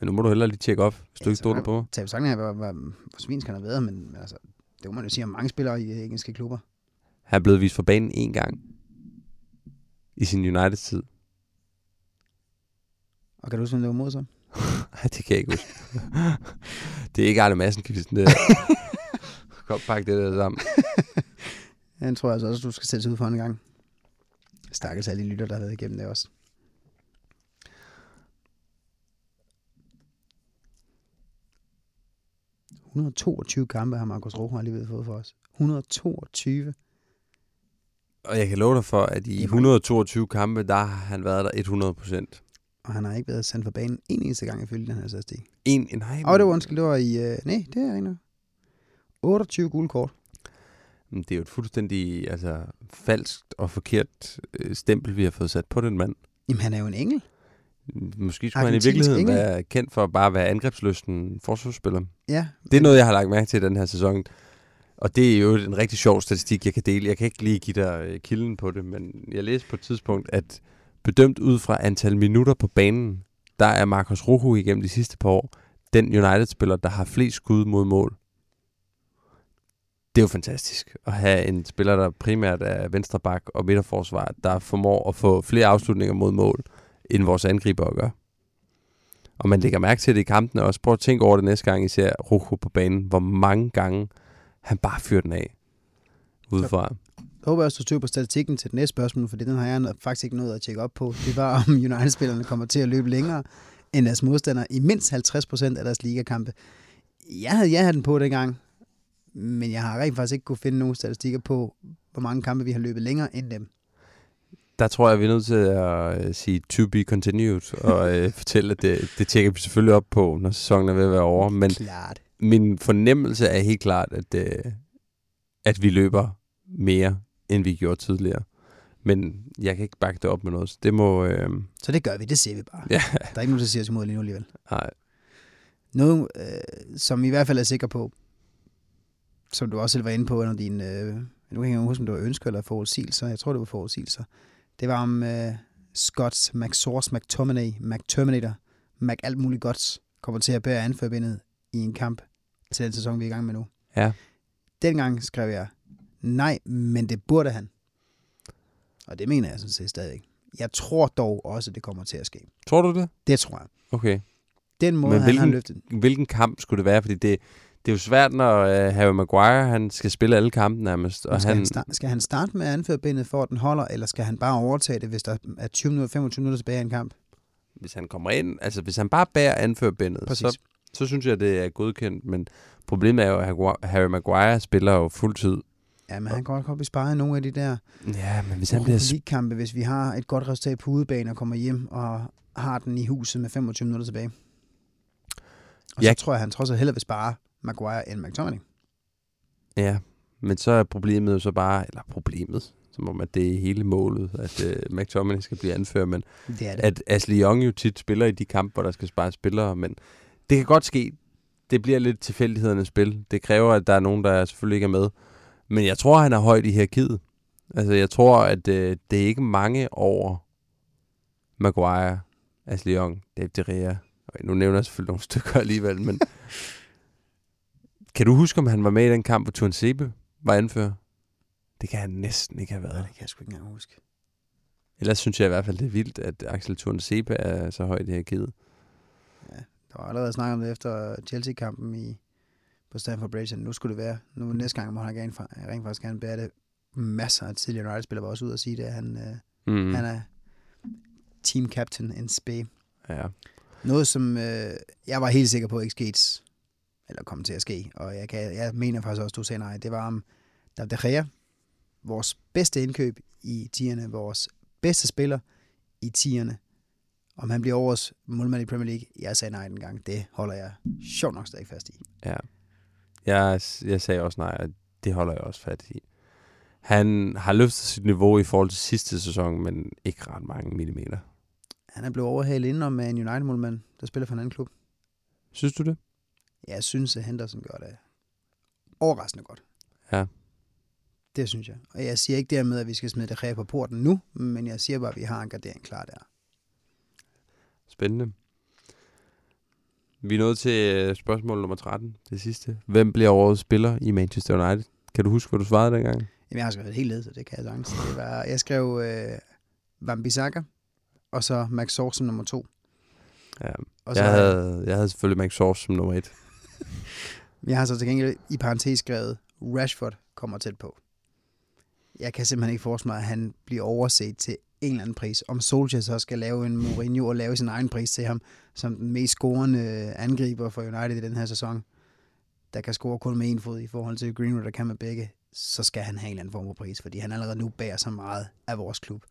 Men nu må du hellere lige tjekke op, hvis ja, du ikke stod der på. Tab Sagner, hvor svinsk han har været, men altså, det må man jo sige om mange spillere i engelske klubber. Han er blevet vist for banen én gang i sin United-tid. Og kan du huske, om det var mod sig? Det kan jeg ikke huske. Det er ikke Arne Madsen-kvisten, det der. Kom, pak det der sammen. Den tror jeg altså også, du skal sætte ud for en gang. Stakkels alle de lytter, der har været igennem det også. et hundrede og toogtyve kampe har Marcus Rohmer lige ved fået for os. et hundrede og toogtyve. Og jeg kan love dig for, at i et hundrede og toogtyve kampe, der har han været der hundrede procent. Og han har ikke været sendt for banen en eneste gang ifølge den her statistik. En, nej. Og det var undskyld, det var i... Øh, nej, det er ikke otteogtyve gule kort. Det er jo et fuldstændig altså, falskt og forkert øh, stempel, vi har fået sat på den mand. Jamen, han er jo en engel. Måske skulle han i virkeligheden engel. Være kendt for at bare være angrebslysten forsvarsspiller. Ja. Det er noget, jeg har lagt mærke til den her sæson. Og det er jo en rigtig sjov statistik, jeg kan dele. Jeg kan ikke lige give dig kilden på det, men jeg læste på et tidspunkt, at bedømt ud fra antal minutter på banen, der er Marcus Rojo igennem de sidste par år den United-spiller, der har flest skud mod mål. Det er jo fantastisk at have en spiller, der primært er venstreback og midterforsvar, der formår at få flere afslutninger mod mål, end vores angriber gør. Og man lægger mærke til det i kampene også. Prøv at tænke over det næste gang, I ser Rojo på banen, hvor mange gange han bare fyrer den af udefra. Jeg håber også, du styrer på statistikken til det næste spørgsmål, for den har jeg faktisk ikke nået at tjekke op på. Det var, om United-spillerne kommer til at løbe længere end deres modstandere i mindst halvtreds procent af deres ligakampe. Jeg havde, jeg havde den på dengang, men jeg har rent faktisk ikke kunne finde nogen statistikker på, hvor mange kampe vi har løbet længere end dem. Der tror jeg, vi er nødt til at sige to be continued, og øh, fortælle, at det, det tjekker vi selvfølgelig op på, når sæsonen er ved at være over. Men klart. Min fornemmelse er helt klart, at, øh, at vi løber mere, end vi gjorde tidligere. Men jeg kan ikke bakke det op med noget. Så det må... Øh... Så det gør vi, det ser vi bare. Ja. Der er ikke nogen, der siger os imod lige nu alligevel. Nej. Noget, øh, som vi i hvert fald er sikre på, som du også selv var inde på under din... Øh, nu kan jeg ikke huske, om det var ønsker eller forudsigelser. Jeg tror, det var forudsigelser. Det var om øh, Scott McSource, McTominay, McTerminator, Mac alt muligt godt, kommer til at bære anførbindet i en kamp til den sæson, vi er i gang med nu. Ja. Dengang skrev jeg, nej, men det burde han. Og det mener jeg sådan set stadig. Jeg tror dog også, at det kommer til at ske. Tror du det? Det tror jeg. Okay. Den måde, men han hvilken, har løftet. Hvilken kamp skulle det være? Fordi det... Det er jo svært, når uh, Harry Maguire han skal spille alle kampen nærmest. Og skal, han start, skal han starte med at anføre benet for, at den holder, eller skal han bare overtage det, hvis der er tyve femogtyve minutter tilbage i en kamp? Hvis han kommer ind, altså hvis han bare bærer anføre benet, så, så synes jeg, det er godkendt. Men problemet er jo, at Harry Maguire spiller jo fuldtid. Ja, men han kan godt komme i sparet nogle af de der... Ja, men hvis han bliver... Sp- hvis vi har et godt resultat på udebane og kommer hjem og har den i huset med femogtyve minutter tilbage. Og ja. Så tror jeg, han trods alt hellere vil spare Maguire end McTominay. Ja, men så er problemet jo så bare, eller problemet, som om at det er hele målet, at uh, McTominay skal blive anført, men det er det. At Ashley Young jo tit spiller i de kampe, hvor der skal spare spillere, men det kan godt ske, det bliver lidt tilfældighedernes spil. Det kræver, at der er nogen, der selvfølgelig ikke er med, men jeg tror, han er højt i hierarkiet. Altså, jeg tror, at uh, det er ikke mange over Maguire, Ashley Young, David de Gea. Okay, nu nævner jeg selvfølgelig nogle stykker alligevel, men... Kan du huske, om han var med i den kamp, hvor Tuan Sebe var anfører? Det kan han næsten ikke have været. Ja, det kan jeg sgu ikke engang huske. Ellers synes jeg i hvert fald, det er vildt, at Axel Tuan Sebe er så højt i hierarkiet. Ja, der var allerede snakket om det efter Chelsea-kampen i, på Stamford Bridge. Nu skulle det være. Nu næste gang må han rent faktisk gerne bære det. Masser af tidligere United-spillere var også ud og sige det. Han, øh, mm-hmm. han er team captain in spe. Ja. Noget, som øh, jeg var helt sikker på ikke skete, eller kommer til at ske, og jeg, kan, jeg mener faktisk også, du sagde nej, det var om David de Gea, vores bedste indkøb i tierne, vores bedste spiller i tierne, om han bliver årets målmand i Premier League, jeg sagde nej dengang, det holder jeg sjovt nok stadig fast i. Ja, jeg, jeg sagde også nej, og det holder jeg også fast i. Han har løftet sit niveau i forhold til sidste sæson, men ikke ret mange millimeter. Han er blevet overhalet indenom af en United-målmand, der spiller for en anden klub. Synes du det? Jeg synes, at Henderson gør det overraskende godt. Ja. Det synes jeg. Og jeg siger ikke dermed, at vi skal smide det ræb på porten nu, men jeg siger bare, at vi har en gardering klar der. Spændende. Vi er nået til spørgsmål nummer tretten, det sidste. Hvem bliver årets spiller i Manchester United? Kan du huske, hvad du svarede dengang? Jamen, jeg har skrevet helt led, så det kan jeg sagtens. Det var, jeg skrev øh, Wan-Bissaka, og så Max Sorsen nummer to. Ja. Og så jeg, havde, jeg havde selvfølgelig Max Source som nummer et. Jeg har så til gengæld i parentes skrevet, Rashford kommer tæt på. Jeg kan simpelthen ikke forestille mig, at han bliver overset til en eller anden pris. Om Solskjaer så skal lave en Mourinho og lave sin egen pris til ham, som den mest scorende angriber for United i den her sæson, der kan score kun med en fod i forhold til Greenwood, der kan med begge, så skal han have en eller anden form for pris, fordi han allerede nu bærer så meget af vores klub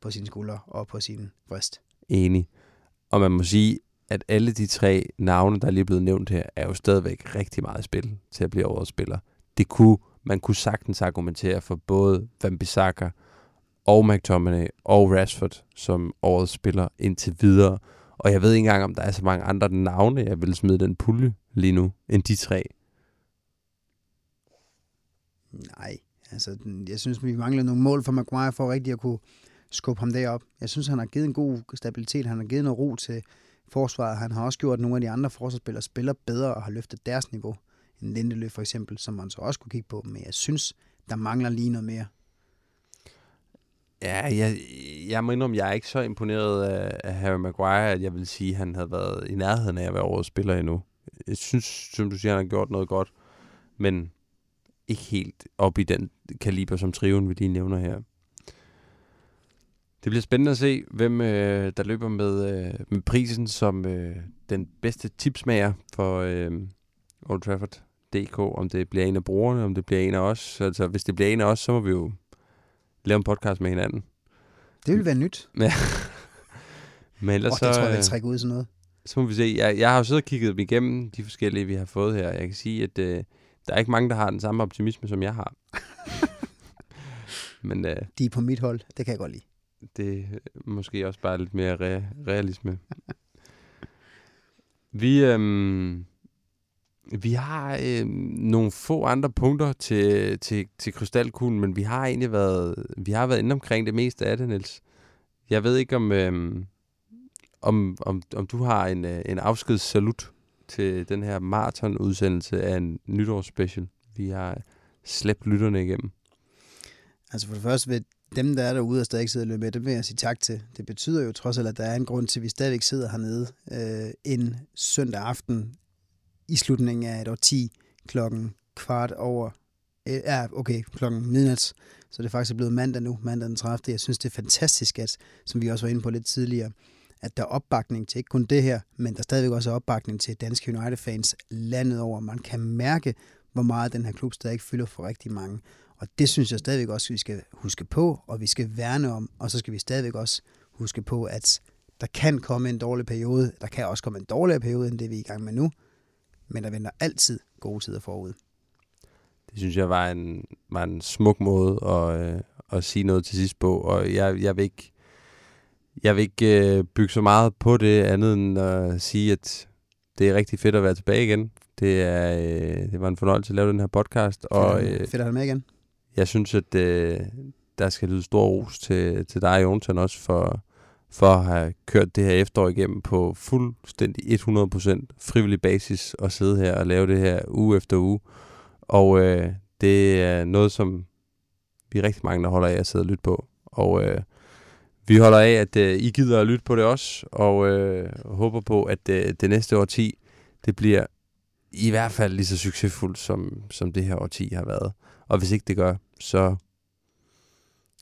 på sine skuldre og på sin bryst. Enig. Og man må sige, at alle de tre navne, der er lige blevet nævnt her, er jo stadigvæk rigtig meget spil til at blive årets spiller. Det kunne, man kunne sagtens argumentere for både Wan-Bissaka og McTominay og Rashford som årets spiller indtil videre. Og jeg ved ikke engang, om der er så mange andre navne, jeg vil smide den pulje lige nu, end de tre. Nej, altså jeg synes, vi mangler nogle mål for Maguire for rigtig at kunne skubbe ham derop. Jeg synes, han har givet en god stabilitet, han har givet noget ro til forsvaret. Han har også gjort, at nogle af de andre forsvarsspillere spiller bedre og har løftet deres niveau. En Lindeløf for eksempel, som man så også kunne kigge på, men jeg synes, der mangler lige noget mere. Ja, jeg, jeg må indrømme, jeg er ikke så imponeret af Harry Maguire, at jeg vil sige, at han havde været i nærheden af at være årets spiller endnu. Jeg synes, som du siger, han har gjort noget godt, men ikke helt op i den kaliber, som trioen vi lige nævner her. Det bliver spændende at se, hvem øh, der løber med, øh, med prisen som øh, den bedste tipsmager for øh, Old Trafford punktum d k. Om det bliver en af brugerne, om det bliver en af os. Altså, hvis det bliver en af os, så må vi jo lave en podcast med hinanden. Det vil være nyt. Ja. Men ellers oh, så... det tror jeg, vil trække ud sådan noget. Så må vi se. Jeg, jeg har jo siddet og kigget dem igennem, de forskellige, vi har fået her. Jeg kan sige, at øh, der er ikke mange, der har den samme optimisme, som jeg har. Men, øh, de er på mit hold. Det kan jeg godt lide. Det er måske også bare lidt mere re- realisme. Vi, øhm, vi har øhm, nogle få andre punkter til, til, til krystalkuglen, men vi har egentlig været, vi har været inde omkring det meste af det, Niels. Jeg ved ikke, om, øhm, om, om, om du har en, en afskedssalut til den her maratonudsendelse af en nytårsspecial. Vi har slæbt lytterne igennem. Altså for det første vil dem, der er derude og stadig sidder og løber med, dem vil jeg sige tak til. Det betyder jo trods alt, at der er en grund til, at vi stadig sidder hernede øh, en søndag aften i slutningen af et årti klokken kvart over... Øh, ja, okay, klokken midnat. Så det er faktisk blevet mandag nu, mandag den tredivte. Jeg synes, det er fantastisk, at, som vi også var inde på lidt tidligere, at der er opbakning til ikke kun det her, men der stadigvæk også er opbakning til danske United-fans landet over. Man kan mærke, hvor meget den her klub stadig fylder for rigtig mange. Og det synes jeg stadigvæk også, at vi skal huske på, og vi skal værne om, og så skal vi stadigvæk også huske på, at der kan komme en dårlig periode, der kan også komme en dårligere periode, end det vi er i gang med nu, men der venter altid gode tider forud. Det synes jeg var en, var en smuk måde at, øh, at sige noget til sidst på, og jeg, jeg vil ikke, jeg vil ikke øh, bygge så meget på det, andet end at sige, at det er rigtig fedt at være tilbage igen. Det, er, øh, det var en fornøjelse at lave den her podcast. Og, øh, fedt at have med igen. Jeg synes, at øh, der skal lyde stor ros til, til dig, Jonathan, også for, for at have kørt det her efterår igennem på fuldstændig hundrede procent frivillig basis og sidde her og lave det her uge efter uge. Og øh, det er noget, som vi er rigtig mange, der holder af at sidde og lytte på. Og øh, vi holder af, at øh, I gider at lytte på det også, og øh, håber på, at øh, det næste årti, det bliver i hvert fald lige så succesfuldt, som, som det her årti har været. Og hvis ikke det gør, så...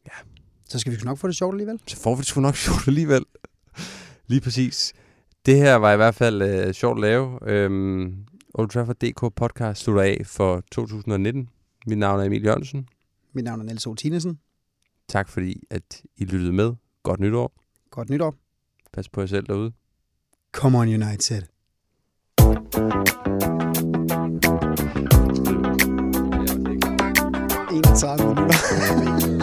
Ja. Så skal vi nok få det sjovt alligevel. Så får vi det sgu nok sjovt alligevel. Lige præcis. Det her var i hvert fald øh, sjovt at lave. Øhm, Old Trafford D K podcast slutter af for to tusind nitten. Mit navn er Emil Jørgensen. Mit navn er Niels O. Tinesen. Tak fordi, at I lyttede med. Godt nytår. Godt nytår. Pas på jer selv derude. Come on, United. Time.